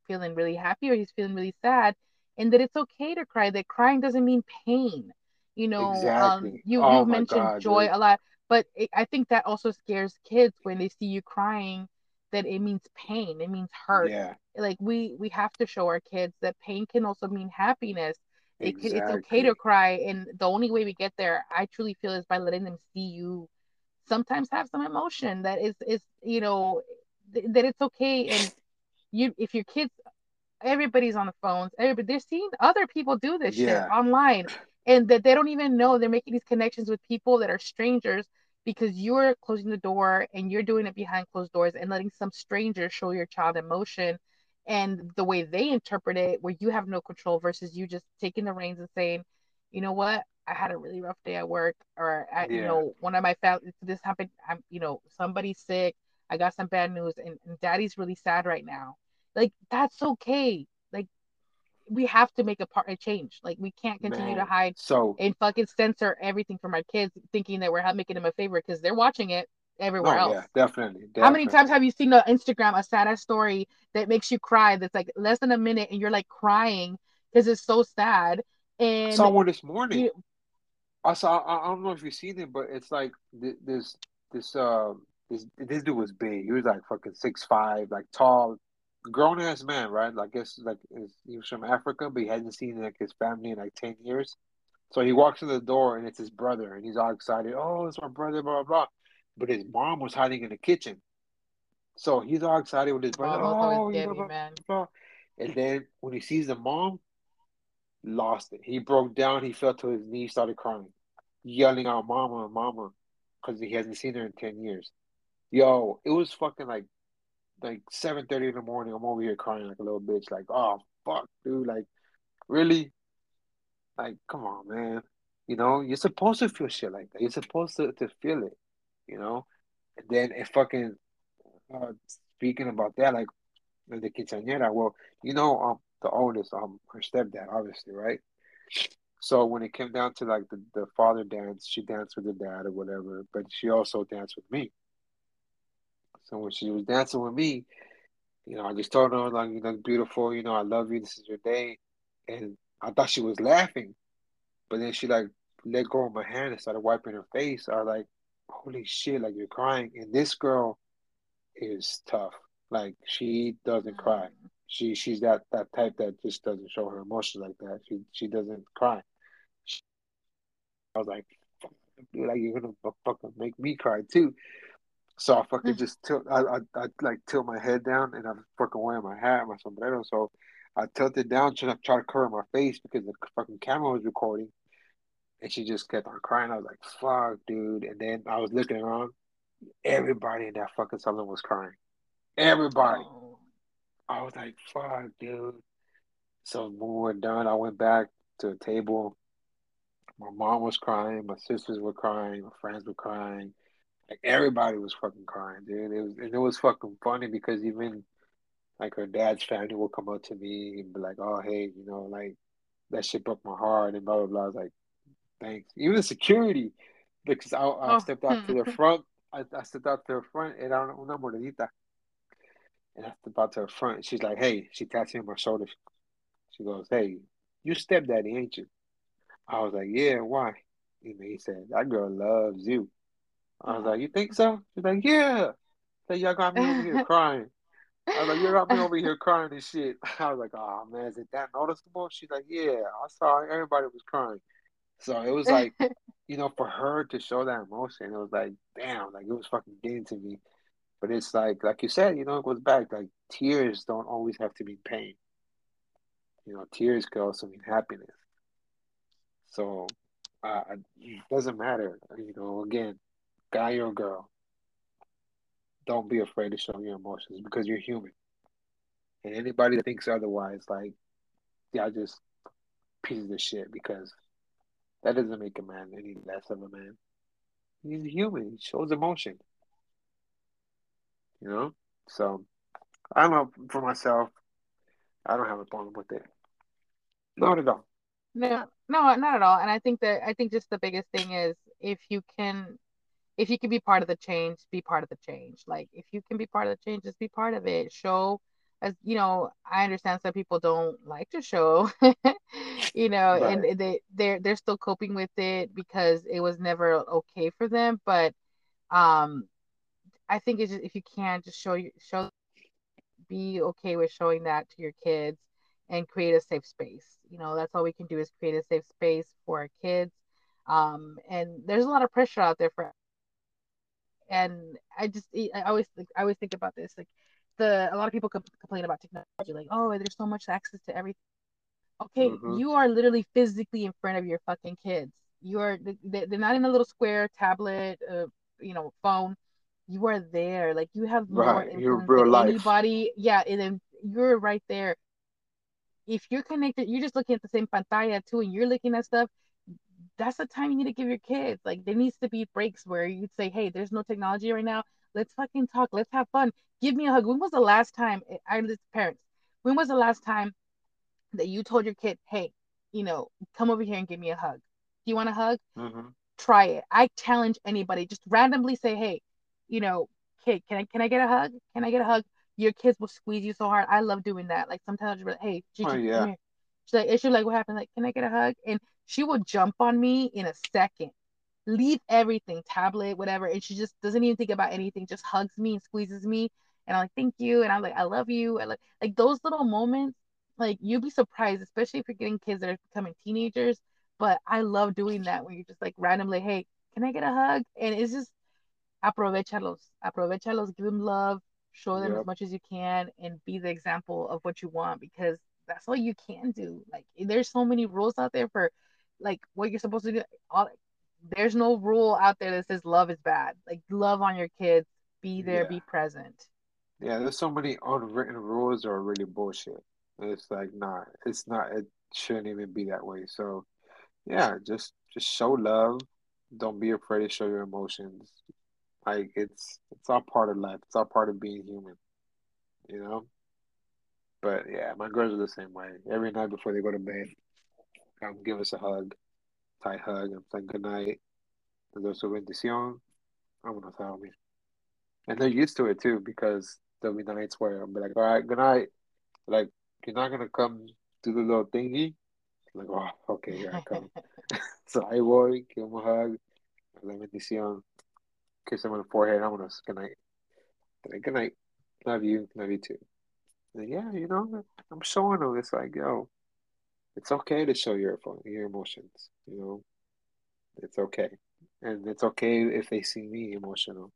feeling really happy or he's feeling really sad, and that it's okay to cry, that crying doesn't mean pain, you know. Exactly. You mentioned joy a lot, but I think that also scares kids when they see you crying, that it means pain, it means hurt. Like we have to show our kids that pain can also mean happiness. It's okay to cry, and the only way we get there, I truly feel, is by letting them see you sometimes have some emotion that is you know, that it's okay. And if your kids, everybody's on the phones, they're seeing other people do this shit online, and that they don't even know they're making these connections with people that are strangers, because you're closing the door and you're doing it behind closed doors and letting some stranger show your child emotion and the way they interpret it, where you have no control, versus you just taking the reins and saying, you know what, I had a really rough day at work, or you know, one of my family, this happened, I'm, you know, somebody's sick, I got some bad news, and daddy's really sad right now. Like, that's okay. Like, we have to make a change. Like, we can't continue to hide and fucking censor everything from our kids, thinking that we're making them a favor because they're watching it everywhere else. Yeah, definitely. How many times have you seen on Instagram a sad-ass story that makes you cry, that's like less than a minute, and you're like crying because it's so sad? And I saw one this morning. I don't know if you've seen it, but it's like this dude was big. He was like fucking 6'5", like tall, grown ass man, right? Like, I guess like he was from Africa, but he hadn't seen like his family in like 10 years. So he walks in the door and it's his brother, and he's all excited. Oh, it's my brother, blah blah blah. But his mom was hiding in the kitchen, so he's all excited with his brother. Oh, you know, blah, blah, blah. And then when he sees the mom, lost it. He broke down. He fell to his knees, started crying. yelling out mama, mama, because he hasn't seen her in 10 years. Yo, it was fucking like 7:30 in the morning. I'm over here crying like a little bitch. Like, oh, fuck, dude. Like, really? Like, come on, man. You know, you're supposed to feel shit like that. You're supposed to feel it, you know? And then it fucking, speaking about that, like, the quinceañera, well, you know, the oldest, her stepdad, obviously, right? So when it came down to, like, the father dance, she danced with her dad or whatever, but she also danced with me. So when she was dancing with me, you know, I just told her, like, you look beautiful, you know, I love you, this is your day. And I thought she was laughing, but then she, like, let go of my hand and started wiping her face. I was like, holy shit, like, you're crying. And this girl is tough. Like, she doesn't cry. She's that type that just doesn't show her emotions like that. She doesn't cry. I was like, fuck, dude, like, you're gonna fucking make me cry too. So I fucking just tilt my head down, and I'm fucking wearing my hat, my sombrero. So I tilted down to try to cover my face because the fucking camera was recording, and she just kept on crying. I was like, fuck, dude. And then I was looking around. Everybody in that fucking salon was crying. Everybody. Oh. I was like, fuck, dude. So when we were done, I went back to the table. My mom was crying. My sisters were crying. My friends were crying. Like, everybody was fucking crying, dude. It was fucking funny because even, like, her dad's family will come up to me and be like, oh, hey, you know, like, that shit broke my heart and blah, blah, blah. I was like, thanks. Even security, because I stepped out to the front. I stepped out to her front, and I don't know, and I stepped out to her front. She's like, hey, she taps me on my shoulder. She goes, hey, you stepdaddy, ain't you? I was like, yeah, why? And he said, that girl loves you. I was like, you think so? She's like, yeah. So y'all got me over here crying. I was like, you got me over here crying and shit. I was like, oh, man, is it that noticeable? She's like, yeah, I saw it. Everybody was crying. So it was like, you know, for her to show that emotion, it was like, damn, like, it was fucking getting to me. But it's like you said, you know, it goes back. Like, tears don't always have to mean pain. You know, tears can also mean happiness. So it doesn't matter. You know, again, guy or girl, don't be afraid to show your emotions because you're human. And anybody that thinks otherwise, like, yeah, just pieces of shit because that doesn't make a man any less of a man. He's human. He shows emotion. You know? So, I don't know. For myself, I don't have a problem with it. Not at all. No, not at all. And I think just the biggest thing is if you can be part of the change, be part of the change. Like, if you can be part of the change, just be part of it. Show, as you know, I understand some people don't like to show, you know, right. And they're still coping with it because it was never okay for them. But I think it's just, if you can, just show, be okay with showing that to your kids and create a safe space. You know, that's all we can do is create a safe space for our kids. And there's a lot of pressure out there for. And I always think about this, like, a lot of people complain about technology, like, oh, there's so much access to everything. Okay, you are literally physically in front of your fucking kids. You are they're not in a little square tablet, you know, phone. You are there, like, you have more influence than anybody. Yeah, and then you're right there. If you're connected, you're just looking at the same pantalla too, and you're looking at stuff. That's the time you need to give your kids. Like, there needs to be breaks where you'd say, hey, there's no technology right now. Let's fucking talk. Let's have fun. Give me a hug. When was the last time, parents, when was the last time that you told your kid, hey, you know, come over here and give me a hug? Do you want a hug? Mm-hmm. Try it. I challenge anybody. Just randomly say, hey, you know, kid, can I get a hug? Can I get a hug? Your kids will squeeze you so hard. I love doing that. Like, sometimes you're like, hey, Gigi, come here. She's like, what happened? Like, can I get a hug? And she will jump on me in a second. Leave everything, tablet, whatever. And she just doesn't even think about anything. Just hugs me and squeezes me. And I'm like, thank you. And I'm like, I love you. Like those little moments, like, you'd be surprised, especially if you're getting kids that are becoming teenagers. But I love doing that when you're just like randomly, hey, can I get a hug? And it's just aprovechalos, give them love, show them as much as you can, and be the example of what you want, because that's all you can do. Like, there's so many rules out there for, like, what you're supposed to do. All there's no rule out there that says love is bad. Like, love on your kids, be there, be present. Yeah, there's so many unwritten rules that are really bullshit. It's like, nah, it's not, it shouldn't even be that way. So, yeah, just show love. Don't be afraid to show your emotions. Like, it's all part of life. It's all part of being human, you know? But, yeah, my girls are the same way. Every night before they go to bed, come give us a hug, tight hug. I'm saying good night. Te doy su bendición. Vámonos a dormir. And they're used to it, too, because there'll be nights where I'll be like, all right, good night. Like, you're not going to come do the little thingy? I'm like, oh, okay, here I come. So I voy, give them a hug, la bendición, kiss them on the forehead. Vámonos, good night. Like, good night. Love you, too. And yeah, you know, I'm showing them. It's like, yo, it's okay to show your emotions, you know? It's okay. And it's okay if they see me emotional.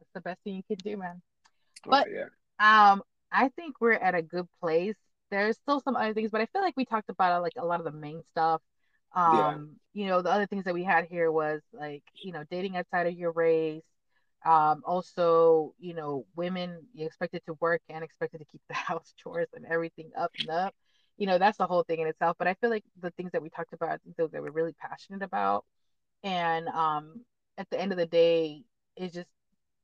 It's the best thing you could do, man. But I think we're at a good place. There's still some other things, but I feel like we talked about like a lot of the main stuff. You know, the other things that we had here was like, you know, dating outside of your race. Also, you know, women, you're expected to work and expected to keep the house chores and everything up and up. You know, that's the whole thing in itself. But I feel like the things that we talked about, I think those that we're really passionate about. And at the end of the day, it's just,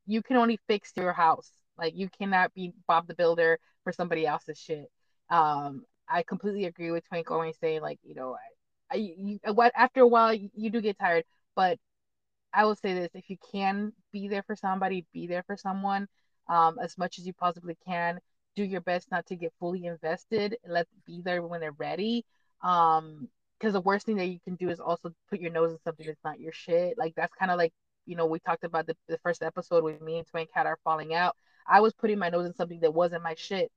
you can only fix your house. Like, you cannot be Bob the Builder for somebody else's shit. I completely agree with Twink when he's saying, like, you know, after a while, you do get tired. But I will say this, if you can be there for somebody, be there for someone as much as you possibly can. Do your best not to get fully invested. Let them be there when they're ready. Because the worst thing that you can do is also put your nose in something that's not your shit. Like, that's kind of like, you know, we talked about the first episode when me and Twink had our falling out. I was putting my nose in something that wasn't my shit,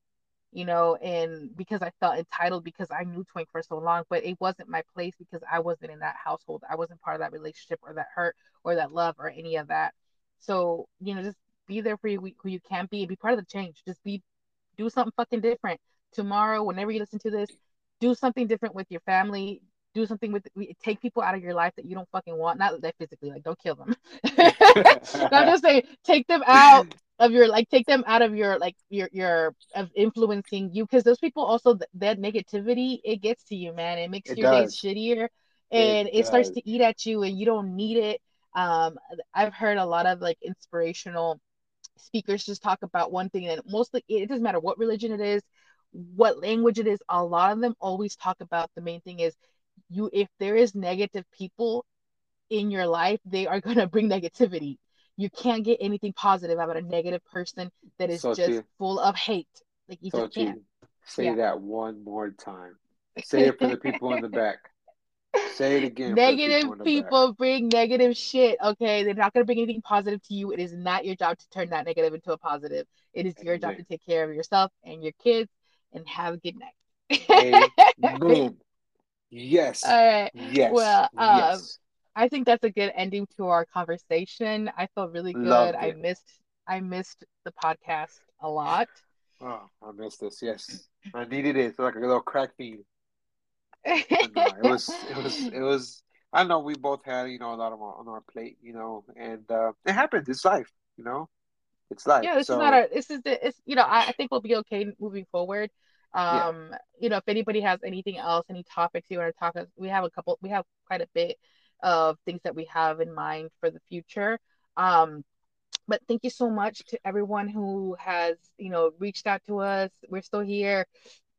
you know, and because I felt entitled because I knew Twink for so long, but it wasn't my place because I wasn't in that household. I wasn't part of that relationship or that hurt or that love or any of that. So, you know, just be there for you, who you can be, and be part of the change. Just do something fucking different. Tomorrow, whenever you listen to this, do something different with your family. Do something with, take people out of your life that you don't fucking want. Not that physically, like, don't kill them. I'm just saying, take them out of your, like, take them out of your, like, your of influencing you, because those people also, that negativity, it gets to you, man. It makes your days shittier, and it starts to eat at you, and you don't need it. I've heard a lot of like inspirational speakers just talk about one thing, and mostly it doesn't matter what religion it is, what language it is. A lot of them always talk about the main thing is, you, if there is negative people in your life, they are going to bring negativity. You can't get anything positive about a negative person that is full of hate. Like, you just can't. Say that one more time. Say it for the people in the back. Say it again. Negative people bring negative shit, okay? They're not going to bring anything positive to you. It is not your job to turn that negative into a positive. It is your job to take care of yourself and your kids and have a good night. Boom. Yes. All right. Yes. Well, I think that's a good ending to our conversation. I feel really good. I missed the podcast a lot. Oh, I missed this. Yes, I needed it. It's like a little crack feed. No, it was. I know we both had, you know, a lot of on our plate, you know, and it happened. It's life, you know. It's life. Yeah, you know, I think we'll be okay moving forward. You know, if anybody has anything else, any topics you want to talk about, we have quite a bit of things that we have in mind for the future. But thank you so much to everyone who has, you know, reached out to us. We're still here.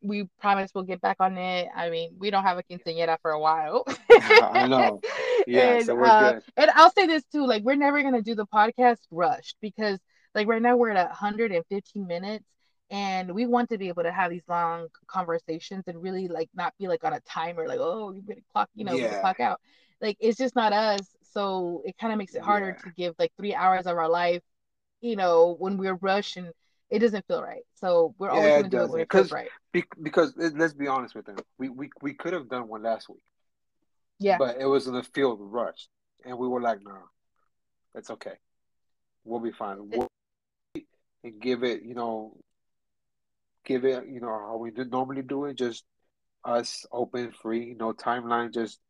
We promise we'll get back on it. I mean, we don't have a quinceañera for a while. I know. Yeah, and, so we're good. And I'll say this too, like, we're never going to do the podcast rushed, because like right now we're at 115 minutes. And we want to be able to have these long conversations and really like not be like on a timer, like, oh, you're gonna clock, you know, clock out. Like, it's just not us. So it kind of makes it harder to give like 3 hours of our life, you know, when we're rushed, and it doesn't feel right. So we're always gonna do it when it feels right. Because let's be honest with them, we could have done one last week. Yeah. But it was in the field rush, and we were like, no, it's okay. We'll be fine. We'll give it, you know. Give it, you know, how we normally do it, just us, open, free, no timeline, just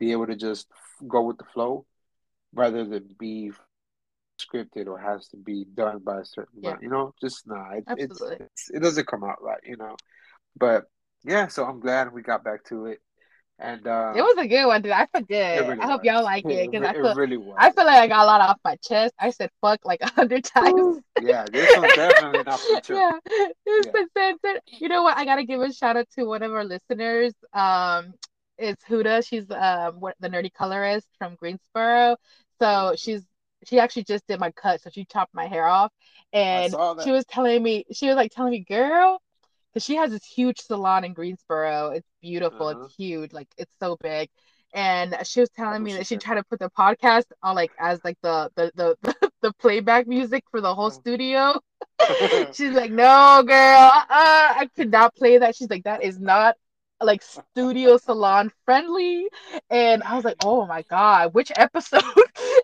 be able to just go with the flow rather than be scripted or has to be done by a certain amount, you know, just it doesn't come out right, you know. But yeah, so I'm glad we got back to it. And it was a good one, dude. I forget. Really I hope y'all like it because I feel like I got a lot off my chest. I said fuck like 100 times. Yeah, this one's definitely not for sure. Yeah, it was censored. You know what? I gotta give a shout out to one of our listeners. It's Huda. She's the nerdy colorist from Greensboro. So she actually just did my cut. So she chopped my hair off, and she was telling me, girl. Because she has this huge salon in Greensboro. It's beautiful. Uh-huh. It's huge. Like, it's so big. And she was telling me that she tried to put the podcast on, like, as, like, the playback music for the whole studio. She's like, no, girl. I could not play that. She's like, that is not, like, studio salon friendly. And I was like, oh, my God. Which episode?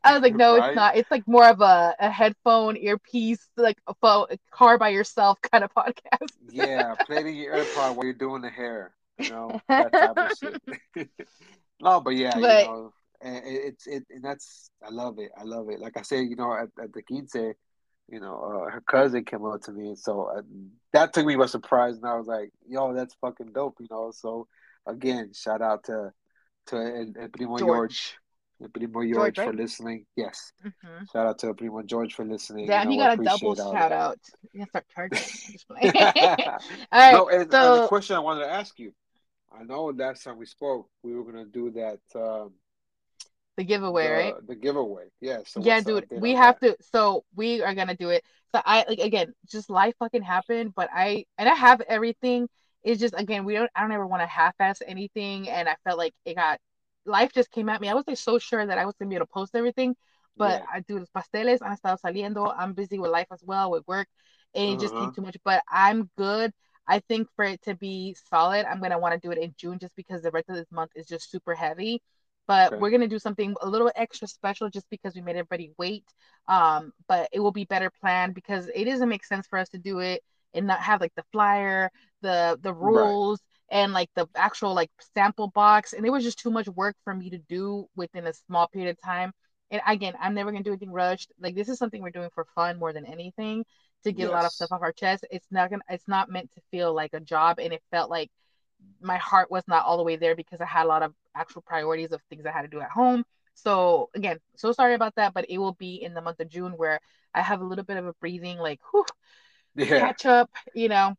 I was like, no, right? It's not. It's, like, more of a headphone, earpiece, like, a phone, car by yourself kind of podcast. Yeah, play the AirPod while you're doing the hair. You know, that type of shit. No, but yeah, you know, and that's, I love it. Like I said, you know, at the quince, you know, her cousin came up to me, and so that took me by surprise, and I was like, yo, that's fucking dope, you know. So, again, shout out to El Primo George. El Primo George, right? For listening. Yes. Mm-hmm. Shout out to El Primo George for listening. Yeah, you know, he got a double shout out. You have to start charging. All right, and the question I wanted to ask you, I know last time we spoke, we were going to do that. The giveaway, right? The giveaway. Yeah. So yeah, dude, we have to. So we are going to do it. So again, just life fucking happened, but I have everything. It's just, again, I don't ever want to half-ass anything. And I felt like life just came at me. I wasn't so sure that I was going to be able to post everything, but I do los pasteles. Han estado saliendo. I'm busy with life as well, with work. And it just came too much, but I'm good. I think for it to be solid, I'm going to want to do it in June just because the rest of this month is just super heavy. But we're going to do something a little extra special just because we made everybody wait. But it will be better planned because it doesn't make sense for us to do it and not have like the flyer, the rules, and like the actual like sample box. And it was just too much work for me to do within a small period of time. And again, I'm never going to do anything rushed. Like, this is something we're doing for fun more than anything to get a lot of stuff off our chest. It's not meant to feel like a job. And it felt like my heart was not all the way there because I had a lot of actual priorities of things I had to do at home. So again, so sorry about that, but it will be in the month of June where I have a little bit of a breathing, like catch up, you know.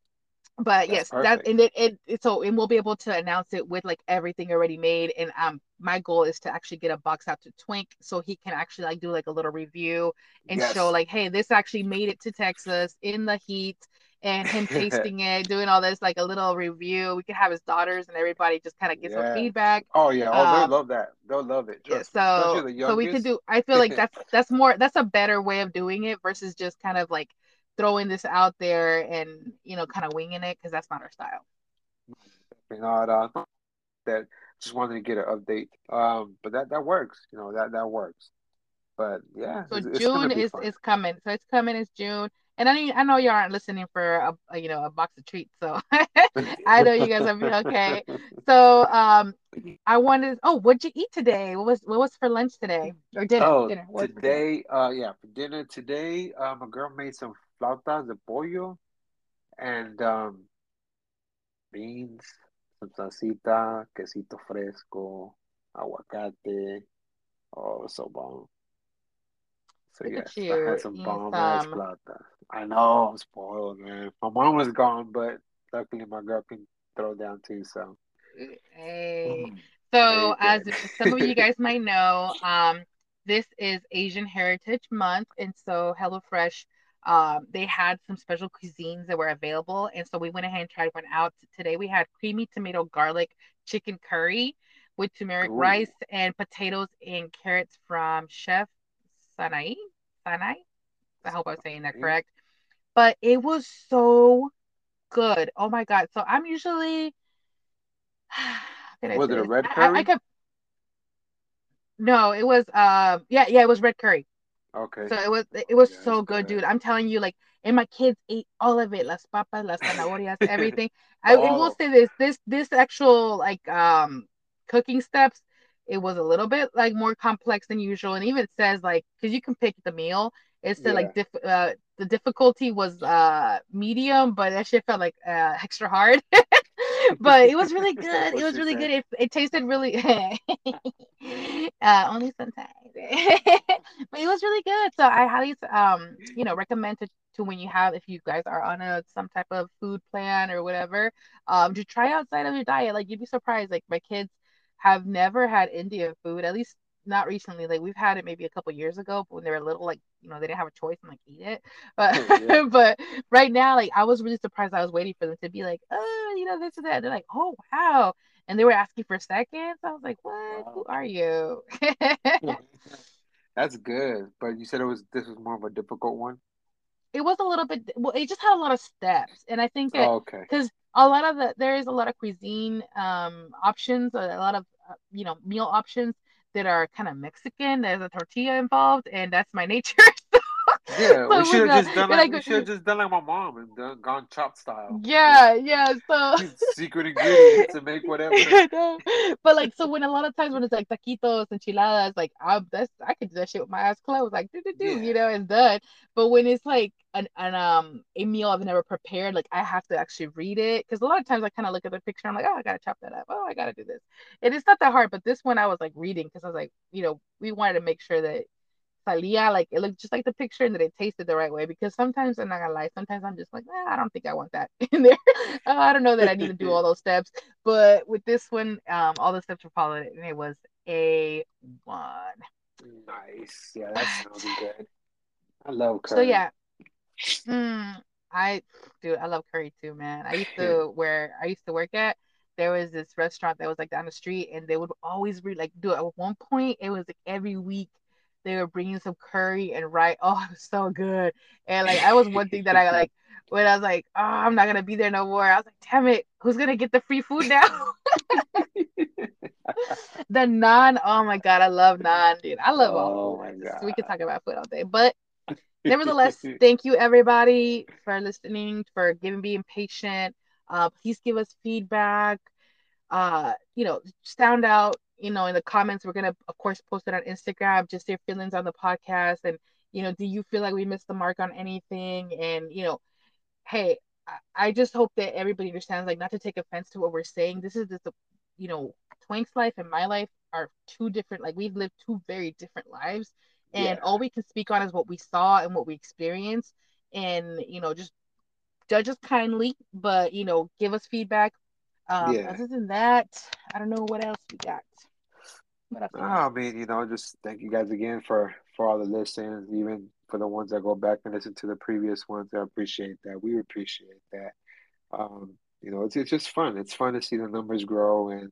But that's perfect. And it we'll be able to announce it with like everything already made. And my goal is to actually get a box out to Twink so he can actually like do like a little review and show like, hey, this actually made it to Texas in the heat. And him tasting it, doing all this, like a little review. We can have his daughters and everybody just kind of get some feedback. Oh yeah, they love that. They'll love it. Yeah, so we could do. I feel like that's a better way of doing it versus just kind of like throwing this out there and, you know, kind of winging it because that's not our style. That just wanted to get an update. But that works. You know, that works. But yeah. So June is coming. So it's coming. It's June. And I know you aren't listening for a box of treats, so I know you guys are being okay. So I wanted. What'd you eat today? What was for lunch today or dinner? For dinner today, my girl made some flautas de pollo and beans, some salsita, quesito fresco, aguacate. Oh, so bomb. So I had some bomb ass flautas. I know, I'm spoiled, man. My mom was gone, but luckily my girl can throw down too, so. Hey. So as some of you guys might know, this is Asian Heritage Month, and so HelloFresh, they had some special cuisines that were available, and so we went ahead and tried one out. Today we had creamy tomato garlic chicken curry with turmeric rice and potatoes and carrots from Chef Sanai. I hope I'm saying that correct. But it was so good. Oh my God. So I'm usually. Was it a red curry? No, it was. It was red curry. Okay. So it was so good, dude. I'm telling you, like, and my kids ate all of it. Las papas, las zanahorias, everything. I will say this actual like cooking steps it was a little bit like more complex than usual. And even it says like, because you can pick the meal, it said like the difficulty was medium, but that shit felt like extra hard. But it was really good. It was really good. It tasted really only sometimes. But it was really good. So I highly recommend to when you have, if you guys are on some type of food plan or whatever, to try outside of your diet. Like, you'd be surprised. Like, my kids have never had Indian food, at least not recently. Like, we've had it maybe a couple years ago, but when they were little, like, you know, they didn't have a choice and like eat it. But but right now, like, I was really surprised. I was waiting for them to be like, oh, you know, this or that. They're like, oh wow. And they were asking for seconds. I was like, what? Wow. Who are you? That's good. But you said this was more of a difficult one. It was a little bit. Well, it just had a lot of steps, and I think that because there is a lot of cuisine options, a lot of meal options that are kind of Mexican. There's a tortilla involved, and that's my nature. So we should have just done like my mom and gone chop style. Yeah. So secret ingredient to make whatever. But like, so when a lot of times when it's like taquitos, enchiladas, like I could do that shit with my eyes closed, like you know, and done. But when it's like a meal I've never prepared, like I have to actually read it, because a lot of times I kind of look at the picture, I'm like, oh, I gotta chop that up. Oh, I gotta do this. And it's not that hard. But this one I was like reading, because I was like, we wanted to make sure that Salia, like it looked just like the picture and that it tasted the right way, because sometimes I'm not gonna lie, sometimes I'm just like, I don't think I want that in there. I don't know that I need to do all those steps. But with this one, all the steps were followed and it was A1. Nice. Yeah, that sounds good. I love curry. So yeah. I love curry too, man. I used to work at, there was this restaurant that was like down the street, and they would always do it. At one point it was like every week they were bringing some curry and rice. Oh, it was so good. And like, that was one thing that I like, when I was like, oh, I'm not going to be there no more. I was like, damn it. Who's going to get the free food now? The naan. Oh my God. I love naan, dude. I love all food. God. We could talk about food all day, but nevertheless, thank you everybody for listening, for being patient. Please give us feedback, sound out, in the comments. We're going to, of course, post it on Instagram, just your feelings on the podcast. And, do you feel like we missed the mark on anything? And, hey, I just hope that everybody understands, like, not to take offense to what we're saying. This is Twink's life and my life are two different, like, we've lived two very different lives. And all we can speak on is what we saw and what we experienced. And, just judge us kindly, but, give us feedback. Other than that, I don't know what else we got. I mean, just thank you guys again for all the listens, even for the ones that go back and listen to the previous ones. I appreciate that. We appreciate that. It's just fun. It's fun to see the numbers grow, and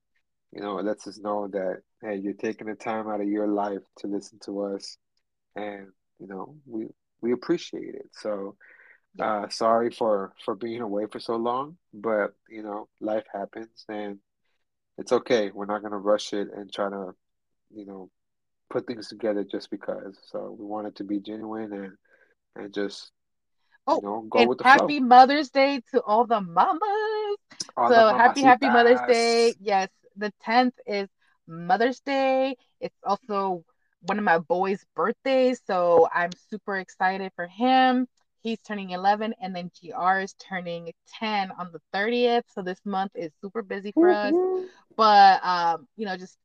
it lets us know that, hey, you're taking the time out of your life to listen to us, and we appreciate it. So. Sorry for being away for so long, but life happens and it's okay. We're not gonna rush it and try to, put things together just because. So we want it to be genuine and just go with the flow. Happy Mother's Day to all the mamas. Happy Mother's Day. Yes, the 10th is Mother's Day. It's also one of my boys' birthdays, so I'm super excited for him. He's turning 11, and then GR is turning 10 on the 30th. So this month is super busy for us. But, just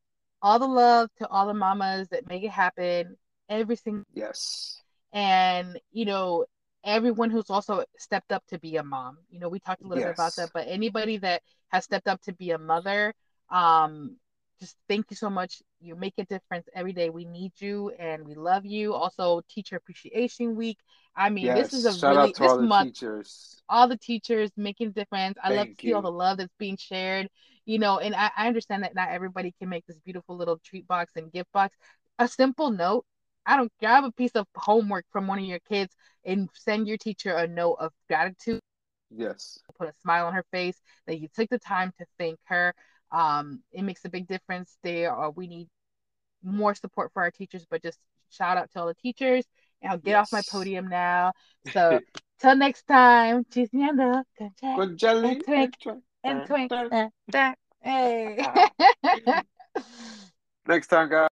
all the love to all the mamas that make it happen every single day. Yes. And, everyone who's also stepped up to be a mom. We talked a little bit about that, but anybody that has stepped up to be a mother, just thank you so much. You make a difference every day. We need you and we love you. Also, Teacher Appreciation Week. I mean, this is a really this all month. Teachers. All the teachers making a difference. I love to see all the love that's being shared. And I understand that not everybody can make this beautiful little treat box and gift box. A simple note. I don't grab a piece of homework from one of your kids and send your teacher a note of gratitude. Yes. Put a smile on her face that you took the time to thank her. It makes a big difference there. We need more support for our teachers, but just shout out to all the teachers. And I'll get off my podium now. So, till next time, Chismeando con Jelly and Twink. Hey. Next time, guys.